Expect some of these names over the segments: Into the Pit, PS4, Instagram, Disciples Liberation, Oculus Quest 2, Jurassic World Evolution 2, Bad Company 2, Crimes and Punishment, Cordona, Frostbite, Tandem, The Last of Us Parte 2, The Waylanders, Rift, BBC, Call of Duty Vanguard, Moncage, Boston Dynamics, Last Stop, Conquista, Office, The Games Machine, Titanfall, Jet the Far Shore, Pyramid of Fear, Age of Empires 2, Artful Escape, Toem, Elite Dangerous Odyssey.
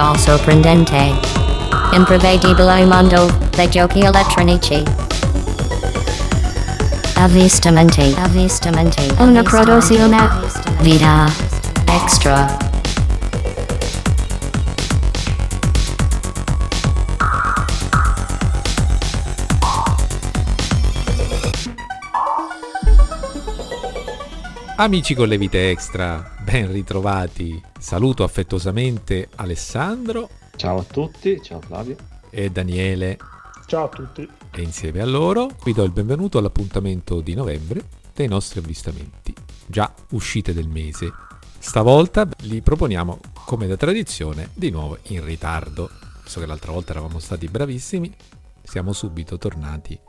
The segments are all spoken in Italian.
novità sorprendente. Imprevedibile mondo dei giochi elettronici. Avvistamenti. Una produzione Vita Extra. Amici con le vite extra, ben ritrovati. Saluto affettuosamente Alessandro. Ciao a tutti, ciao Flavio. E Daniele. Ciao a tutti. E insieme a loro vi do il benvenuto all'appuntamento di novembre dei nostri avvistamenti. Già uscite del mese. Stavolta li proponiamo, come da tradizione, di nuovo in ritardo. Visto che l'altra volta eravamo stati bravissimi, siamo subito tornati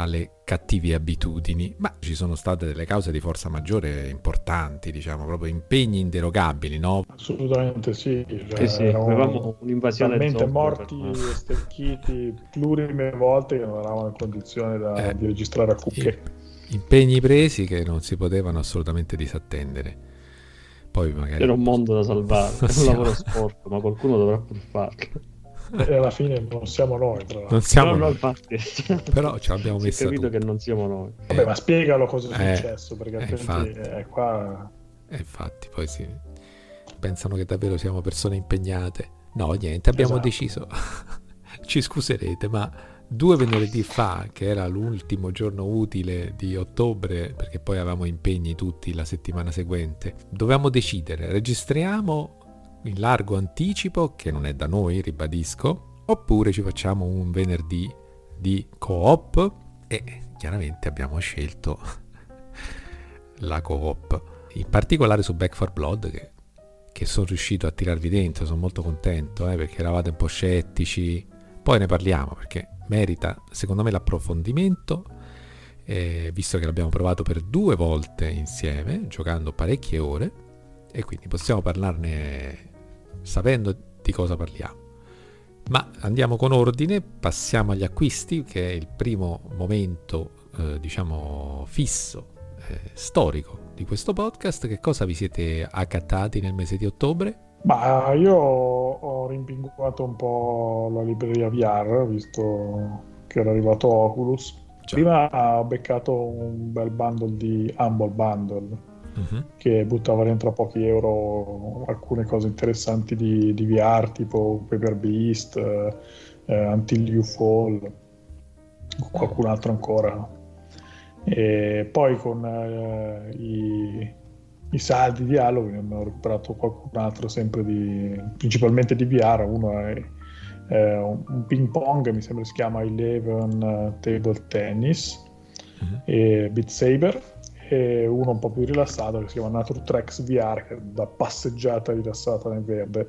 alle cattive abitudini, ma ci sono state delle cause di forza maggiore importanti, diciamo, proprio impegni inderogabili, no? Assolutamente sì, cioè, sì. Avevamo un'invasione talmente morti e stecchiti plurime volte che non eravamo in condizione di registrare a cucche. Impegni presi che non si potevano assolutamente disattendere. Poi magari era un mondo da salvare, un lavoro sporco, ma qualcuno dovrà pur farlo. E alla fine non siamo noi, tra l'altro. Non siamo noi. Però ce l'abbiamo messa. Ho capito che non siamo noi. Vabbè, ma spiegalo cosa è successo, perché altrimenti è qua. Infatti, poi sì. Pensano che davvero siamo persone impegnate. No, niente, abbiamo deciso. Ci scuserete, ma 2 venerdì fa, che era l'ultimo giorno utile di ottobre, perché poi avevamo impegni tutti la settimana seguente, dovevamo decidere, registriamo in largo anticipo, che non è da noi, ribadisco, oppure ci facciamo un venerdì di coop, e chiaramente abbiamo scelto la coop, in particolare su Back 4 Blood, che sono riuscito a tirarvi dentro. Sono molto contento, perché eravate un po' scettici, poi ne parliamo perché merita secondo me l'approfondimento, visto che l'abbiamo provato per 2 volte insieme, giocando parecchie ore, e quindi possiamo parlarne sapendo di cosa parliamo. Ma andiamo con ordine, passiamo agli acquisti, che è il primo momento diciamo fisso, storico di questo podcast. Che cosa vi siete accattati nel mese di ottobre? Ma io ho rimpinguato un po' la libreria VR, visto che era arrivato Oculus. Prima ho beccato un bel bundle di Humble Bundle, che buttava dentro a pochi euro alcune cose interessanti di VR, tipo Paper Beast, Until You Fall, qualcun altro ancora. E poi con i saldi di Halloween ne ho recuperato qualcun altro, sempre principalmente di VR. Uno è un ping pong, mi sembra si chiama Eleven Table Tennis, e Beat Saber. E uno un po' più rilassato che si chiama Nature Tracks VR, che è da passeggiata rilassata nel verde.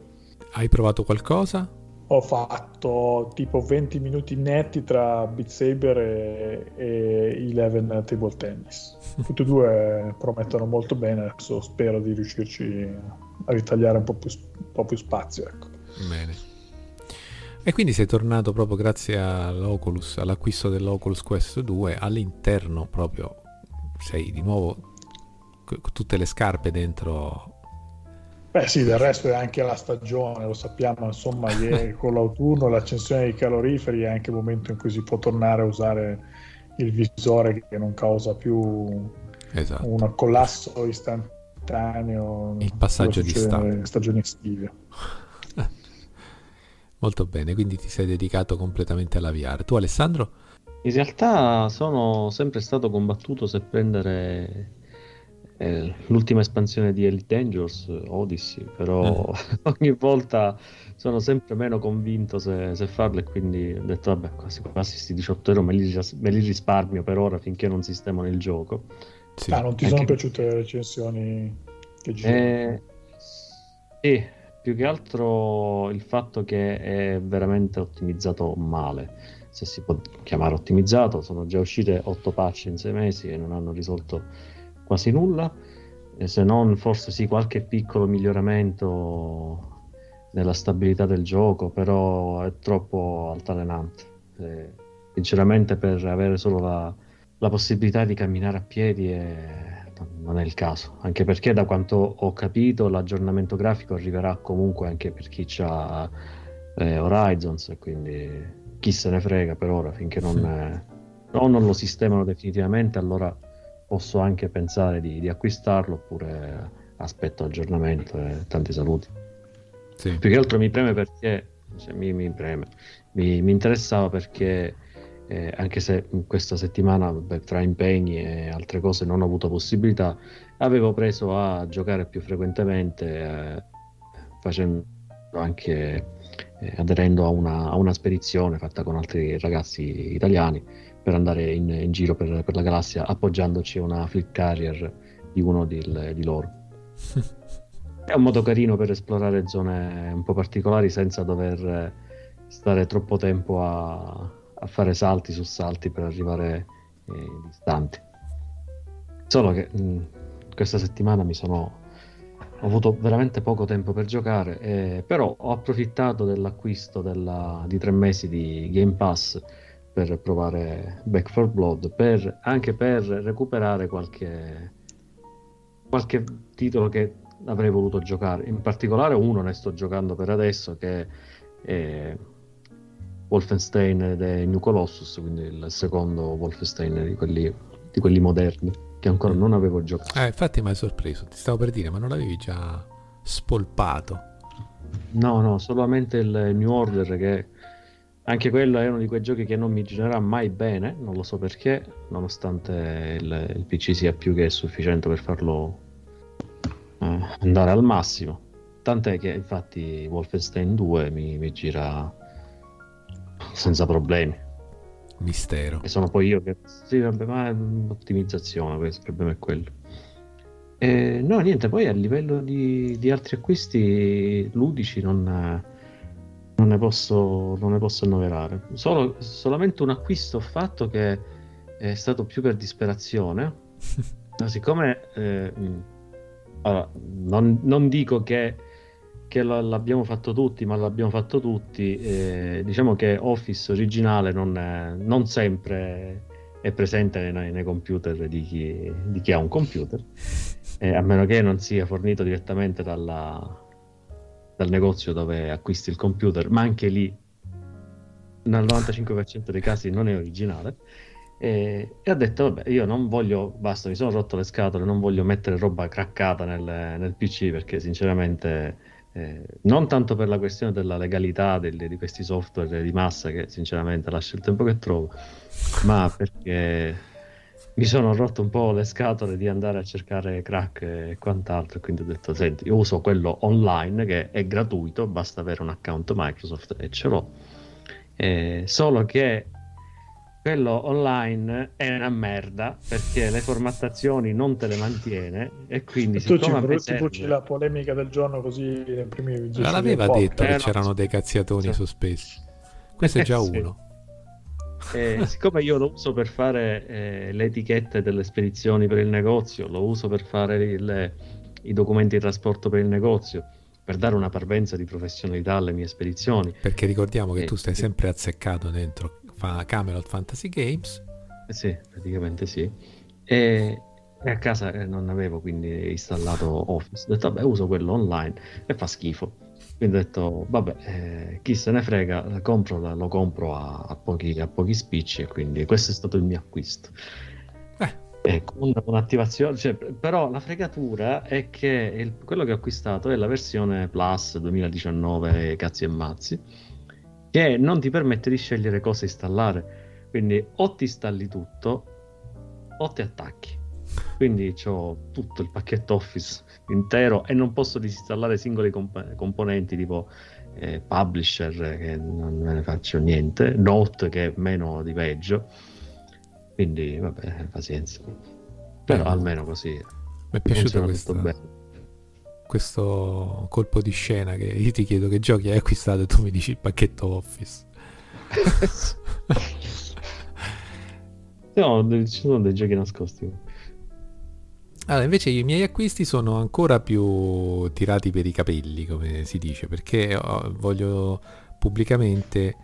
Hai provato qualcosa? Ho fatto tipo 20 minuti netti tra Beat Saber e Eleven Table Tennis. Tutti e due promettono molto bene, adesso spero di riuscirci a ritagliare un po' più spazio, ecco. Bene. E quindi sei tornato proprio grazie all'Oculus, all'acquisto dell'Oculus Quest 2, all'interno proprio. Sei di nuovo con tutte le scarpe dentro. Beh sì, del resto è anche la stagione, lo sappiamo, insomma, con l'autunno, l'accensione dei caloriferi è anche il momento in cui si può tornare a usare il visore, che non causa più un collasso istantaneo, il passaggio di stagioni estive. Molto bene, quindi ti sei dedicato completamente alla VR. Tu, Alessandro? In realtà sono sempre stato combattuto se prendere l'ultima espansione di Elite Dangerous Odyssey, però ogni volta sono sempre meno convinto se farlo, e quindi ho detto vabbè, quasi sti 18 euro me li risparmio per ora finché non sistemano il gioco. Sì. Ah, non ti sono piaciute le recensioni che ci sì, più che altro il fatto che è veramente ottimizzato male, se si può chiamare ottimizzato. Sono già uscite 8 patch in 6 mesi e non hanno risolto quasi nulla, se non forse sì qualche piccolo miglioramento nella stabilità del gioco, però è troppo altalenante, sinceramente, per avere solo la possibilità di camminare a piedi. non è il caso, anche perché da quanto ho capito l'aggiornamento grafico arriverà comunque anche per chi c'ha Horizons, quindi chi se ne frega per ora, finché non lo sistemano definitivamente, allora posso anche pensare di acquistarlo, oppure aspetto aggiornamento e tanti saluti. Sì. Più che altro mi preme perché, cioè, mi interessava perché anche se questa settimana, beh, tra impegni e altre cose non ho avuto possibilità, avevo preso a giocare più frequentemente, facendo anche aderendo a una spedizione fatta con altri ragazzi italiani per andare in giro per la galassia, appoggiandoci a una fleet carrier di uno di loro. È un modo carino per esplorare zone un po' particolari senza dover stare troppo tempo a fare salti su salti per arrivare distanti. Solo che questa settimana ho avuto veramente poco tempo per giocare, però ho approfittato dell'acquisto di 3 mesi di Game Pass per provare Back 4 Blood, anche per recuperare qualche titolo che avrei voluto giocare. In particolare uno ne sto giocando per adesso, che è Wolfenstein The New Colossus, quindi il secondo Wolfenstein di quelli moderni, che ancora non avevo giocato. Infatti mi hai sorpreso, ti stavo per dire, ma non l'avevi già spolpato? No, solamente il New Order, che anche quello è uno di quei giochi che non mi girerà mai bene, non lo so perché, nonostante il PC sia più che sufficiente per farlo andare al massimo, tant'è che infatti Wolfenstein 2 mi gira senza problemi. Mistero. E sono poi io che... Sì, vabbè, ma l'ottimizzazione, questo, il problema è quello. No, niente, poi a livello di altri acquisti ludici non ne posso annoverare. Solamente un acquisto ho fatto che è stato più per disperazione. Ma siccome... allora, non dico che l'abbiamo fatto tutti, ma l'abbiamo fatto tutti, diciamo che Office originale non sempre è presente nei computer di chi ha un computer, a meno che non sia fornito direttamente dal negozio dove acquisti il computer, ma anche lì nel 95% dei casi non è originale. E ha detto vabbè, io non voglio, basta, mi sono rotto le scatole, non voglio mettere roba craccata nel PC, perché sinceramente non tanto per la questione della legalità di questi software di massa, che sinceramente lascio il tempo che trovo, ma perché mi sono rotto un po' le scatole di andare a cercare crack e quant'altro, quindi ho detto senti, io uso quello online che è gratuito, basta avere un account Microsoft e ce l'ho, solo che quello online è una merda perché le formattazioni non te le mantiene, e quindi tu la polemica del giorno, così nei primi giorni non aveva detto che c'erano dei cazziatoni sospesi. Questo è già uno. Siccome io lo uso per fare le etichette delle spedizioni per il negozio, lo uso per fare i documenti di trasporto per il negozio, per dare una parvenza di professionalità alle mie spedizioni, perché ricordiamo che tu stai sempre azzeccato dentro Camelot Fantasy Games. Sì, praticamente sì. E a casa non avevo quindi installato Office, ho detto vabbè, uso quello online e fa schifo, quindi ho detto vabbè, chi se ne frega, lo compro a pochi spicci, e quindi questo è stato il mio acquisto. Con un'attivazione, cioè, però la fregatura è che quello che ho acquistato è la versione Plus 2019 cazzi e mazzi, che non ti permette di scegliere cosa installare, quindi o ti installi tutto o ti attacchi, quindi ho tutto il pacchetto Office intero e non posso disinstallare singoli componenti tipo Publisher, che non me ne faccio niente, Note, che è meno di peggio, quindi vabbè, pazienza, però almeno così mi è piaciuto questo bene. Questo colpo di scena, che io ti chiedo che giochi hai acquistato e tu mi dici il pacchetto Office. No, ci sono dei giochi nascosti. Allora, invece i miei acquisti sono ancora più tirati per i capelli, come si dice, perché voglio pubblicamente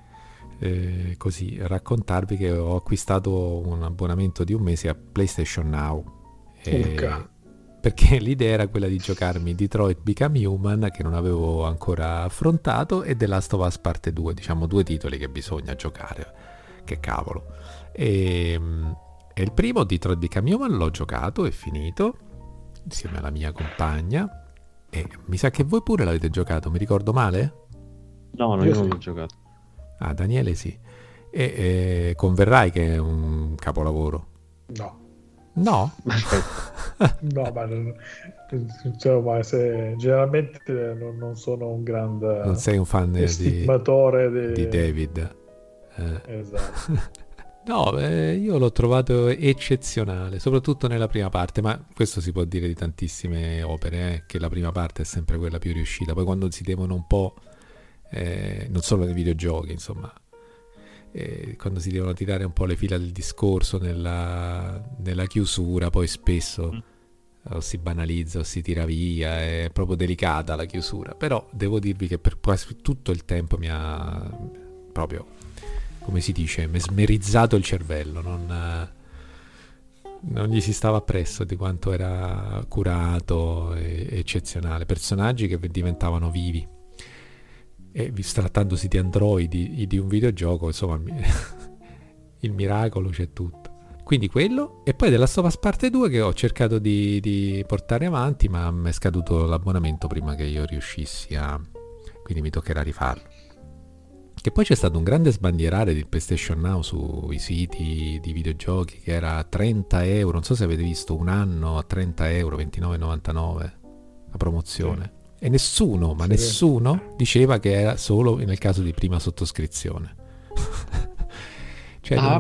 così raccontarvi che ho acquistato un abbonamento di 1 mese a PlayStation Now, Perché l'idea era quella di giocarmi Detroit Become Human, che non avevo ancora affrontato, e The Last of Us Parte 2, diciamo due titoli che bisogna giocare, che cavolo. E il primo, Detroit Become Human, l'ho giocato e finito insieme alla mia compagna, e mi sa che voi pure l'avete giocato, mi ricordo male? No, io non l'ho giocato. Ah, Daniele sì. E converrai che è un capolavoro? No. No? No, ma diciamo, se generalmente non sono un grande, non sei un fan di David, esatto. No, io l'ho trovato eccezionale, soprattutto nella prima parte, ma questo si può dire di tantissime opere, che la prima parte è sempre quella più riuscita, poi quando si devono un po', non solo nei videogiochi insomma, quando si devono tirare un po' le fila del discorso nella chiusura, poi spesso o si banalizza o si tira via, è proprio delicata la chiusura, però devo dirvi che per quasi tutto il tempo mi ha proprio, come si dice, mesmerizzato il cervello, non gli si stava appresso di quanto era curato e eccezionale, personaggi che diventavano vivi. E trattandosi di androidi di un videogioco, insomma, il miracolo c'è tutto. Quindi quello, e poi The Last of Us Parte 2 che ho cercato di portare avanti, ma mi è scaduto l'abbonamento prima che io riuscissi a... quindi mi toccherà rifarlo. Che poi c'è stato un grande sbandierare di PlayStation Now sui siti di videogiochi, che era €30, non so se avete visto, un anno a €30, €29,99 la promozione. Sì. E nessuno, ma nessuno diceva che era solo nel caso di prima sottoscrizione. Cioè non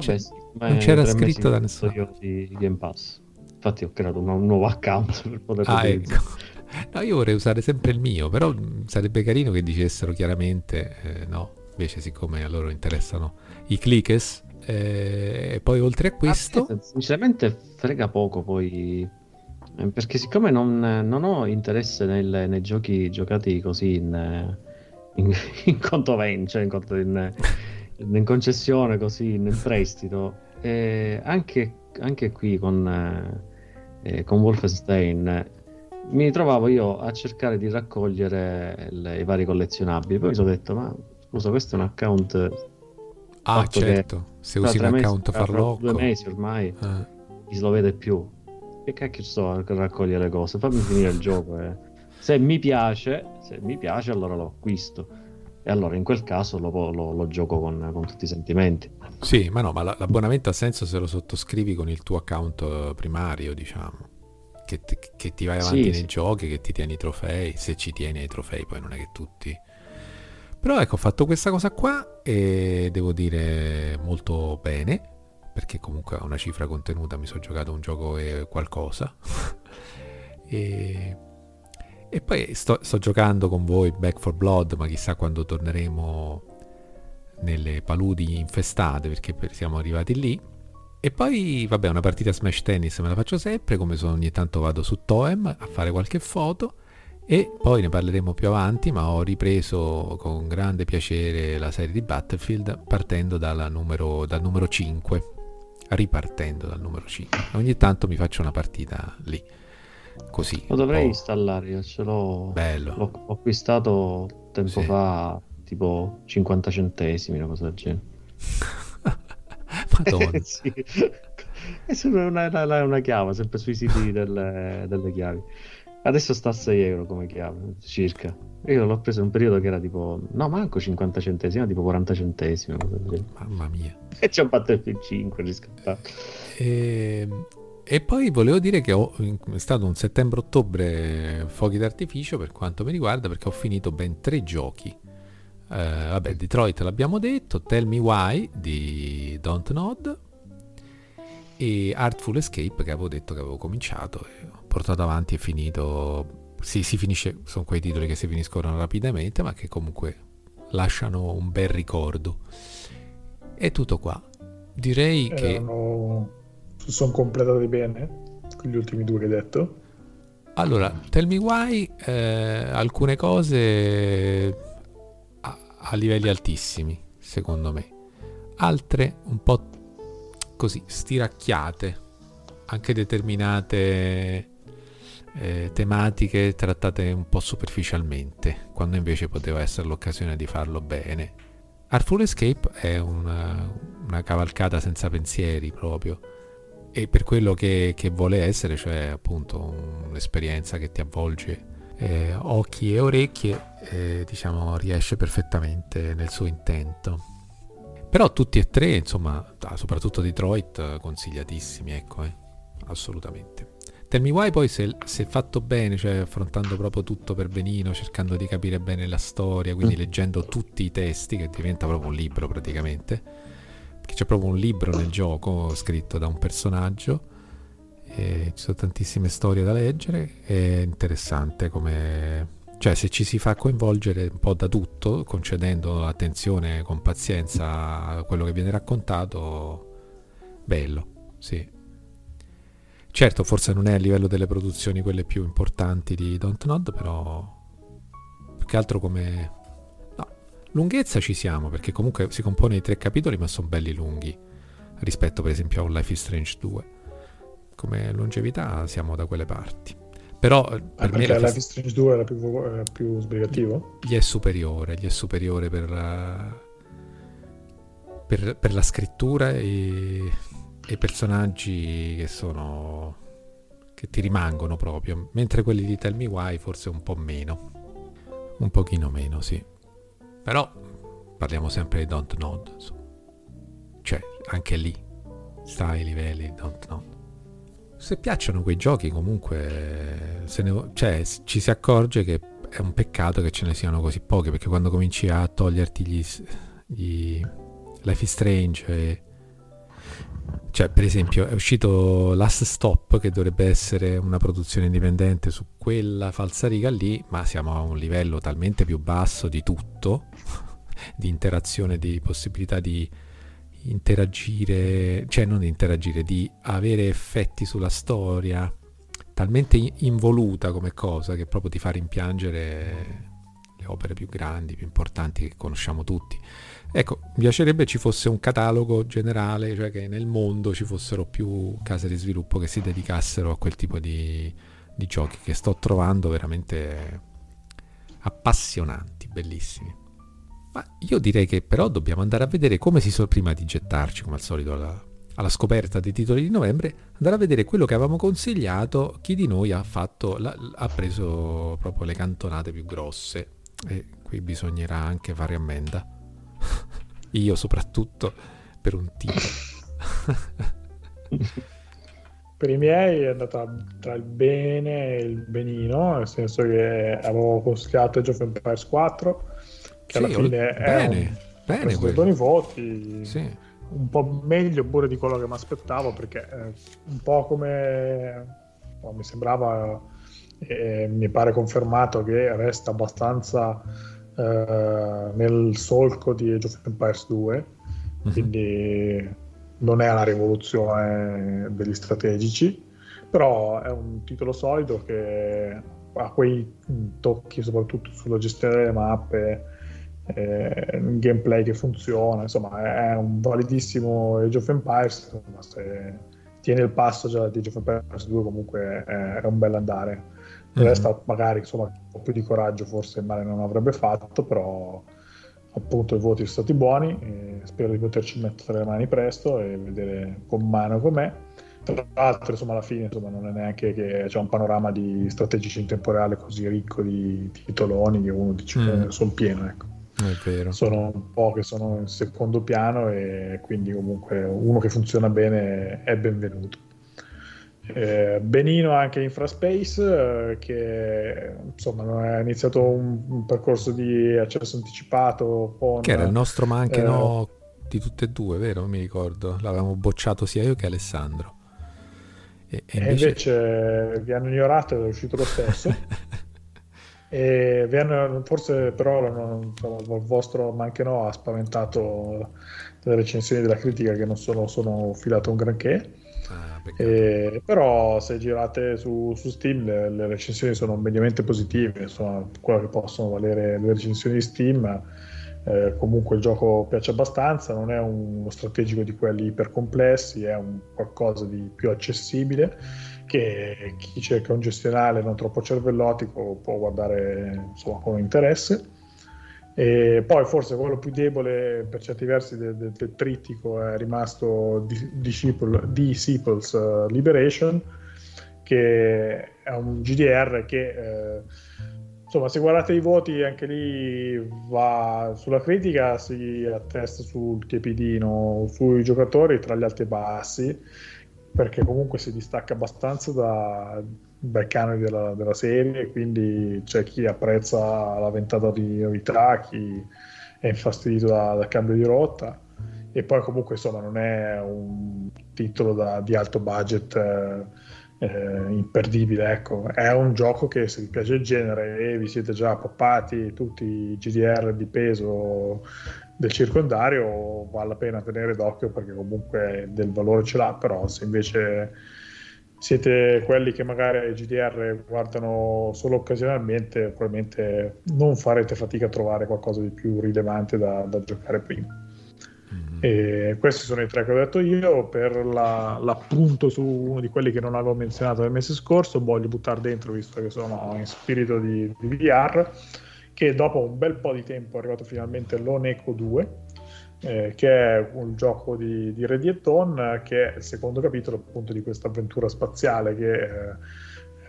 c'era scritto da nessuno. Io di Game Pass. Infatti ho creato un nuovo account per poter utilizzare. Ecco. No, io vorrei usare sempre il mio, però sarebbe carino che dicessero chiaramente, no, invece siccome a loro interessano i clickers, e poi oltre a questo... sinceramente frega poco poi... Perché siccome non ho interesse nei giochi giocati così in conto ven, cioè in concessione, così in prestito, anche qui con Wolfenstein mi trovavo io a cercare di raccogliere i vari collezionabili, poi mi sono detto, ma scusa, questo è un account... Ah certo, se usi un account farlocco... 2 mesi ormai chi se lo vede più. Che cacchio sto a raccogliere cose, fammi finire il gioco, se mi piace allora lo acquisto, e allora in quel caso lo gioco con tutti i sentimenti. Sì, ma no, ma l'abbonamento ha senso se lo sottoscrivi con il tuo account primario, diciamo, che ti vai avanti giochi, che ti tieni i trofei, se ci tieni ai trofei, poi non è che tutti, però ecco, ho fatto questa cosa qua e devo dire molto bene, perché comunque a una cifra contenuta mi sono giocato un gioco e qualcosa. e poi sto giocando con voi Back 4 Blood, ma chissà quando torneremo nelle paludi infestate, perché siamo arrivati lì. E poi vabbè, una partita Smash Tennis me la faccio sempre, come sono, ogni tanto vado su Toem a fare qualche foto, e poi ne parleremo più avanti, ma ho ripreso con grande piacere la serie di Battlefield partendo dal numero 5. Ripartendo dal numero 5, ogni tanto mi faccio una partita lì, così lo dovrei installare, io ce l'ho, bello, l'ho acquistato tempo fa, tipo 50 centesimi, una cosa del genere. Madonna. Sì. È sempre una chiave, sempre sui siti delle chiavi, adesso sta a €6 come chiave circa. Io l'ho preso in un periodo che era tipo, no, manco 50 centesimi, tipo 40 centesimi. Mamma mia. E ci ho fatto il P5 riscattato. E poi volevo dire che è stato un settembre-ottobre fuochi d'artificio per quanto mi riguarda, perché ho finito ben 3 giochi. Vabbè, Detroit l'abbiamo detto, Tell Me Why di Don't Nod, e Artful Escape che avevo detto che avevo cominciato, e ho portato avanti e finito... Si finisce, sono quei titoli che si finiscono rapidamente, ma che comunque lasciano un bel ricordo. È tutto qua. Direi che sono completati bene gli ultimi 2 che hai detto. Allora, Tell Me Why, alcune cose a livelli altissimi, secondo me. Altre un po' così, stiracchiate. anche determinate tematiche trattate un po' superficialmente, quando invece poteva essere l'occasione di farlo bene. Artful Escape è una cavalcata senza pensieri proprio, e per quello che vuole essere, cioè appunto un'esperienza che ti avvolge occhi e orecchie, diciamo riesce perfettamente nel suo intento. Però tutti e tre, insomma, soprattutto Detroit, consigliatissimi, ecco, assolutamente. Tell Me Why poi se fatto bene, cioè affrontando proprio tutto per benino, cercando di capire bene la storia, quindi leggendo tutti i testi, che diventa proprio un libro praticamente, perché c'è proprio un libro nel gioco scritto da un personaggio. Ci sono tantissime storie da leggere, è interessante come, cioè se ci si fa coinvolgere un po' da tutto, concedendo attenzione con pazienza a quello che viene raccontato, bello, sì. Certo, forse non è a livello delle produzioni quelle più importanti di Don't Nod, però più che altro come no, lunghezza ci siamo, perché comunque si compone di 3 capitoli, ma sono belli lunghi rispetto per esempio a un Life is Strange 2. Come longevità siamo da quelle parti, però per me la Life is Strange 2 era più sbrigativo? Gli è superiore per la scrittura e personaggi che ti rimangono proprio, mentre quelli di Tell Me Why forse un pochino meno, sì. Però parliamo sempre di Don't Nod, cioè anche lì sta ai livelli di Don't Nod. Se piacciono quei giochi comunque ci si accorge che è un peccato che ce ne siano così pochi, perché quando cominci a toglierti gli Life is Strange cioè per esempio è uscito Last Stop, che dovrebbe essere una produzione indipendente su quella falsariga lì, ma siamo a un livello talmente più basso di tutto di interazione, di possibilità di di avere effetti sulla storia, talmente involuta come cosa che proprio ti fa rimpiangere le opere più grandi, più importanti che conosciamo tutti. Ecco, mi piacerebbe ci fosse un catalogo generale, cioè che nel mondo ci fossero più case di sviluppo che si dedicassero a quel tipo di giochi, che sto trovando veramente appassionanti, bellissimi. Ma io direi che però dobbiamo andare a vedere come prima di gettarci come al solito alla scoperta dei titoli di novembre, andare a vedere quello che avevamo consigliato, chi di noi ha preso proprio le cantonate più grosse, e qui bisognerà anche fare ammenda io soprattutto per un titolo. Per i miei è andata tra il bene e il benino, nel senso che avevo consigliato Age of Empires 4, che alla fine è bene quello. I voti sì. Un po' meglio pure di quello che mi aspettavo, perché un po' come mi sembrava, mi pare confermato che resta abbastanza nel solco di Age of Empires 2, quindi non è la rivoluzione degli strategici, però è un titolo solido che ha quei tocchi soprattutto sulla gestione delle mappe, un gameplay che funziona, insomma è un validissimo Age of Empires, insomma, se tiene il passo già di Age of Empires 2 comunque è un bel andare. Resta magari un po' più di coraggio, forse male non avrebbe fatto, però appunto i voti sono stati buoni e spero di poterci mettere le mani presto e vedere con mano com'è. Tra l'altro alla fine non è neanche che c'è un panorama di strategici in tempo reale così ricco di titoloni che uno dice sono pieno, ecco. È vero. Sono un po' che sono in secondo piano, e quindi comunque uno che funziona bene è benvenuto. Benino anche Infraspace, che ha iniziato un percorso di accesso anticipato con, che era il nostro, ma anche no, di tutte e due, vero? Non mi ricordo, l'avevamo bocciato sia io che Alessandro, e invece vi hanno ignorato, è uscito lo stesso e forse però il vostro manche no ha spaventato le recensioni della critica, che non sono filato un granché, però se girate su Steam le recensioni sono mediamente positive, quella che possono valere le recensioni di Steam Comunque il gioco piace abbastanza, non è uno strategico di quelli ipercomplessi, è un qualcosa di più accessibile che chi cerca un gestionale non troppo cervellotico può guardare insomma con interesse. E poi forse quello più debole per certi versi del trittico è rimasto Disciples Liberation, che è un GDR che insomma, se guardate i voti anche lì va sulla critica, si attesta sul tiepidino, sui giocatori tra gli alti e bassi, perché comunque si distacca abbastanza dai canoni della serie, quindi c'è chi apprezza la ventata di novità, chi è infastidito dal cambio di rotta, e poi comunque insomma non è un titolo di alto budget imperdibile, ecco. È un gioco che, se vi piace il genere e vi siete già appoppati tutti i GDR di peso del circondario, vale la pena tenere d'occhio, perché comunque del valore ce l'ha. Però se invece siete quelli che magari i GDR guardano solo occasionalmente, probabilmente non farete fatica a trovare qualcosa di più rilevante da giocare prima. E questi sono i tre che ho detto io. Per l'appunto su uno di quelli che non avevo menzionato nel mese scorso, voglio buttare dentro, visto che sono in spirito di VR, che dopo un bel po' di tempo è arrivato finalmente Lone Echo 2, che è un gioco di Redieton, che è il secondo capitolo appunto di questa avventura spaziale che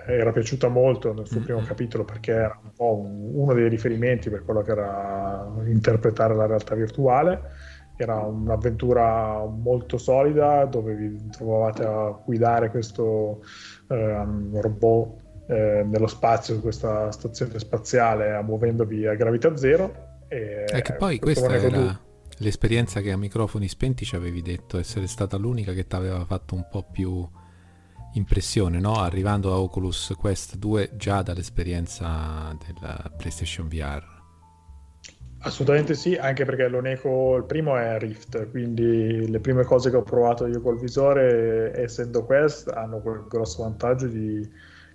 era piaciuta molto nel suo primo capitolo, perché era un po' uno dei riferimenti per quello che era interpretare la realtà virtuale. Era un'avventura molto solida, dove vi trovavate a guidare questo robot nello spazio, questa stazione spaziale, muovendovi a gravità zero. E che poi questa era l'esperienza che a microfoni spenti ci avevi detto essere stata l'unica che ti aveva fatto un po' più impressione, no? Arrivando a Oculus Quest 2 già dall'esperienza della PlayStation VR. Assolutamente sì, anche perché l'Oneco, il primo è Rift, quindi le prime cose che ho provato io col visore, essendo Quest, hanno quel grosso vantaggio di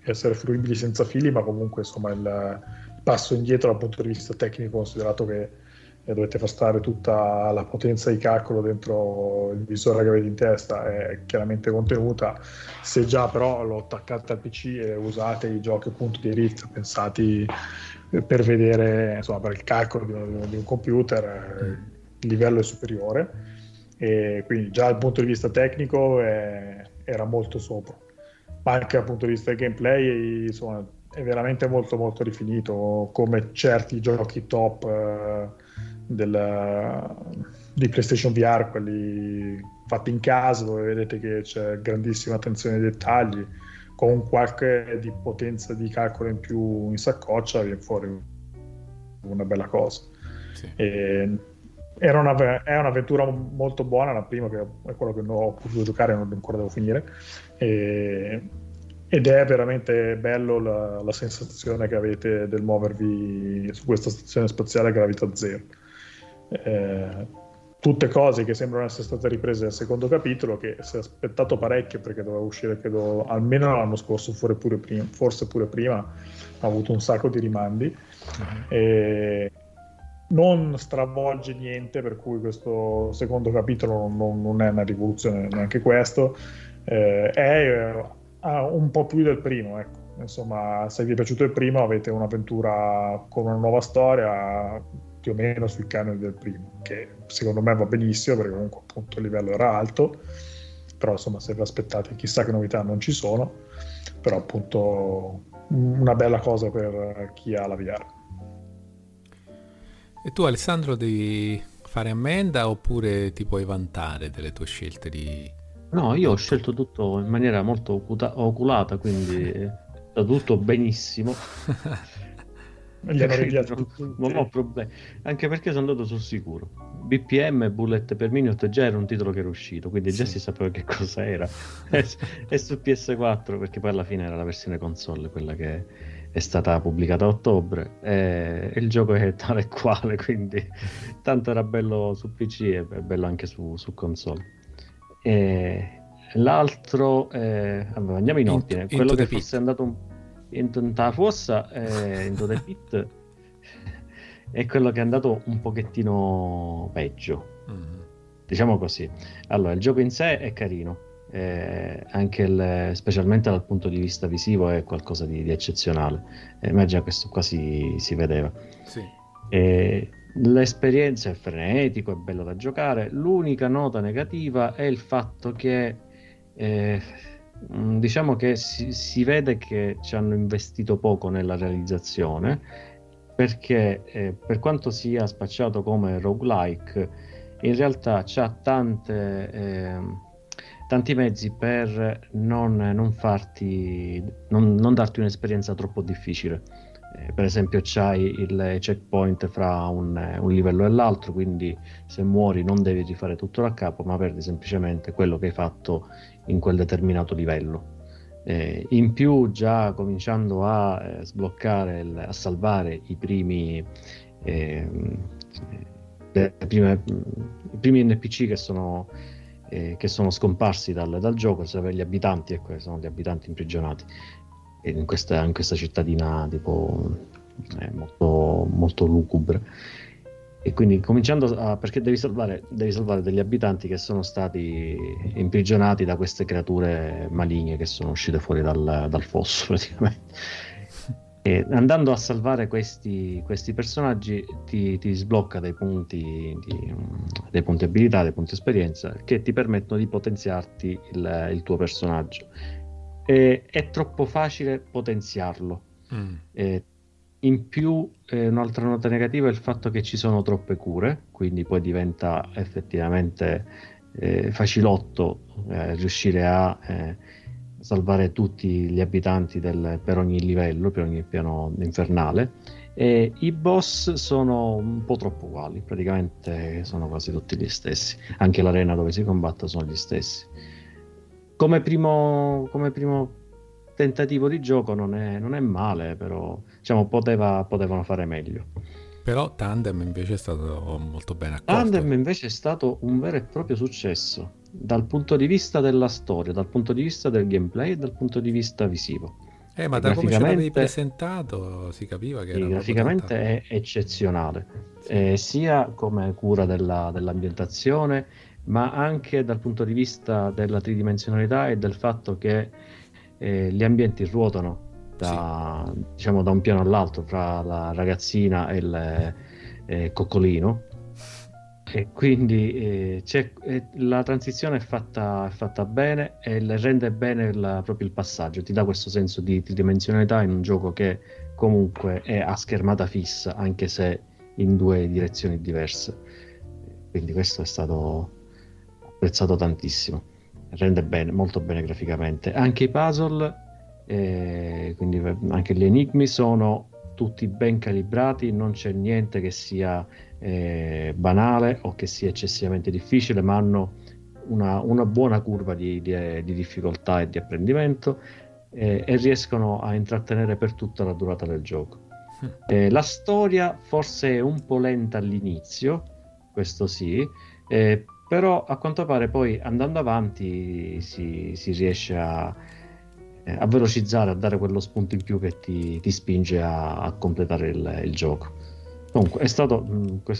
essere fruibili senza fili, ma comunque insomma il passo indietro dal punto di vista tecnico, considerato che dovete far stare tutta la potenza di calcolo dentro il visore che avete in testa, è chiaramente contenuta. Se già però lo attaccate al PC e usate i giochi appunto di Rift pensati per vedere, insomma, per il calcolo di un computer, il livello è superiore, e quindi già dal punto di vista tecnico era molto sopra, ma anche dal punto di vista del gameplay insomma è veramente molto molto rifinito, come certi giochi top di PlayStation VR, quelli fatti in casa, dove vedete che c'è grandissima attenzione ai dettagli, con qualche di potenza di calcolo in più in saccoccia viene fuori una bella cosa. Sì. È un'avventura molto buona, la prima, che è quello che non ho potuto giocare, non ancora devo finire, ed è veramente bello la sensazione che avete del muovervi su questa stazione spaziale a gravità zero. Tutte cose che sembrano essere state riprese nel secondo capitolo, che si è aspettato parecchio, perché doveva uscire credo almeno l'anno scorso, forse pure prima, ha avuto un sacco di rimandi. Non stravolge niente, per cui questo secondo capitolo non è una rivoluzione neanche questo, è un po' più del primo, ecco. Insomma, se vi è piaciuto il primo, avete un'avventura con una nuova storia più o meno sui canoni del primo, che secondo me va benissimo, perché comunque appunto il livello era alto, però insomma se vi aspettate chissà che novità non ci sono, però appunto una bella cosa per chi ha la VR. E tu Alessandro devi fare ammenda oppure ti puoi vantare delle tue scelte di... No, io ho scelto tutto in maniera molto oculata, quindi è stato tutto benissimo. Non ho problemi, anche perché sono andato sul sicuro. BPM e Bullet per Minute già era un titolo che era uscito, quindi già si sapeva che cosa era. E su PS4, perché poi alla fine era la versione console, quella che è stata pubblicata a ottobre, e il gioco è tale e quale, quindi tanto era bello su PC e bello anche su console. E l'altro andiamo in ordine, quello che fosse andato in tutta la fossa, in the pit è quello che è andato un pochettino peggio, diciamo così. Allora, il gioco in sé è carino, anche specialmente dal punto di vista visivo è qualcosa di eccezionale, ma già questo qua si vedeva, sì. L'esperienza è frenetica, è bello da giocare. L'unica nota negativa è il fatto che diciamo che si vede che ci hanno investito poco nella realizzazione, perché per quanto sia spacciato come roguelike, in realtà c'ha tanti mezzi per non darti un'esperienza troppo difficile. Per esempio c'hai il checkpoint fra un livello e l'altro, quindi se muori non devi rifare tutto da capo, ma perdi semplicemente quello che hai fatto in quel determinato livello. In più, già cominciando a sbloccare, a salvare i primi NPC che sono scomparsi dal gioco, cioè gli abitanti, ecco, sono gli abitanti imprigionati in questa cittadina tipo molto, molto lugubre, e quindi perché devi salvare degli abitanti che sono stati imprigionati da queste creature maligne che sono uscite fuori dal fosso praticamente. E andando a salvare questi personaggi ti sblocca dei punti abilità, dei punti esperienza, che ti permettono di potenziarti il tuo personaggio. È troppo facile potenziarlo. In più, un'altra nota negativa è il fatto che ci sono troppe cure, quindi poi diventa effettivamente facilotto riuscire a salvare tutti gli abitanti per ogni livello, per ogni piano infernale, e i boss sono un po' troppo uguali, praticamente sono quasi tutti gli stessi, anche l'arena dove si combatte sono gli stessi. Come primo tentativo di gioco non è male, però diciamo potevano fare meglio. Però Tandem invece è stato molto ben accolto. Tandem invece è stato un vero e proprio successo dal punto di vista della storia, dal punto di vista del gameplay, dal punto di vista visivo. Ma da come ce l'avevi presentato si capiva che era graficamente è eccezionale, sì. Sia come cura dell'ambientazione, ma anche dal punto di vista della tridimensionalità e del fatto che gli ambienti ruotano diciamo, da un piano all'altro, fra la ragazzina e il coccolino, e quindi la transizione è fatta bene e rende bene proprio il passaggio, ti dà questo senso di tridimensionalità in un gioco che comunque è a schermata fissa, anche se in due direzioni diverse, quindi questo è stato apprezzato tantissimo. Rende bene, molto bene graficamente. Anche i puzzle, quindi anche gli enigmi, sono tutti ben calibrati, non c'è niente che sia banale o che sia eccessivamente difficile, ma hanno una buona curva di difficoltà e di apprendimento, e riescono a intrattenere per tutta la durata del gioco. La storia forse è un po' lenta all'inizio, questo sì, però a quanto pare poi andando avanti si riesce a velocizzare, a dare quello spunto in più che ti spinge a completare il gioco. Comunque questo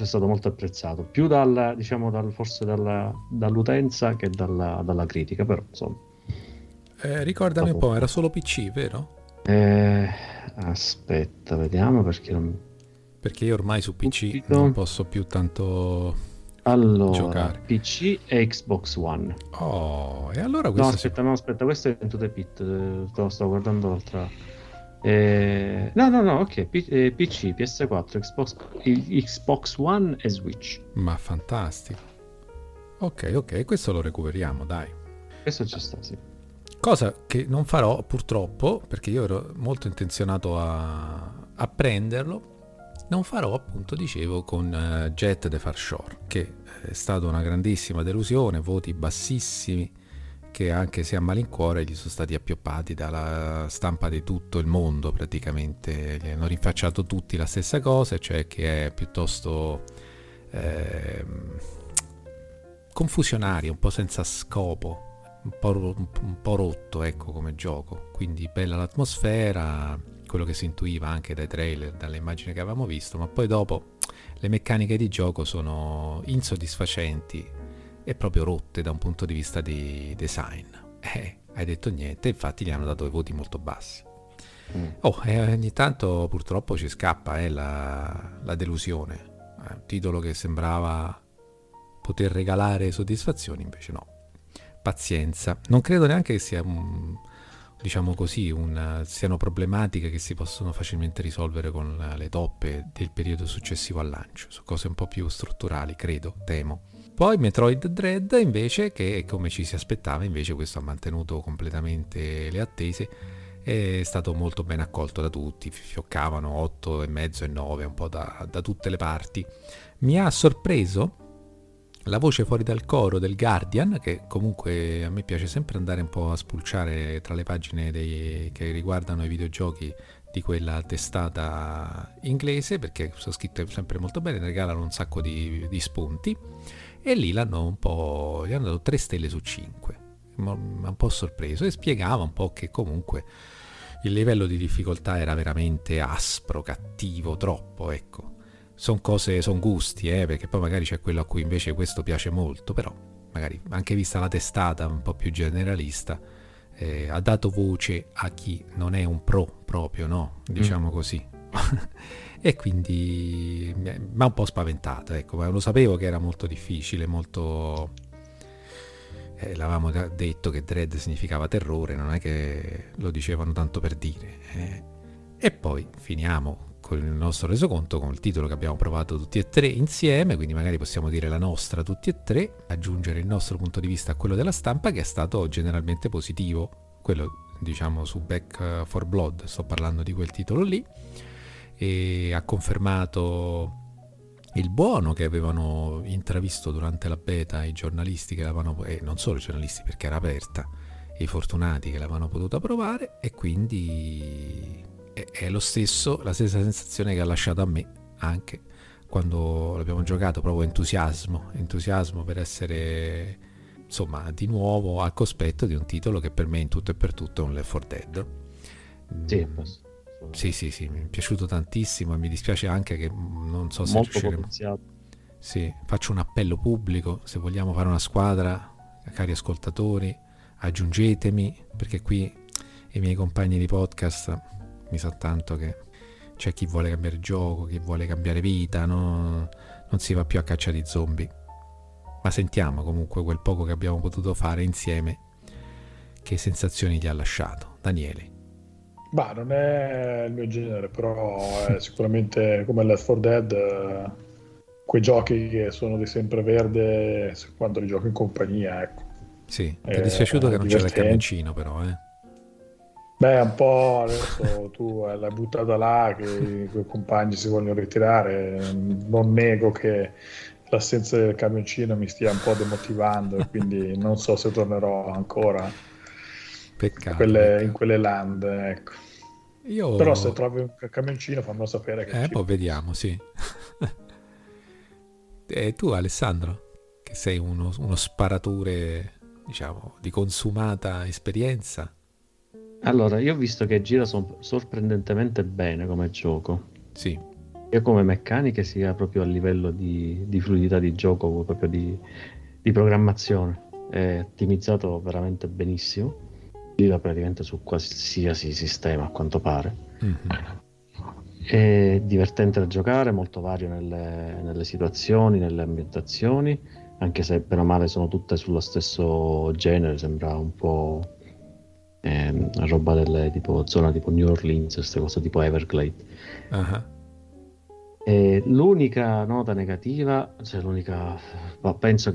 è stato molto apprezzato, più dall'utenza che dalla critica, però insomma. Ricordami un po', era solo PC, vero? Aspetta, vediamo, perché io ormai su PC non posso più tanto. Allora, giocare. PC e Xbox One. Oh, e allora questo. No, aspetta, questo è Into the Pit. Stavo guardando l'altra. No, ok. PC, PS4, Xbox One e Switch. Ma fantastico. Ok, questo lo recuperiamo, dai. Questo ci sta, sì. Cosa che non farò purtroppo, perché io ero molto intenzionato a prenderlo. Non farò, appunto, dicevo, con Jet the Far Shore, che è stata una grandissima delusione, voti bassissimi che, anche se a malincuore, gli sono stati appioppati dalla stampa di tutto il mondo praticamente. Gli hanno rinfacciato tutti la stessa cosa, cioè che è piuttosto confusionario, un po' senza scopo, un po' rotto, ecco, come gioco. Quindi bella l'atmosfera, quello che si intuiva anche dai trailer, dalle immagini che avevamo visto, ma poi dopo le meccaniche di gioco sono insoddisfacenti e proprio rotte da un punto di vista di design. Hai detto niente, infatti gli hanno dato dei voti molto bassi. Ogni tanto purtroppo ci scappa la delusione, un titolo che sembrava poter regalare soddisfazioni, invece no. Pazienza, non credo neanche che sia diciamo così, siano problematiche che si possono facilmente risolvere con le toppe del periodo successivo al lancio, su cose un po' più strutturali, credo, temo. Poi Metroid Dread invece, che come ci si aspettava, invece questo ha mantenuto completamente le attese, è stato molto ben accolto da tutti, fioccavano 8,5 e 9 un po' da tutte le parti. Mi ha sorpreso la voce fuori dal coro del Guardian, che comunque a me piace sempre andare un po' a spulciare tra le pagine che riguardano i videogiochi di quella testata inglese, perché sono scritte sempre molto bene, regalano un sacco di spunti, e lì l'hanno un po', gli hanno dato 3 stelle su 5. Mi ha un po' sorpreso, e spiegava un po' che comunque il livello di difficoltà era veramente aspro, cattivo, troppo, ecco. Sono cose, sono gusti, perché poi magari c'è quello a cui invece questo piace molto, però magari anche vista la testata un po' più generalista, ha dato voce a chi non è un pro proprio, no? Diciamo così. E quindi mi ha un po' spaventata, ecco, ma lo sapevo che era molto difficile, molto... l'avevamo detto che Dread significava terrore, non è che lo dicevano tanto per dire. E poi finiamo il nostro resoconto con il titolo che abbiamo provato tutti e tre insieme, quindi magari possiamo dire la nostra tutti e tre, aggiungere il nostro punto di vista a quello della stampa, che è stato generalmente positivo, quello diciamo su Back 4 Blood, sto parlando di quel titolo lì, e ha confermato il buono che avevano intravisto durante la beta i giornalisti che l'avevano, e non solo i giornalisti perché era aperta, i fortunati che l'avevano potuta provare, e quindi... è lo stesso, la stessa sensazione che ha lasciato a me anche quando l'abbiamo giocato, proprio entusiasmo per essere insomma di nuovo al cospetto di un titolo che per me in tutto e per tutto è un Left 4 Dead. Sì, mi è piaciuto tantissimo, e mi dispiace anche che non so se molto riusciremo potenziato. Sì, faccio un appello pubblico: se vogliamo fare una squadra, cari ascoltatori, aggiungetemi, perché qui i miei compagni di podcast, mi sa tanto che c'è chi vuole cambiare gioco, chi vuole cambiare vita, no? Non si va più a caccia di zombie, ma sentiamo comunque quel poco che abbiamo potuto fare insieme, che sensazioni ti ha lasciato, Daniele? Bah, non è il mio genere, però è sicuramente come Left 4 Dead, quei giochi che sono di sempreverde quando li gioco in compagnia, ecco. Sì, ti è dispiaciuto che non c'era il camioncino però, Beh, un po' adesso tu l'hai buttata là, che i compagni si vogliono ritirare, non nego che l'assenza del camioncino mi stia un po' demotivando, e quindi non so se tornerò ancora in quelle land, ecco. Però se trovi un camioncino fammelo sapere. Che poi vediamo, sì. E tu, Alessandro, che sei uno sparatore, diciamo, di consumata esperienza? Allora, io ho visto che gira sorprendentemente bene come gioco. Sì. Sia come meccaniche, sia proprio a livello di fluidità di gioco, proprio di programmazione. È ottimizzato veramente benissimo. Gira praticamente su qualsiasi sistema, a quanto pare. Mm-hmm. È divertente da giocare, molto vario nelle situazioni, nelle ambientazioni, anche se bene o male sono tutte sullo stesso genere, sembra un po'... roba delle tipo zona tipo New Orleans, queste cose tipo Everglades. Uh-huh. E l'unica nota negativa, cioè l'unica, penso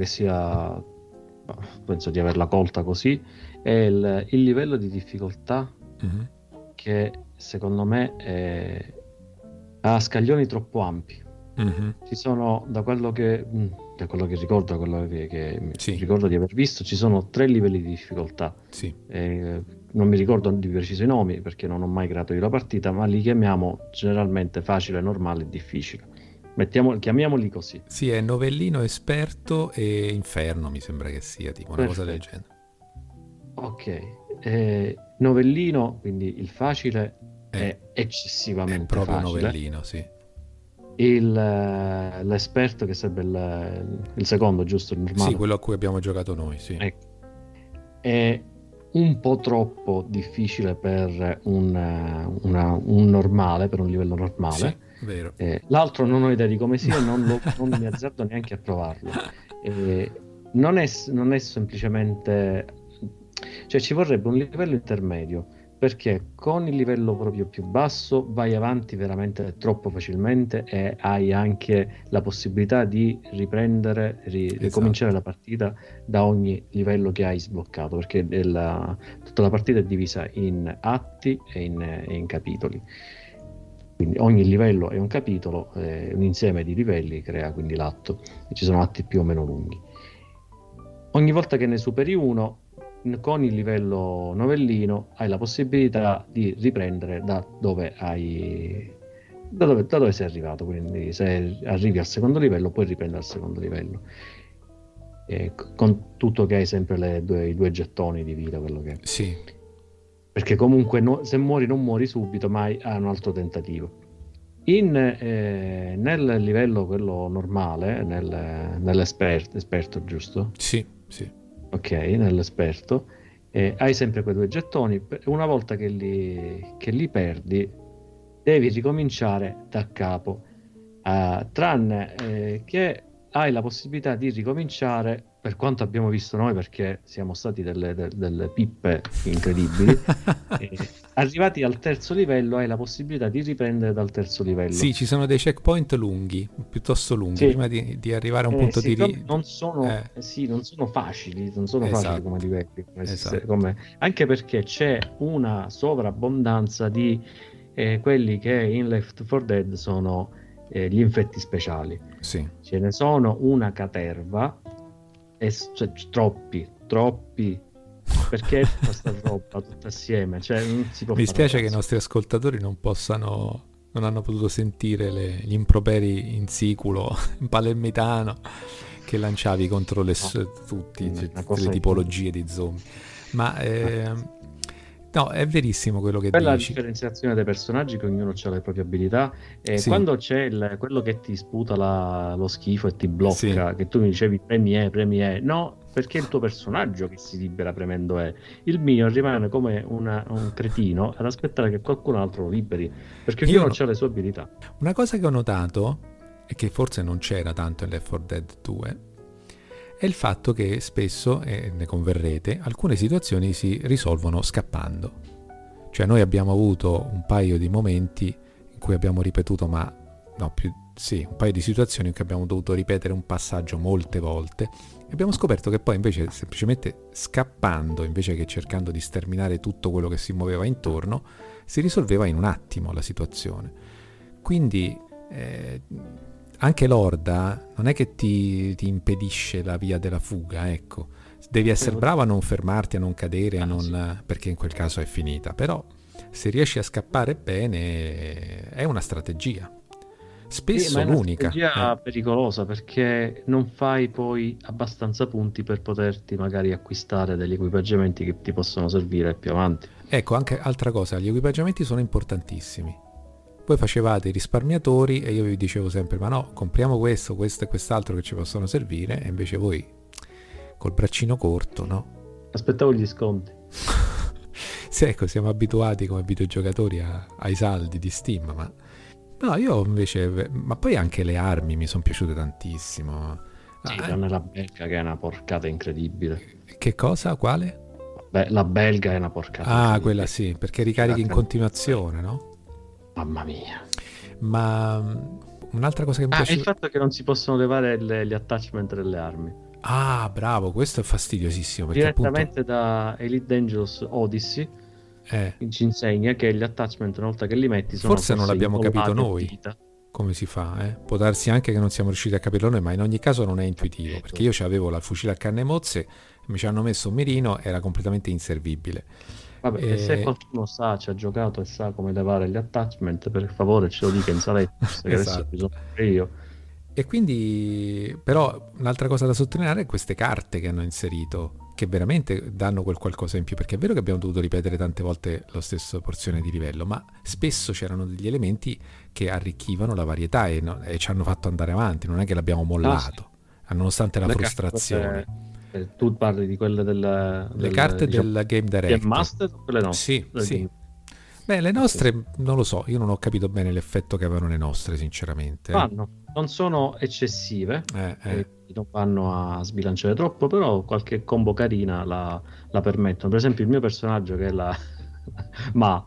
di averla colta così, è il livello di difficoltà, uh-huh, che secondo me ha scaglioni troppo ampi. Uh-huh. Ci sono, da quello che ricordo di aver visto, ci sono 3 livelli di difficoltà. Sì. Non mi ricordo di preciso i nomi perché non ho mai creato io la partita, ma li chiamiamo generalmente facile, normale e difficile. Chiamiamoli così. Sì, è novellino, esperto e inferno, mi sembra che sia tipo una cosa del genere. Ok, novellino, quindi il facile è eccessivamente è proprio facile. Novellino, sì. L'esperto che sarebbe il secondo, giusto? Il normale. Sì, quello a cui abbiamo giocato noi, sì. È un po' troppo difficile per un normale, per un livello normale. Sì, vero. L'altro non ho idea di come sia, non mi azzardo neanche a provarlo. Non è semplicemente, cioè ci vorrebbe un livello intermedio, perché con il livello proprio più basso vai avanti veramente troppo facilmente e hai anche la possibilità di riprendere, ricominciare la partita da ogni livello che hai sbloccato, perché tutta la partita è divisa in atti e in capitoli, quindi ogni livello è un capitolo, un insieme di livelli crea quindi l'atto, e ci sono atti più o meno lunghi. Ogni volta che ne superi uno con il livello novellino hai la possibilità di riprendere da dove sei arrivato, quindi se arrivi al secondo livello puoi riprendere al secondo livello, con tutto che hai sempre i due gettoni di vita, quello che è. Sì, perché comunque se muori non muori subito, ma hai un altro tentativo. Nel livello quello normale, nell'esperto, giusto? Sì. Ok, nell'esperto hai sempre quei due gettoni. Una volta che li perdi devi ricominciare da capo, tranne che hai la possibilità di ricominciare, per quanto abbiamo visto noi, perché siamo stati delle pippe incredibili. Arrivati al terzo livello hai la possibilità di riprendere dal terzo livello. Sì, ci sono dei checkpoint lunghi, piuttosto lunghi, sì, prima di arrivare a un punto di... Non sono facili come livelli, anche perché c'è una sovrabbondanza di quelli che in Left 4 Dead sono gli infetti speciali. Sì. Ce ne sono una caterva, cioè, troppi, perché questa roba tutta assieme, cioè, non si può. Mi dispiace che i nostri ascoltatori non hanno potuto sentire gli improperi in siculo, in palermitano, che lanciavi contro tutte le tipologie di zombie. Ma no, è verissimo quello che dici. La differenziazione dei personaggi, che ognuno ha le proprie abilità, e sì, quando c'è quello che ti sputa lo schifo e ti blocca, sì, che tu mi dicevi premi E, no, perché è il tuo personaggio che si libera premendo E. Il mio rimane come un cretino ad aspettare che qualcun altro lo liberi, perché ognuno ha le sue abilità. Una cosa che ho notato, e che forse non c'era tanto in Left 4 Dead 2, è il fatto che spesso, e ne converrete, alcune situazioni si risolvono scappando. Cioè noi abbiamo avuto un paio di momenti in cui abbiamo ripetuto, un paio di situazioni in cui abbiamo dovuto ripetere un passaggio molte volte, e abbiamo scoperto che poi invece semplicemente scappando, invece che cercando di sterminare tutto quello che si muoveva intorno, si risolveva in un attimo la situazione. Quindi... anche l'orda non è che ti impedisce la via della fuga, ecco, devi essere bravo a non fermarti, a non cadere, sì, perché in quel caso è finita. Però se riesci a scappare bene è una strategia, spesso ma è l'unica. Una strategia pericolosa, perché non fai poi abbastanza punti per poterti magari acquistare degli equipaggiamenti che ti possono servire più avanti. Ecco, anche altra cosa, gli equipaggiamenti sono importantissimi. Voi facevate i risparmiatori e io vi dicevo sempre: ma no, compriamo questo, questo e quest'altro che ci possono servire, e invece voi col braccino corto, no? Aspettavo gli sconti. Sì, ecco, siamo abituati come videogiocatori ai saldi di Steam, ma no, io invece. Ma poi anche le armi mi sono piaciute tantissimo. Sì, la belga, che è una porcata incredibile. Che cosa? Quale? Beh, la belga è una porcata. Ah, quella sì, perché ricarichi in continuazione, no? Mamma mia. Ma un'altra cosa che mi piace... il fatto che non si possono levare gli attachment delle armi. Ah, bravo, questo è fastidiosissimo. Perché direttamente da Elite Dangerous Odyssey ci insegna che gli attachment, una volta che li metti, sono... Forse non l'abbiamo capito noi come si fa, Può darsi anche che non siamo riusciti a capirlo noi, ma in ogni caso non è intuitivo, perché io avevo la fucile a canne mozze, mi ci hanno messo un mirino, era completamente inservibile. Vabbè, e se qualcuno ci ha giocato e sa come levare gli attachment, per favore ce lo dica in saletta. Esatto. Io. E quindi, però, un'altra cosa da sottolineare è queste carte che hanno inserito, che veramente danno quel qualcosa in più, perché è vero che abbiamo dovuto ripetere tante volte la stessa porzione di livello, ma spesso c'erano degli elementi che arricchivano la varietà e ci hanno fatto andare avanti, non è che l'abbiamo mollato, nonostante la frustrazione. Tu parli di quelle delle carte del Game Director. Game Master o quelle no? Sì. Beh, le nostre, non lo so, io non ho capito bene l'effetto che avevano le nostre, sinceramente. Non sono eccessive, non vanno a sbilanciare troppo, però qualche combo carina la permettono. Per esempio il mio personaggio, che è la la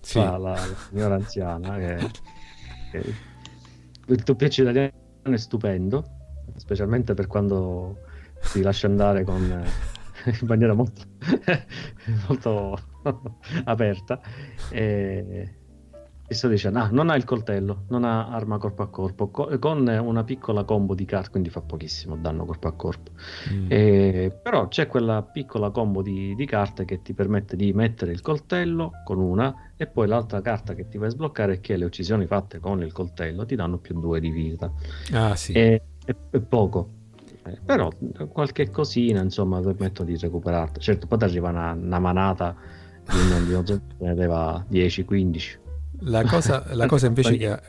signora anziana, che il doppiaggio italiano è stupendo, specialmente per quando si lascia andare in maniera molto molto aperta, e sto dicendo non ha il coltello, non ha arma corpo a corpo, con una piccola combo di carte, quindi fa pochissimo danno corpo a corpo. Però c'è quella piccola combo di carte che ti permette di mettere il coltello con una, e poi l'altra carta che ti vai a sbloccare è che le uccisioni fatte con il coltello ti danno +2 di vita. È poco, però qualche cosina insomma permettono di recuperarti. Certo, poi ti arriva una manata di un ne aveva 10-15. La cosa invece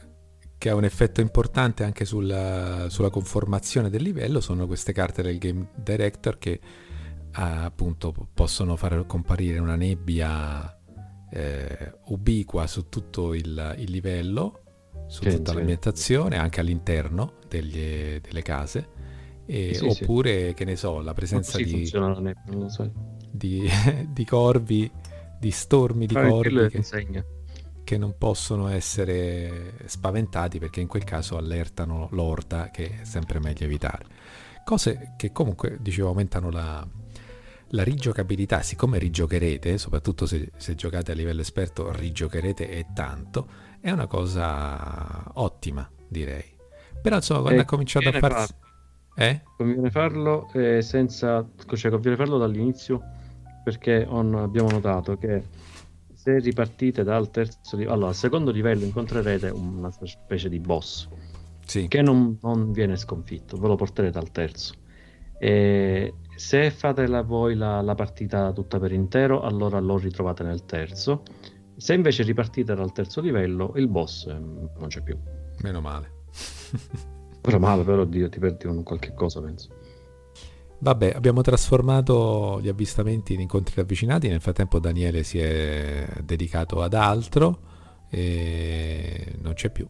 che ha un effetto importante anche sulla conformazione del livello sono queste carte del Game Director, che appunto possono far comparire una nebbia ubiqua su tutto il livello, su tutta l'ambientazione, anche all'interno delle case. Oppure che ne so, la presenza di corvi, di stormi di corvi che non possono essere spaventati, perché in quel caso allertano l'orda, che è sempre meglio evitare. Cose che comunque, dicevo, aumentano la rigiocabilità. Siccome rigiocherete, soprattutto se giocate a livello esperto, rigiocherete e tanto, è una cosa ottima, direi. Però insomma, quando ha cominciato a farsi... Conviene farlo conviene farlo dall'inizio, perché abbiamo notato che se ripartite dal terzo livello, allora al secondo livello incontrerete una specie di boss che non viene sconfitto, ve lo porterete al terzo. E se fate voi la partita tutta per intero, allora lo ritrovate nel terzo. Se invece ripartite dal terzo livello, il boss non c'è più. Meno male. Però Dio, ti perdi un qualche cosa, penso. Vabbè, abbiamo trasformato gli avvistamenti in incontri ravvicinati. Nel frattempo Daniele si è dedicato ad altro e non c'è più.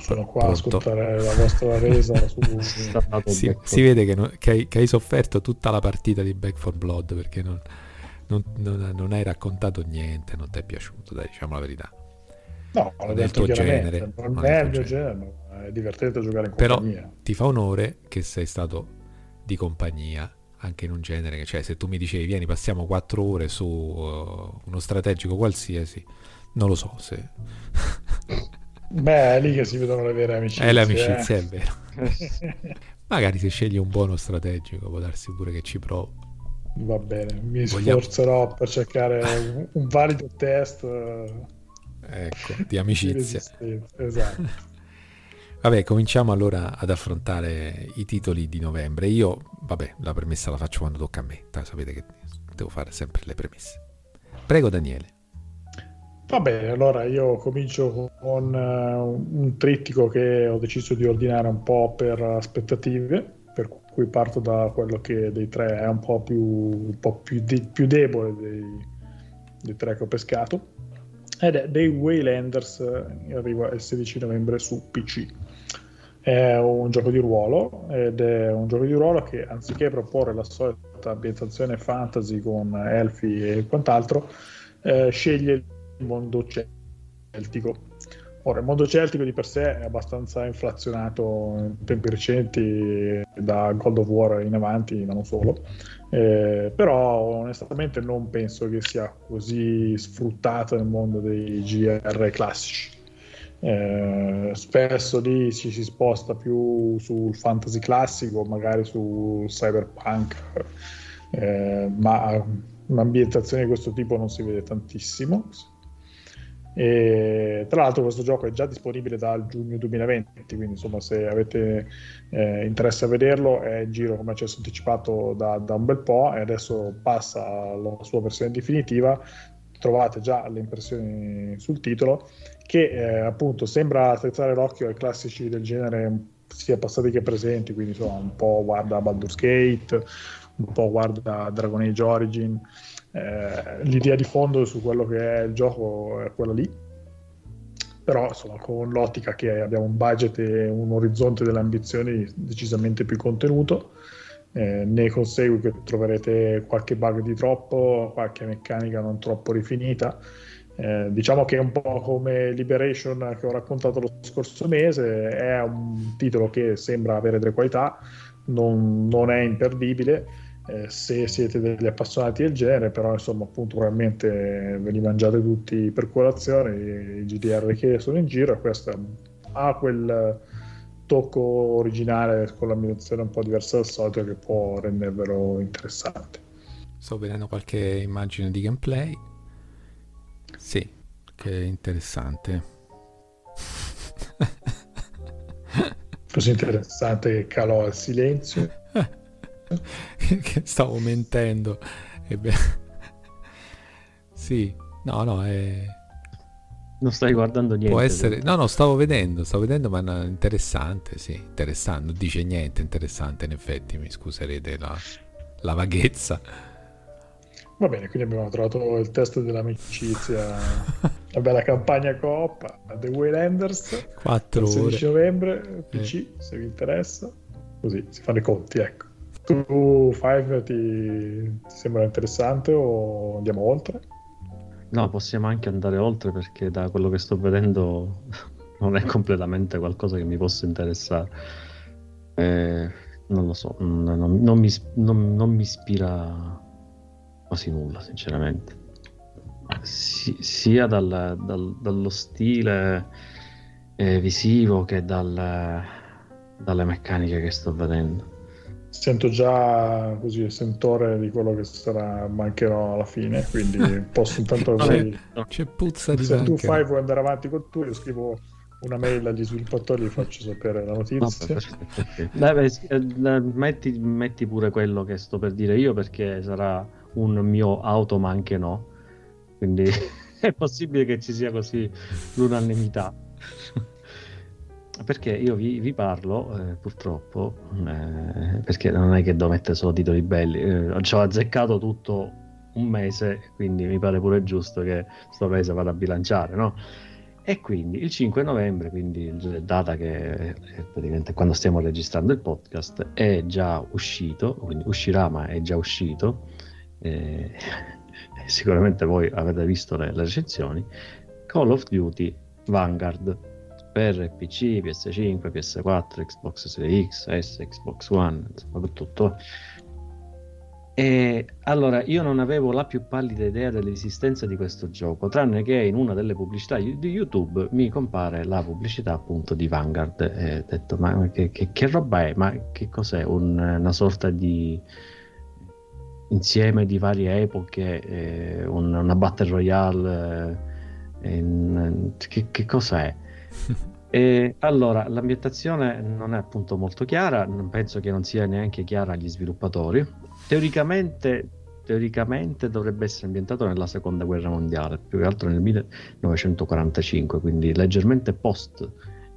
Sono qua a ascoltare la vostra resa si vede che hai sofferto tutta la partita di Back 4 Blood, perché non hai raccontato niente, non ti è piaciuto, dai, diciamo la verità. No, l'ho detto chiaramente, è divertente giocare in compagnia. Però ti fa onore che sei stato di compagnia, anche in un genere che, cioè, se tu mi dicevi vieni passiamo 4 ore su uno strategico qualsiasi, non lo so se... Beh, è lì che si vedono le vere amicizie. È l'amicizia, è vero. Magari se scegli un buono strategico può darsi pure che ci provo. Va bene, sforzerò per cercare un valido test... di amicizia. Esatto. Vabbè, cominciamo allora ad affrontare i titoli di novembre. Io, la premessa la faccio quando tocca a me. Sapete che devo fare sempre le premesse. Prego, Daniele. Va bene, allora io comincio con un trittico che ho deciso di ordinare un po' per aspettative, per cui parto da quello che dei tre è un po' più debole dei tre che ho pescato, ed è The Waylanders. Arriva il 16 novembre su PC. È un gioco di ruolo, ed è un gioco di ruolo che, anziché proporre la solita ambientazione fantasy con elfi e quant'altro, sceglie il mondo celtico. Ora, il mondo celtico di per sé è abbastanza inflazionato in tempi recenti, da God of War in avanti, ma non solo. Però onestamente non penso che sia così sfruttato nel mondo dei GR classici. Spesso lì ci si sposta più sul fantasy classico, magari sul cyberpunk, ma un'ambientazione di questo tipo non si vede tantissimo. E, tra l'altro, questo gioco è già disponibile dal giugno 2020, quindi insomma, se avete interesse a vederlo, è in giro come accesso anticipato da un bel po', e adesso passa alla sua versione definitiva. Trovate già le impressioni sul titolo, che appunto sembra strizzare l'occhio ai classici del genere, sia passati che presenti, quindi insomma un po' guarda Baldur's Gate, un po' guarda Dragon Age Origin. L'idea di fondo su quello che è il gioco è quella lì, però insomma con l'ottica che abbiamo un budget e un orizzonte delle ambizioni decisamente più contenuto. Ne consegue che troverete qualche bug di troppo, qualche meccanica non troppo rifinita. Diciamo che è un po' come Liberation, che ho raccontato lo scorso mese. È un titolo che sembra avere delle qualità, non è imperdibile se siete degli appassionati del genere, però insomma appunto probabilmente ve li mangiate tutti per colazione, i GDR che sono in giro, e questo ha quel tocco originale con l'ambientazione un po' diversa dal solito che può rendervelo interessante. Sto vedendo qualche immagine di gameplay, sì, che è interessante. Così interessante che calò il silenzio. Che stavo mentendo. Sì, no è... Non stai guardando niente? Può essere, no, stavo vedendo, ma no, interessante, sì, interessante, non dice niente, interessante in effetti, mi scuserete la vaghezza. Va bene, quindi abbiamo trovato il testo dell'amicizia, la bella campagna coop, The Waylanders, 4 ore. 16 novembre, PC, se vi interessa, così si fanno i conti, ecco. Tu, Five, ti sembra interessante o andiamo oltre? No, possiamo anche andare oltre, perché da quello che sto vedendo non è completamente qualcosa che mi possa interessare. Non lo so, non mi ispira quasi nulla, sinceramente. Sia dallo stile visivo che dalle meccaniche che sto vedendo. Sento già così il sentore di quello che sarà, mancherò alla fine, quindi posso intanto c'è puzza di se tu fai vuoi andare avanti con tu, io scrivo una mail agli sviluppatori e faccio sapere la notizia. Metti pure quello che sto per dire io, perché sarà un mio auto, ma anche no, quindi è possibile che ci sia così l'unanimità. Perché io vi parlo, purtroppo, perché non è che devo mettere solo titoli belli, ci ho azzeccato tutto un mese, quindi mi pare pure giusto che sto mese vada a bilanciare, no? E quindi il 5 novembre, quindi data che è praticamente quando stiamo registrando il podcast, è già uscito, quindi uscirà, ma è già uscito, sicuramente voi avete visto le recensioni, Call of Duty Vanguard, per PC, PS5, PS4, Xbox Series X, S, Xbox One, insomma tutto. E allora, io non avevo la più pallida idea dell'esistenza di questo gioco, tranne che in una delle pubblicità di YouTube mi compare la pubblicità appunto di Vanguard, e ho detto ma che roba è? Ma che cos'è? Una sorta di insieme di varie epoche, una battle royale, che cos'è? E allora l'ambientazione non è appunto molto chiara, penso che non sia neanche chiara agli sviluppatori. Teoricamente dovrebbe essere ambientato nella seconda guerra mondiale, più che altro nel 1945, quindi leggermente post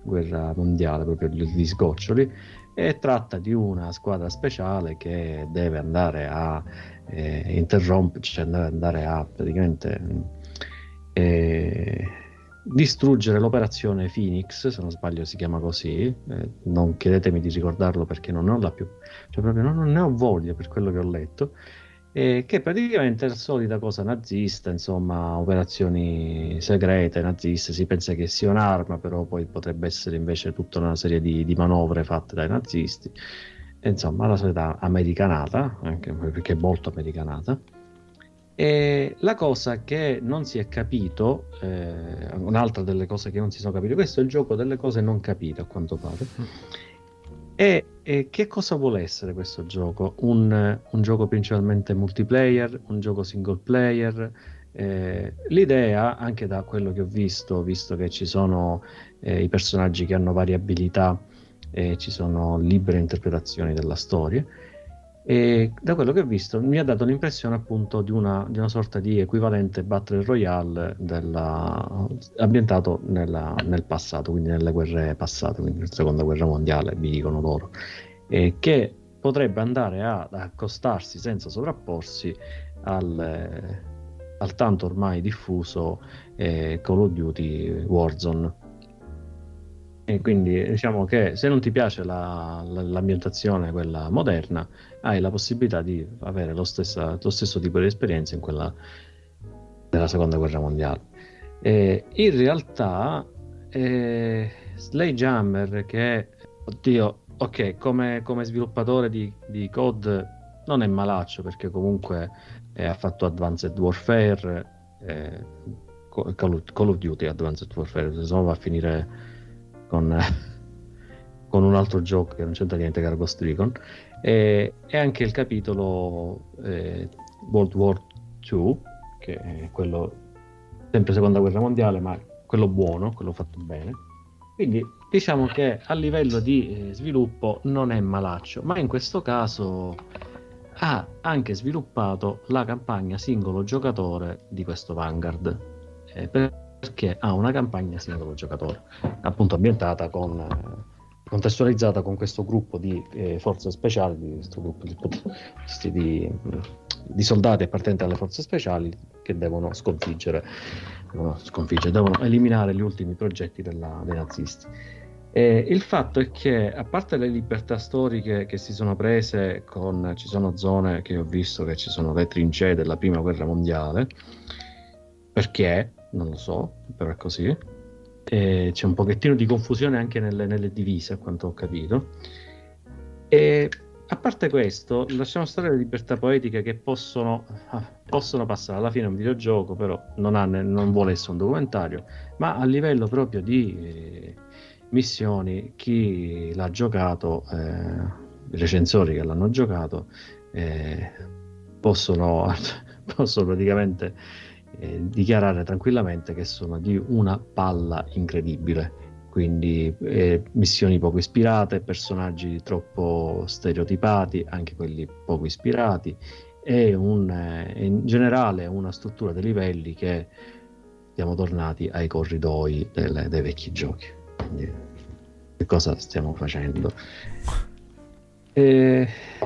guerra mondiale, proprio gli sgoccioli, e tratta di una squadra speciale che deve andare a distruggere l'operazione Phoenix, se non sbaglio si chiama così, non chiedetemi di ricordarlo perché non ho la più, cioè proprio non ne ho voglia per quello che ho letto, che praticamente è la solita cosa nazista, insomma operazioni segrete naziste, si pensa che sia un'arma, però poi potrebbe essere invece tutta una serie di manovre fatte dai nazisti, e, insomma la solita americanata, anche perché è molto americanata. E la cosa che non si è capito, un'altra delle cose che non si sono capite, questo è il gioco delle cose non capite a quanto pare, è che cosa vuole essere questo gioco? Un gioco principalmente multiplayer, un gioco single player, L'idea, anche da quello che ho visto, visto che ci sono i personaggi che hanno varie abilità e ci sono libere interpretazioni della storia, e da quello che ho visto mi ha dato l'impressione appunto di una sorta di equivalente battle royale ambientato nel passato, quindi nelle guerre passate, quindi nella seconda guerra mondiale, mi dicono loro, che potrebbe andare ad accostarsi senza sovrapporsi al tanto ormai diffuso Call of Duty Warzone. E quindi diciamo che se non ti piace l'ambientazione quella moderna, hai la possibilità di avere lo stesso tipo di esperienza in quella della seconda guerra mondiale. In realtà Sledgehammer, che oddio, ok, come sviluppatore di COD non è malaccio, perché comunque ha fatto Advanced Warfare, Call of Duty Advanced Warfare, se no va a finire con un altro gioco che non c'entra niente, Ghost Recon, e anche il capitolo World War 2, che è quello sempre seconda guerra mondiale, ma quello buono, quello fatto bene. Quindi diciamo che a livello di sviluppo non è malaccio, ma in questo caso ha anche sviluppato la campagna singolo giocatore di questo Vanguard, perché ha una campagna singolo giocatore appunto ambientata contestualizzata con questo gruppo di forze speciali, questo gruppo di soldati appartenenti alle forze speciali che devono devono eliminare gli ultimi progetti dei nazisti. Il fatto è che, a parte le libertà storiche che si sono prese, ci sono zone che ho visto che ci sono le trincee della prima guerra mondiale, perché non lo so, però è così, c'è un pochettino di confusione anche nelle divise, a quanto ho capito. E a parte questo, lasciamo stare le libertà poetiche che possono passare, alla fine è un videogioco, però non vuole essere un documentario, ma a livello proprio di missioni, chi l'ha giocato, i recensori che l'hanno giocato, possono praticamente dichiarare tranquillamente che sono di una palla incredibile. Quindi missioni poco ispirate, personaggi troppo stereotipati, anche quelli poco ispirati, e in generale una struttura dei livelli che siamo tornati ai corridoi dei vecchi giochi. Quindi, che cosa stiamo facendo?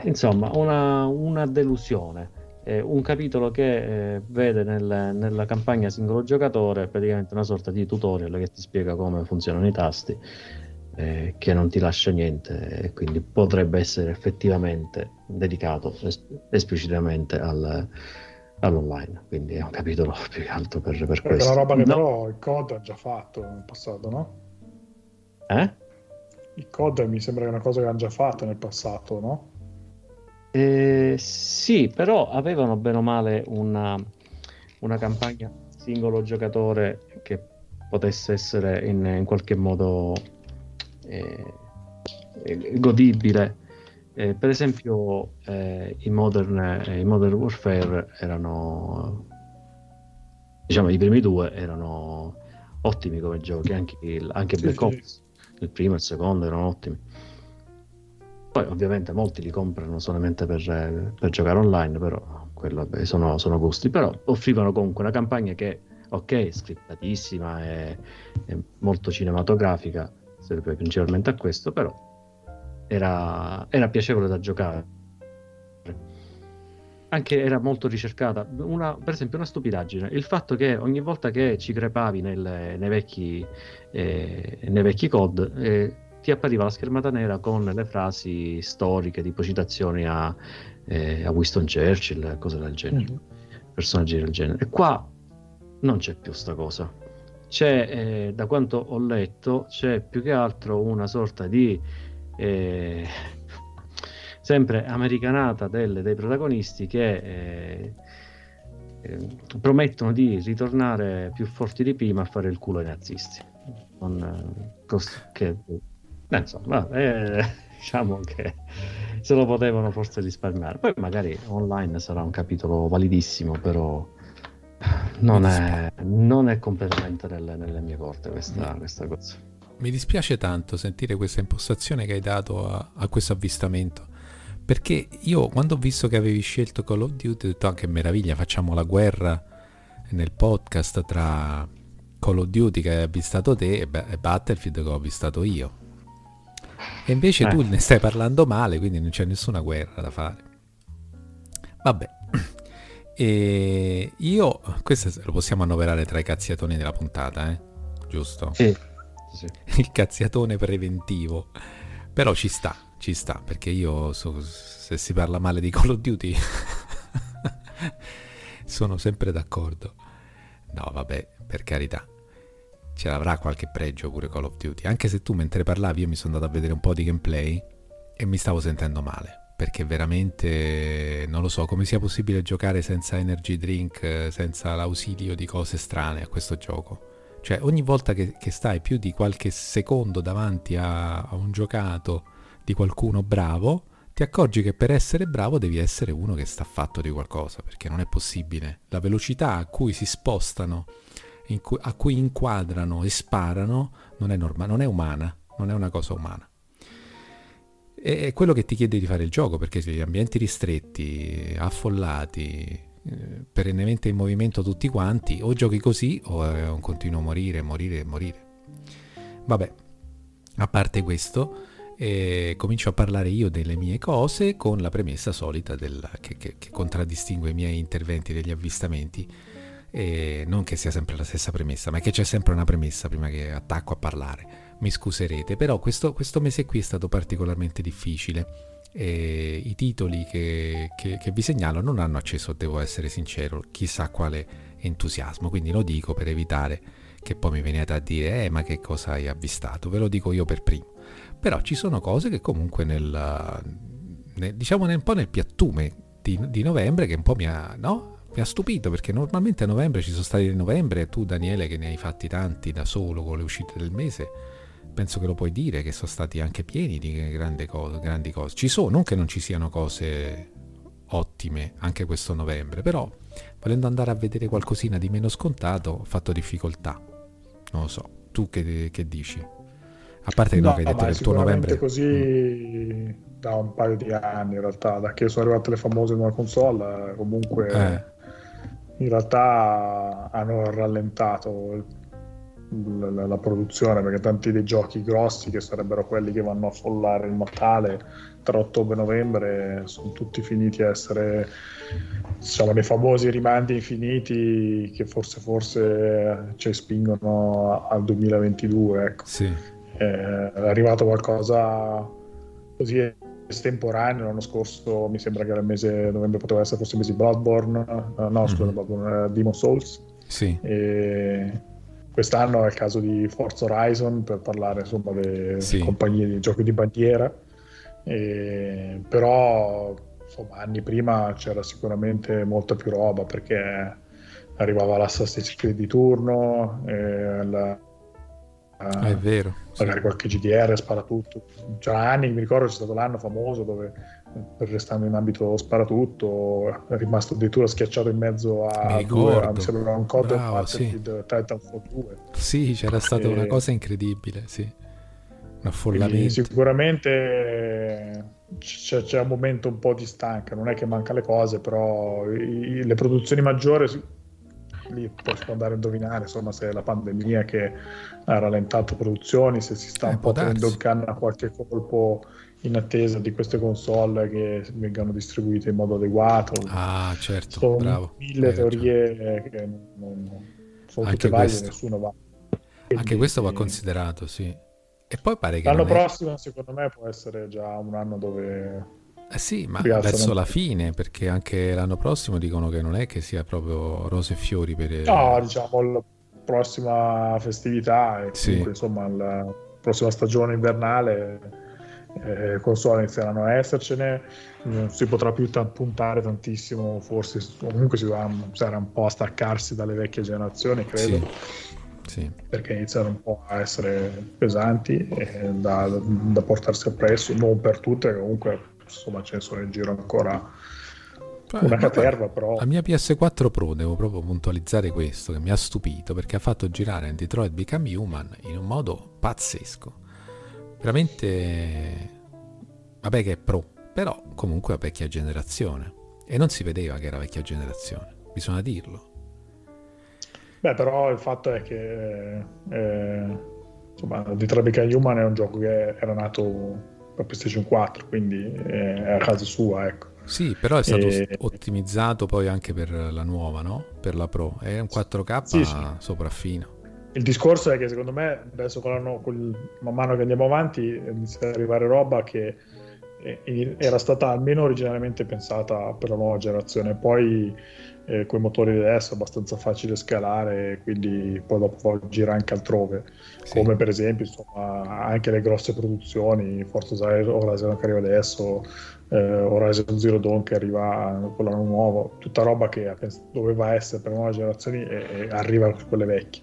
Insomma, una delusione. Un capitolo che vede nella campagna singolo giocatore praticamente una sorta di tutorial che ti spiega come funzionano i tasti, che non ti lascia niente, e quindi potrebbe essere effettivamente dedicato esplicitamente all'online. Quindi è un capitolo più che altro per questo. È una roba che però il COD ha già fatto nel passato, no? Il COD mi sembra che è una cosa che hanno già fatto nel passato, no? Sì, però avevano bene o male una campagna singolo giocatore che potesse essere in qualche modo godibile. Per esempio i Modern Warfare erano, diciamo, i primi due erano ottimi come giochi, anche Black Ops, il primo e il secondo erano ottimi. Poi ovviamente molti li comprano solamente per giocare online, però quello, beh, sono gusti. Però offrivano comunque una campagna che, ok, scriptatissima e molto cinematografica, serve principalmente a questo, però era piacevole da giocare. Anche era molto ricercata. Per esempio, una stupidaggine, il fatto che ogni volta che ci crepavi nei vecchi COD, ti appariva la schermata nera con le frasi storiche, tipo citazioni a Winston Churchill, cose del genere, personaggi del genere. E qua non c'è più sta cosa. C'è, da quanto ho letto, c'è più che altro una sorta di sempre americanata dei protagonisti che promettono di ritornare più forti di prima a fare il culo ai nazisti. Insomma, diciamo che se lo potevano forse risparmiare. Poi magari online sarà un capitolo validissimo, però non è completamente nelle mie corte questa cosa. Mi dispiace tanto sentire questa impostazione che hai dato a questo avvistamento, perché io quando ho visto che avevi scelto Call of Duty ho detto: ah, che meraviglia, facciamo la guerra nel podcast tra Call of Duty che hai avvistato te e Battlefield che ho avvistato io, e invece tu ne stai parlando male, quindi non c'è nessuna guerra da fare. Vabbè, e io questo lo possiamo annoverare tra i cazziatoni della puntata, giusto? Sì. Il cazziatone preventivo, però ci sta, perché io se si parla male di Call of Duty sono sempre d'accordo. No, vabbè, per carità, ce l'avrà qualche pregio pure Call of Duty, anche se tu mentre parlavi io mi sono andato a vedere un po' di gameplay e mi stavo sentendo male, perché veramente non lo so come sia possibile giocare senza energy drink, senza l'ausilio di cose strane a questo gioco. Cioè ogni volta che stai più di qualche secondo davanti a un giocato di qualcuno bravo, ti accorgi che per essere bravo devi essere uno che sta fatto di qualcosa, perché non è possibile la velocità a cui si spostano, a cui inquadrano e sparano. Non è normale, non è umana, non è una cosa umana. È quello che ti chiede di fare il gioco, perché gli ambienti ristretti, affollati, perennemente in movimento tutti quanti, o giochi così o è un continuo morire. Vabbè, a parte questo, comincio a parlare io delle mie cose con la premessa solita che contraddistingue i miei interventi degli avvistamenti, e non che sia sempre la stessa premessa, ma che c'è sempre una premessa prima che attacco a parlare. Mi scuserete, però questo mese qui è stato particolarmente difficile, e i titoli che vi segnalo non hanno acceso, devo essere sincero, chissà quale entusiasmo, quindi lo dico per evitare che poi mi veniate a dire ma che cosa hai avvistato, ve lo dico io per primo. Però ci sono cose che comunque diciamo un po' nel piattume di novembre, che un po' mi ha stupito, perché normalmente a novembre ci sono stati tu Daniele che ne hai fatti tanti da solo con le uscite del mese, penso che lo puoi dire, che sono stati anche pieni di grandi cose. Ci sono, non che non ci siano cose ottime anche questo novembre, però volendo andare a vedere qualcosina di meno scontato ho fatto difficoltà, non lo so, tu che dici? A parte che che hai detto del tuo novembre così da un paio di anni, in realtà, da che sono arrivate le famose nuove console, comunque in realtà hanno rallentato la produzione, perché tanti dei giochi grossi che sarebbero quelli che vanno a affollare il Natale tra ottobre e novembre sono tutti finiti a essere, diciamo, dei famosi rimandi infiniti che forse ci spingono al 2022, ecco. Sì. È arrivato qualcosa così estemporaneo l'anno scorso, mi sembra che era il mese novembre, poteva essere forse il mese Demon Souls. Sì. E quest'anno è il caso di Forza Horizon, per parlare insomma delle compagnie di giochi di bandiera, però insomma anni prima c'era sicuramente molta più roba, perché arrivava l'Assassin's Creed di turno, è vero, magari qualche GDR, sparatutto. Già anni, mi ricordo, c'è stato l'anno famoso dove, restando in ambito sparatutto, è rimasto addirittura schiacciato in mezzo mi sembrava un COD Battlefield Titanfall 2. Sì, c'era stata una cosa incredibile, sì, un affollamento. Sicuramente c'è un momento un po' di stanca, non è che manca le cose, però le produzioni maggiori lì posso andare a indovinare, insomma, se è la pandemia che ha rallentato produzioni, se si sta un po' tenendo il canna a qualche colpo in attesa di queste console che vengano distribuite in modo adeguato. Ah, certo, sono bravo. Mille teorie che non sono tutte valide, nessuno va. Quindi, anche questo va considerato, sì. E poi pare che l'anno prossimo, secondo me, può essere già un anno dove... sì, ma verso la fine, perché anche l'anno prossimo dicono che non è che sia proprio rose e fiori per... No, diciamo la prossima festività e comunque, insomma, la prossima stagione invernale console inizieranno a essercene, non si potrà più puntare tantissimo, forse comunque sarà un po' a staccarsi dalle vecchie generazioni, credo. Sì. Perché iniziano un po' a essere pesanti e da portarsi appresso, non per tutte comunque. Insomma, ce ne sono in giro ancora una caterva però. La mia PS4 Pro, devo proprio puntualizzare questo, che mi ha stupito, perché ha fatto girare Detroit Become Human in un modo pazzesco, veramente. Vabbè che è Pro, però comunque è vecchia generazione, e non si vedeva che era vecchia generazione, bisogna dirlo. Beh, però il fatto è che insomma, Detroit Become Human è un gioco che era nato per PlayStation 4, quindi è a casa sua, ecco. Sì, però è stato ottimizzato poi anche per la nuova, no? Per la Pro, è un 4K sì. Sopraffino. Il discorso è che secondo me adesso man mano che andiamo avanti inizia ad arrivare roba che era stata almeno originariamente pensata per la nuova generazione, poi con i motori di adesso è abbastanza facile scalare, quindi poi dopo gira anche altrove, sì. Come per esempio insomma, anche le grosse produzioni, Forza Horizon che arriva adesso, Horizon Zero Dawn che arriva con l'anno nuovo, tutta roba che doveva essere per le nuove generazioni e arriva con quelle vecchie,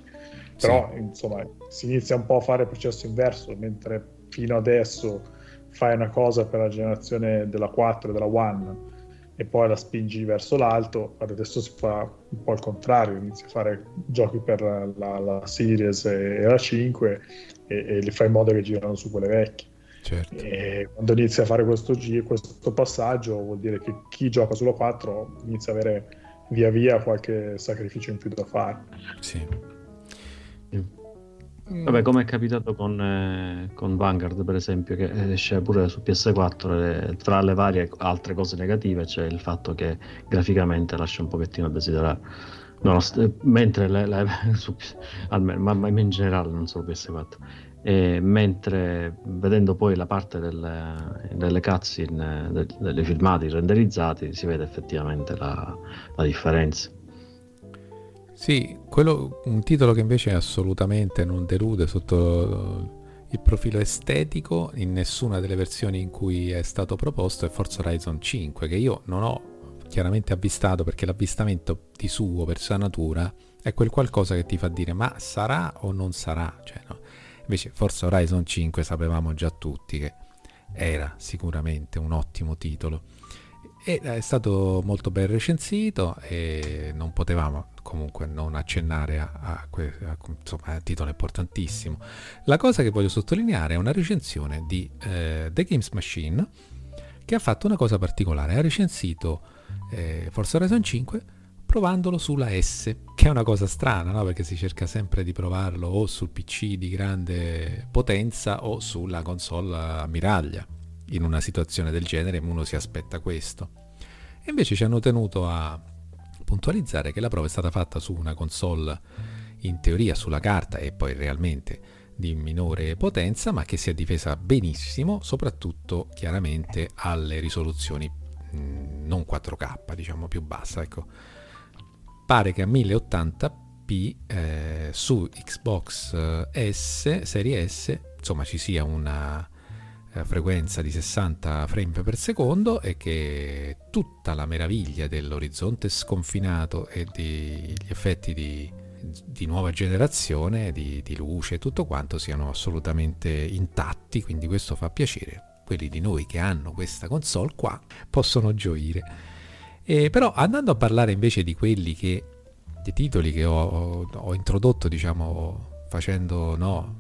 però sì. Insomma si inizia un po' a fare il processo inverso, mentre fino adesso fai una cosa per la generazione della 4 e della 1 e poi la spingi verso l'alto, adesso si fa un po' il contrario, inizi a fare giochi per la Series e la 5 e li fai in modo che girano su quelle vecchie, certo. E quando inizi a fare questo passaggio vuol dire che chi gioca sulla 4 inizia a avere via via qualche sacrificio in più da fare, sì. Vabbè, come è capitato con Vanguard per esempio, che esce pure su PS4, tra le varie altre cose negative c'è il fatto che graficamente lascia un pochettino a desiderare, mentre almeno, ma in generale non solo PS4, mentre vedendo poi la parte delle cutscene, delle filmati renderizzati, si vede effettivamente la differenza. Sì, un titolo che invece assolutamente non delude sotto il profilo estetico in nessuna delle versioni in cui è stato proposto è Forza Horizon 5, che io non ho chiaramente avvistato, perché l'avvistamento di suo, per sua natura, è quel qualcosa che ti fa dire ma sarà o non sarà, cioè, no? Invece Forza Horizon 5 sapevamo già tutti che era sicuramente un ottimo titolo, e è stato molto ben recensito e non potevamo comunque non accennare insomma, a un titolo importantissimo. La cosa che voglio sottolineare è una recensione di The Games Machine, che ha fatto una cosa particolare, ha recensito Forza Horizon 5 provandolo sulla S, che è una cosa strana, no? Perché si cerca sempre di provarlo o sul PC di grande potenza o sulla console a miraglia. In una situazione del genere uno si aspetta questo, e invece ci hanno tenuto a puntualizzare che la prova è stata fatta su una console in teoria sulla carta e poi realmente di minore potenza, ma che si è difesa benissimo, soprattutto chiaramente alle risoluzioni non 4K, diciamo più bassa, ecco. Pare che a 1080p su Xbox S, serie S, insomma ci sia una frequenza di 60 frame per secondo, e che tutta la meraviglia dell'orizzonte sconfinato e degli effetti di nuova generazione di luce e tutto quanto siano assolutamente intatti, quindi questo fa piacere, quelli di noi che hanno questa console qua possono gioire. E però andando a parlare invece di quelli che dei titoli che ho introdotto, diciamo, facendo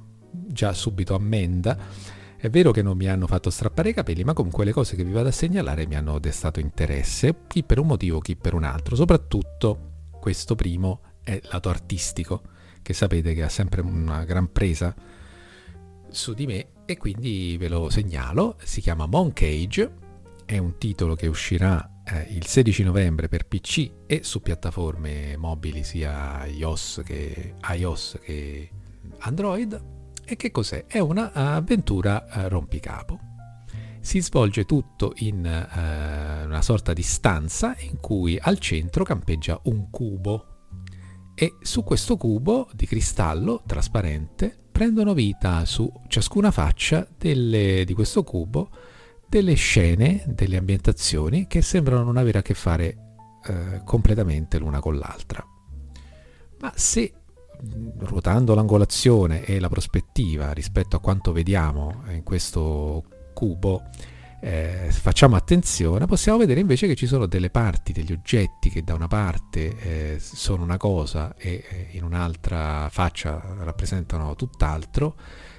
già subito ammenda, è vero che non mi hanno fatto strappare i capelli, ma comunque le cose che vi vado a segnalare mi hanno destato interesse, chi per un motivo, chi per un altro. Soprattutto questo primo è lato artistico, che sapete che ha sempre una gran presa su di me, e quindi ve lo segnalo. Si chiama Moncage, è un titolo che uscirà il 16 novembre per PC e su piattaforme mobili sia iOS che Android. E che cos'è? È un'avventura rompicapo. Si svolge tutto in una sorta di stanza in cui al centro campeggia un cubo, e su questo cubo di cristallo trasparente prendono vita su ciascuna faccia di questo cubo delle scene, delle ambientazioni che sembrano non avere a che fare completamente l'una con l'altra. Ma se ruotando l'angolazione e la prospettiva rispetto a quanto vediamo in questo cubo facciamo attenzione, possiamo vedere invece che ci sono delle parti, degli oggetti che da una parte sono una cosa e in un'altra faccia rappresentano tutt'altro,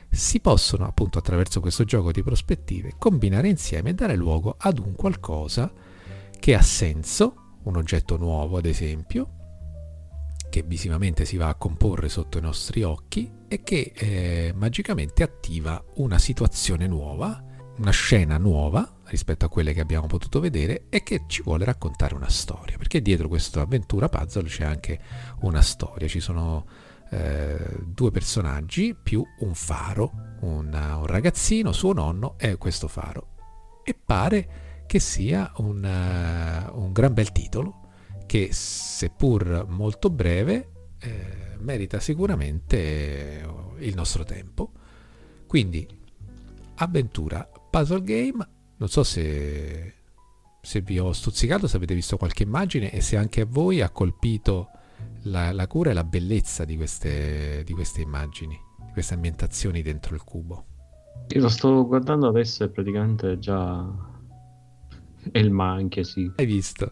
si possono appunto attraverso questo gioco di prospettive combinare insieme e dare luogo ad un qualcosa che ha senso, un oggetto nuovo ad esempio, che visivamente si va a comporre sotto i nostri occhi e che magicamente attiva una situazione nuova, una scena nuova rispetto a quelle che abbiamo potuto vedere e che ci vuole raccontare una storia, perché dietro questa avventura puzzle c'è anche una storia, ci sono due personaggi più un faro, un ragazzino, suo nonno e questo faro, e pare che sia un gran bel titolo che, seppur molto breve, merita sicuramente il nostro tempo. Quindi avventura puzzle game, non so se vi ho stuzzicato, se avete visto qualche immagine e se anche a voi ha colpito la cura e la bellezza di queste immagini, di queste ambientazioni dentro il cubo. Io lo sto guardando adesso e praticamente già Elma anche sì. Hai visto?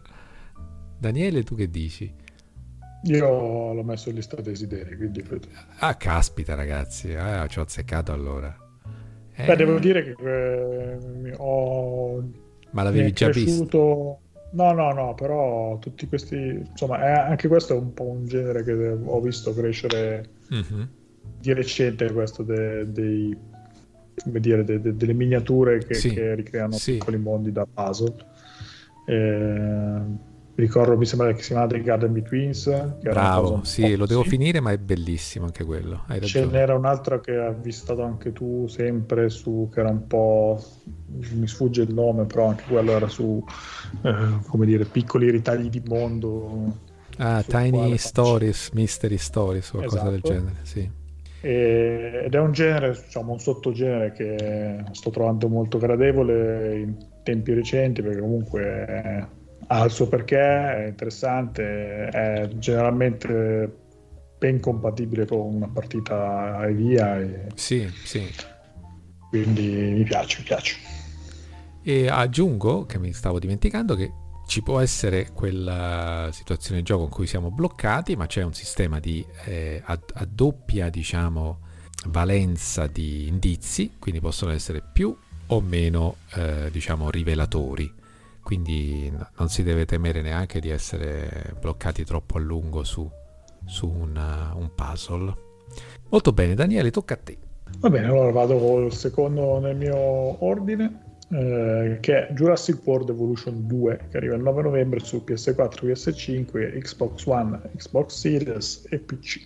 Daniele, tu che dici? Io l'ho messo in lista desideri, quindi... Ah, caspita ragazzi, ci ho azzeccato allora. Beh, devo dire che ma l'avevi già visto? No, però tutti questi... Insomma, anche questo è un po' un genere che ho visto crescere di recente, questo dei... come dire, delle miniature che ricreano piccoli mondi da puzzle. Ricordo, mi sembra che si chiama The Garden Betweens. Bravo, sì, lo devo finire, ma è bellissimo anche quello. Hai ragione. Ce n'era un altro che hai avvistato anche tu, sempre su, che era un po', mi sfugge il nome, però anche quello era su come dire, piccoli ritagli di mondo. Ah, Tiny Stories, Mystery Stories, qualcosa del genere, sì. Ed è un genere, diciamo, un sottogenere che sto trovando molto gradevole in tempi recenti, perché comunque ha il suo perché, è interessante, è generalmente ben compatibile con una partita e via. Sì. Quindi mi piace. E aggiungo, che mi stavo dimenticando, che ci può essere quella situazione di gioco in cui siamo bloccati, ma c'è un sistema di a doppia, diciamo, valenza di indizi, quindi possono essere più o meno, diciamo, rivelatori. Quindi non si deve temere neanche di essere bloccati troppo a lungo su un puzzle. Molto bene, Daniele, tocca a te. Va bene, allora vado col secondo nel mio ordine, che è Jurassic World Evolution 2, che arriva il 9 novembre su PS4, PS5, Xbox One, Xbox Series e PC.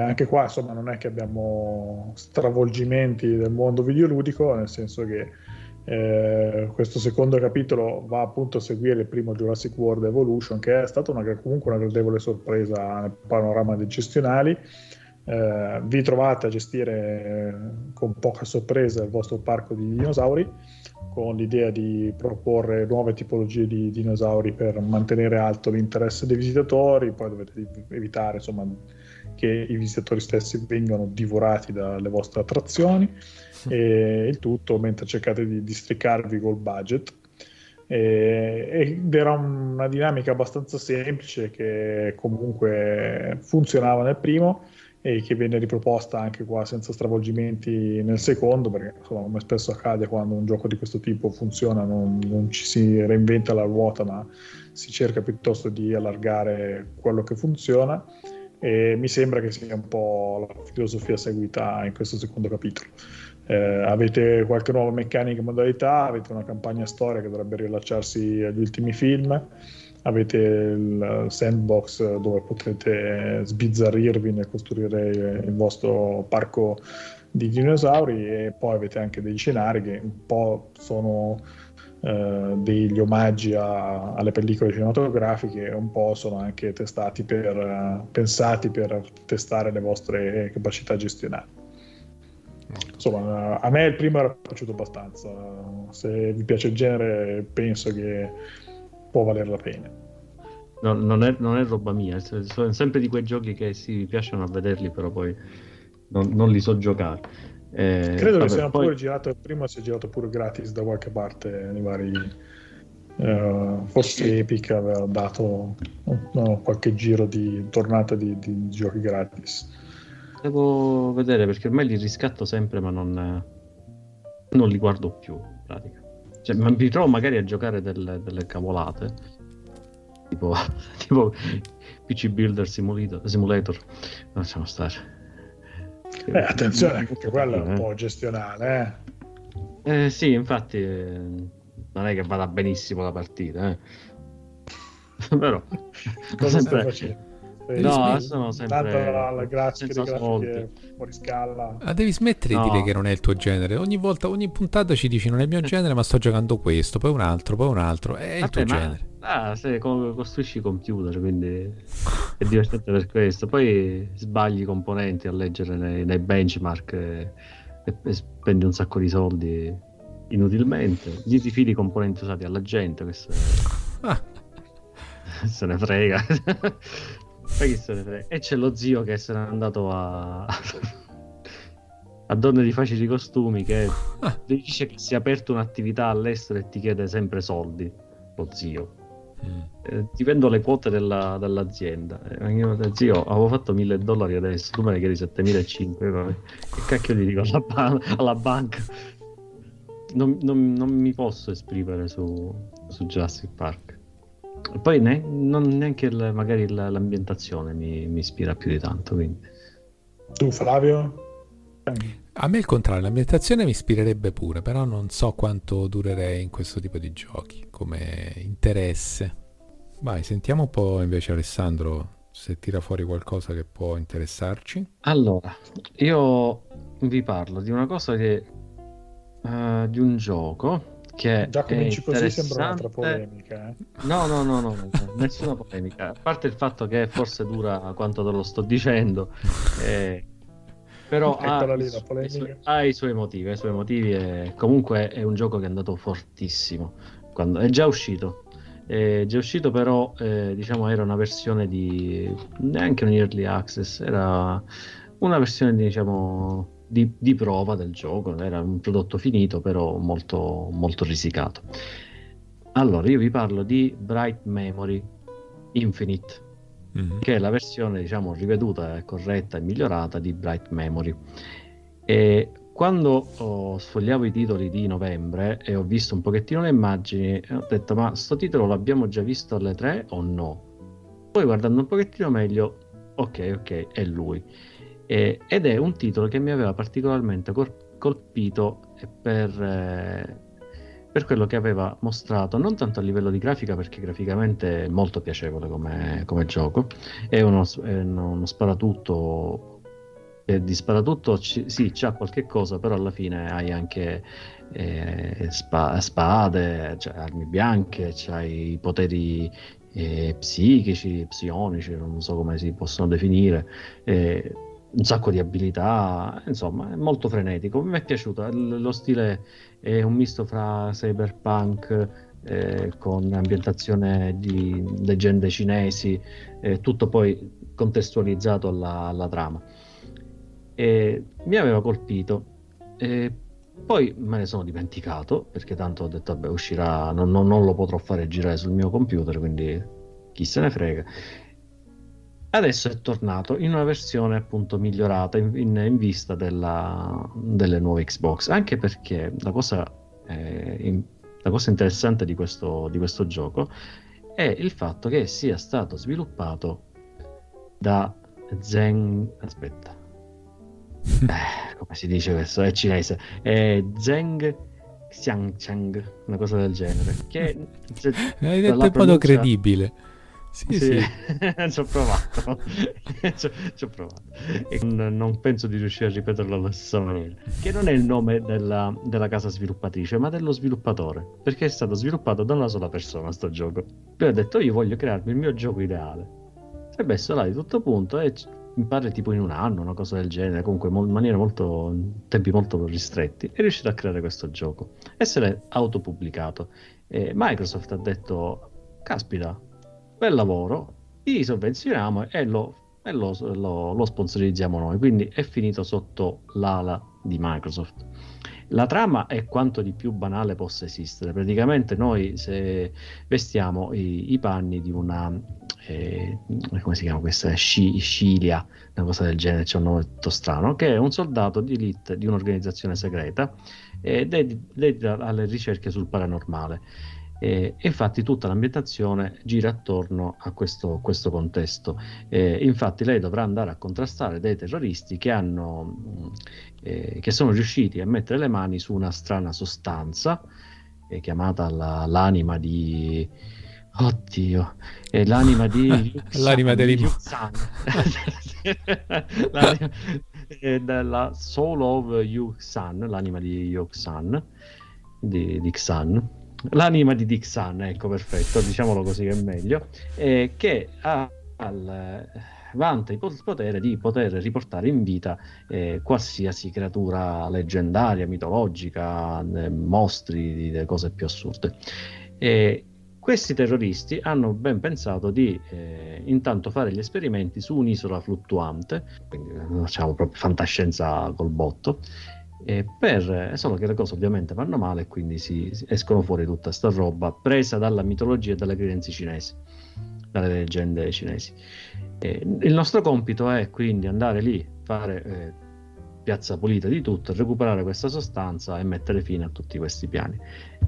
Anche qua, insomma, non è che abbiamo stravolgimenti del mondo videoludico, nel senso che questo secondo capitolo va appunto a seguire il primo Jurassic World Evolution, che è stata comunque una gradevole sorpresa nel panorama dei gestionali. Vi trovate a gestire con poca sorpresa il vostro parco di dinosauri, con l'idea di proporre nuove tipologie di dinosauri per mantenere alto l'interesse dei visitatori. Poi dovete evitare, insomma, che i visitatori stessi vengano divorati dalle vostre attrazioni, e il tutto mentre cercate di districarvi col budget, ed era una dinamica abbastanza semplice che comunque funzionava nel primo e che viene riproposta anche qua senza stravolgimenti nel secondo, perché, insomma, come spesso accade quando un gioco di questo tipo funziona, non ci si reinventa la ruota, ma si cerca piuttosto di allargare quello che funziona, e mi sembra che sia un po' la filosofia seguita in questo secondo capitolo. Avete qualche nuova meccanica e modalità, avete una campagna storia che dovrebbe riallacciarsi agli ultimi film, avete il sandbox dove potete sbizzarrirvi nel costruire il vostro parco di dinosauri, e poi avete anche degli scenari che un po' sono degli omaggi alle pellicole cinematografiche, un po' sono anche pensati per testare le vostre capacità gestionali. Insomma, a me il primo era piaciuto abbastanza, se vi piace il genere penso che può valer la pena. No, non è roba mia, sono sempre di quei giochi che sì, mi piacciono a vederli, però poi non li so giocare. Credo che siano pure girato, prima si è girato pure gratis da qualche parte nei vari, forse Epic aveva dato qualche giro di tornata di giochi gratis. Devo vedere perché ormai li riscatto sempre ma non li guardo più in pratica, cioè, mi ritrovo magari a giocare delle cavolate tipo PC Builder Simulator, lasciamo stare. Attenzione, anche quello è un po' gestionale. Sì, infatti, non è che vada benissimo la partita, però cosa sempre sono sempre senza grafiche fuori scala. Devi smettere di dire che non è il tuo genere. Ogni volta, ogni puntata ci dici non è il mio genere, ma sto giocando questo, poi un altro. È il tuo genere. Se costruisci computer, quindi è divertente per questo. Poi sbagli i componenti a leggere nei benchmark e spendi un sacco di soldi inutilmente. Gli ti fidi i componenti usati alla gente, questo se ne frega. Poi chi se ne frega? E c'è lo zio che se n'è andato a donne di facili costumi, che dice che si è aperto un'attività all'estero e ti chiede sempre soldi, lo zio. Ti vendo le quote dell'azienda. Zio, avevo fatto $1,000 adesso, tu me ne chiedi 7.500. Che cacchio gli dico alla banca? Non mi posso esprimere su Jurassic Park. E poi neanche magari l'ambientazione mi ispira più di tanto, quindi. Tu Flavio? A me il contrario, l'ambientazione mi ispirerebbe pure, però non so quanto durerei in questo tipo di giochi come interesse. Vai, sentiamo un po' invece Alessandro se tira fuori qualcosa che può interessarci. Allora, io vi parlo di una cosa che di un gioco che già cominci così, sembra un'altra polemica, No, nessuna polemica, a parte il fatto che forse dura quanto te lo sto dicendo, però ha i suoi motivi e comunque è un gioco che è andato fortissimo quando è già uscito, però diciamo era una versione di neanche un early access, era una versione diciamo di prova del gioco, era un prodotto finito però molto, molto risicato. Allora io vi parlo di Bright Memory Infinite, che è la versione diciamo riveduta, corretta e migliorata di Bright Memory. E quando sfogliavo i titoli di novembre e ho visto un pochettino le immagini, ho detto ma sto titolo l'abbiamo già visto alle 3 o no? Poi guardando un pochettino meglio, ok è lui, ed è un titolo che mi aveva particolarmente colpito per quello che aveva mostrato, non tanto a livello di grafica, perché graficamente è molto piacevole come gioco, è uno sparatutto, di sparatutto sì c'ha qualche cosa, però alla fine hai anche spade, cioè armi bianche, c'hai i poteri psichici, psionici, non so come si possono definire, un sacco di abilità, insomma è molto frenetico, mi è piaciuto. Lo stile è un misto fra cyberpunk con ambientazione di leggende cinesi, tutto poi contestualizzato alla trama, e mi aveva colpito. Poi me ne sono dimenticato perché tanto ho detto vabbè uscirà, non lo potrò fare girare sul mio computer, quindi chi se ne frega. Adesso è tornato in una versione appunto migliorata in vista delle nuove Xbox, anche perché la cosa interessante di questo gioco è il fatto che sia stato sviluppato da come si dice questo? È cinese, è Zeng Xiangcheng, una cosa del genere, che hai detto in modo credibile. Sì. Ci ho provato. E non penso di riuscire a ripeterlo alla stessa maniera. Che non è il nome della casa sviluppatrice, ma dello sviluppatore, perché è stato sviluppato da una sola persona sto gioco. Lui ha detto io voglio crearmi il mio gioco ideale, si è messo là di tutto punto e mi pare tipo in un anno, una cosa del genere, comunque tempi molto ristretti, è riuscito a creare questo gioco e se l'è autopubblicato. Microsoft ha detto caspita, bel lavoro, ti sovvenzioniamo e lo e lo sponsorizziamo noi, quindi è finito sotto l'ala di Microsoft. La trama è quanto di più banale possa esistere, praticamente noi se vestiamo i panni di una come si chiama questa Scilia, una cosa del genere, c'è un nome tutto strano, che è un soldato di elite di un'organizzazione segreta ed è dedicata alle ricerche sul paranormale. E infatti tutta l'ambientazione gira attorno a questo contesto. Infatti lei dovrà andare a contrastare dei terroristi che sono riusciti a mettere le mani su una strana sostanza chiamata l'anima di... Oddio, è l'anima di Yuxan, l'anima degli Yuxan. L'anima della Soul of Yuxan, l'anima di Yuxan, di Xan. L'anima di Dixan, ecco, perfetto, diciamolo così che è meglio, che vanta il potere di poter riportare in vita qualsiasi creatura leggendaria, mitologica, mostri, cose più assurde. Questi terroristi hanno ben pensato di intanto fare gli esperimenti su un'isola fluttuante, quindi facciamo proprio fantascienza col botto, solo che le cose ovviamente vanno male e quindi si escono fuori tutta sta roba presa dalla mitologia e dalle credenze cinesi, dalle leggende cinesi. Il nostro compito è quindi andare lì, fare piazza pulita di tutto, recuperare questa sostanza e mettere fine a tutti questi piani.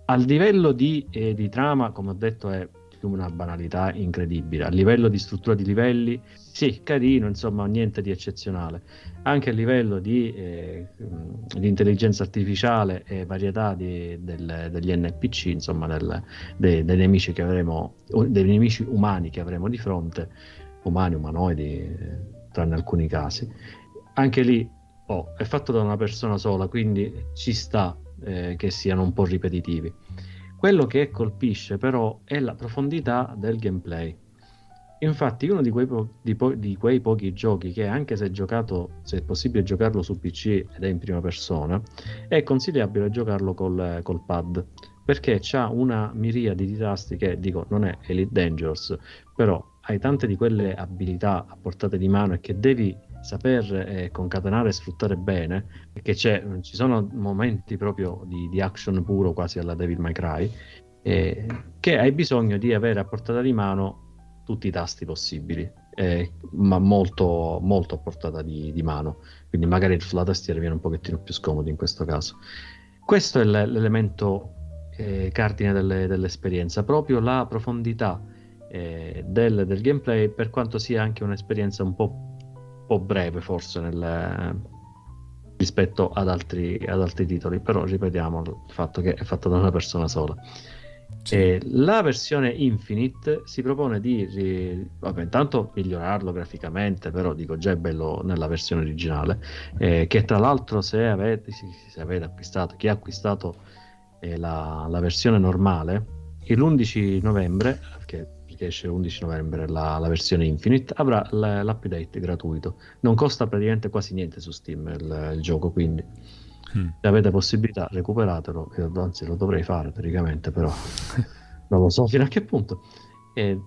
Al livello di trama, come ho detto, è una banalità incredibile. A livello di struttura di livelli, sì, carino, insomma, niente di eccezionale. Anche a livello di intelligenza artificiale e varietà degli NPC, insomma, dei nemici che avremo, dei nemici umani che avremo di fronte, umani, umanoidi, tranne alcuni casi. Anche lì è fatto da una persona sola, quindi ci sta che siano un po' ripetitivi. Quello che colpisce però è la profondità del gameplay. Infatti uno di quei pochi giochi che, anche se è possibile giocarlo su PC ed è in prima persona, è consigliabile giocarlo col pad, perché c'ha una miriade di tasti che, dico, non è Elite Dangerous, però hai tante di quelle abilità a portata di mano e che devi saper concatenare e sfruttare bene, perché ci sono momenti proprio di action puro, quasi alla Devil May Cry, che hai bisogno di avere a portata di mano tutti i tasti possibili, ma molto, molto a portata di mano, quindi magari la tastiera viene un pochettino più scomodo in questo caso. Questo è l'elemento cardine dell'esperienza, proprio la profondità del gameplay, per quanto sia anche un'esperienza un po' breve forse rispetto ad altri titoli, però ripetiamo il fatto che è fatto da una persona sola. Sì. La versione Infinite si propone di intanto migliorarlo graficamente, però dico, già è bello nella versione originale, che tra l'altro chi ha acquistato la versione normale, l'11 novembre, che esce l'11 novembre la versione Infinite, avrà l'update gratuito. Non costa praticamente quasi niente su Steam il gioco, quindi se avete possibilità recuperatelo, anzi lo dovrei fare teoricamente, però non lo so fino a che punto,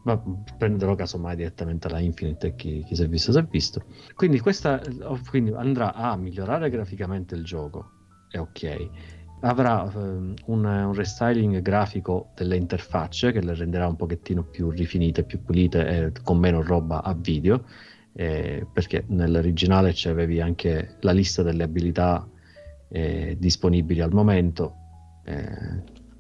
ma prenderò casomai direttamente la Infinite e chi si è visto si è visto. Quindi quindi andrà a migliorare graficamente il gioco, è ok. Avrà un restyling grafico delle interfacce che le renderà un pochettino più rifinite, più pulite e con meno roba a video, perché nell'originale c'avevi anche la lista delle abilità disponibili al momento.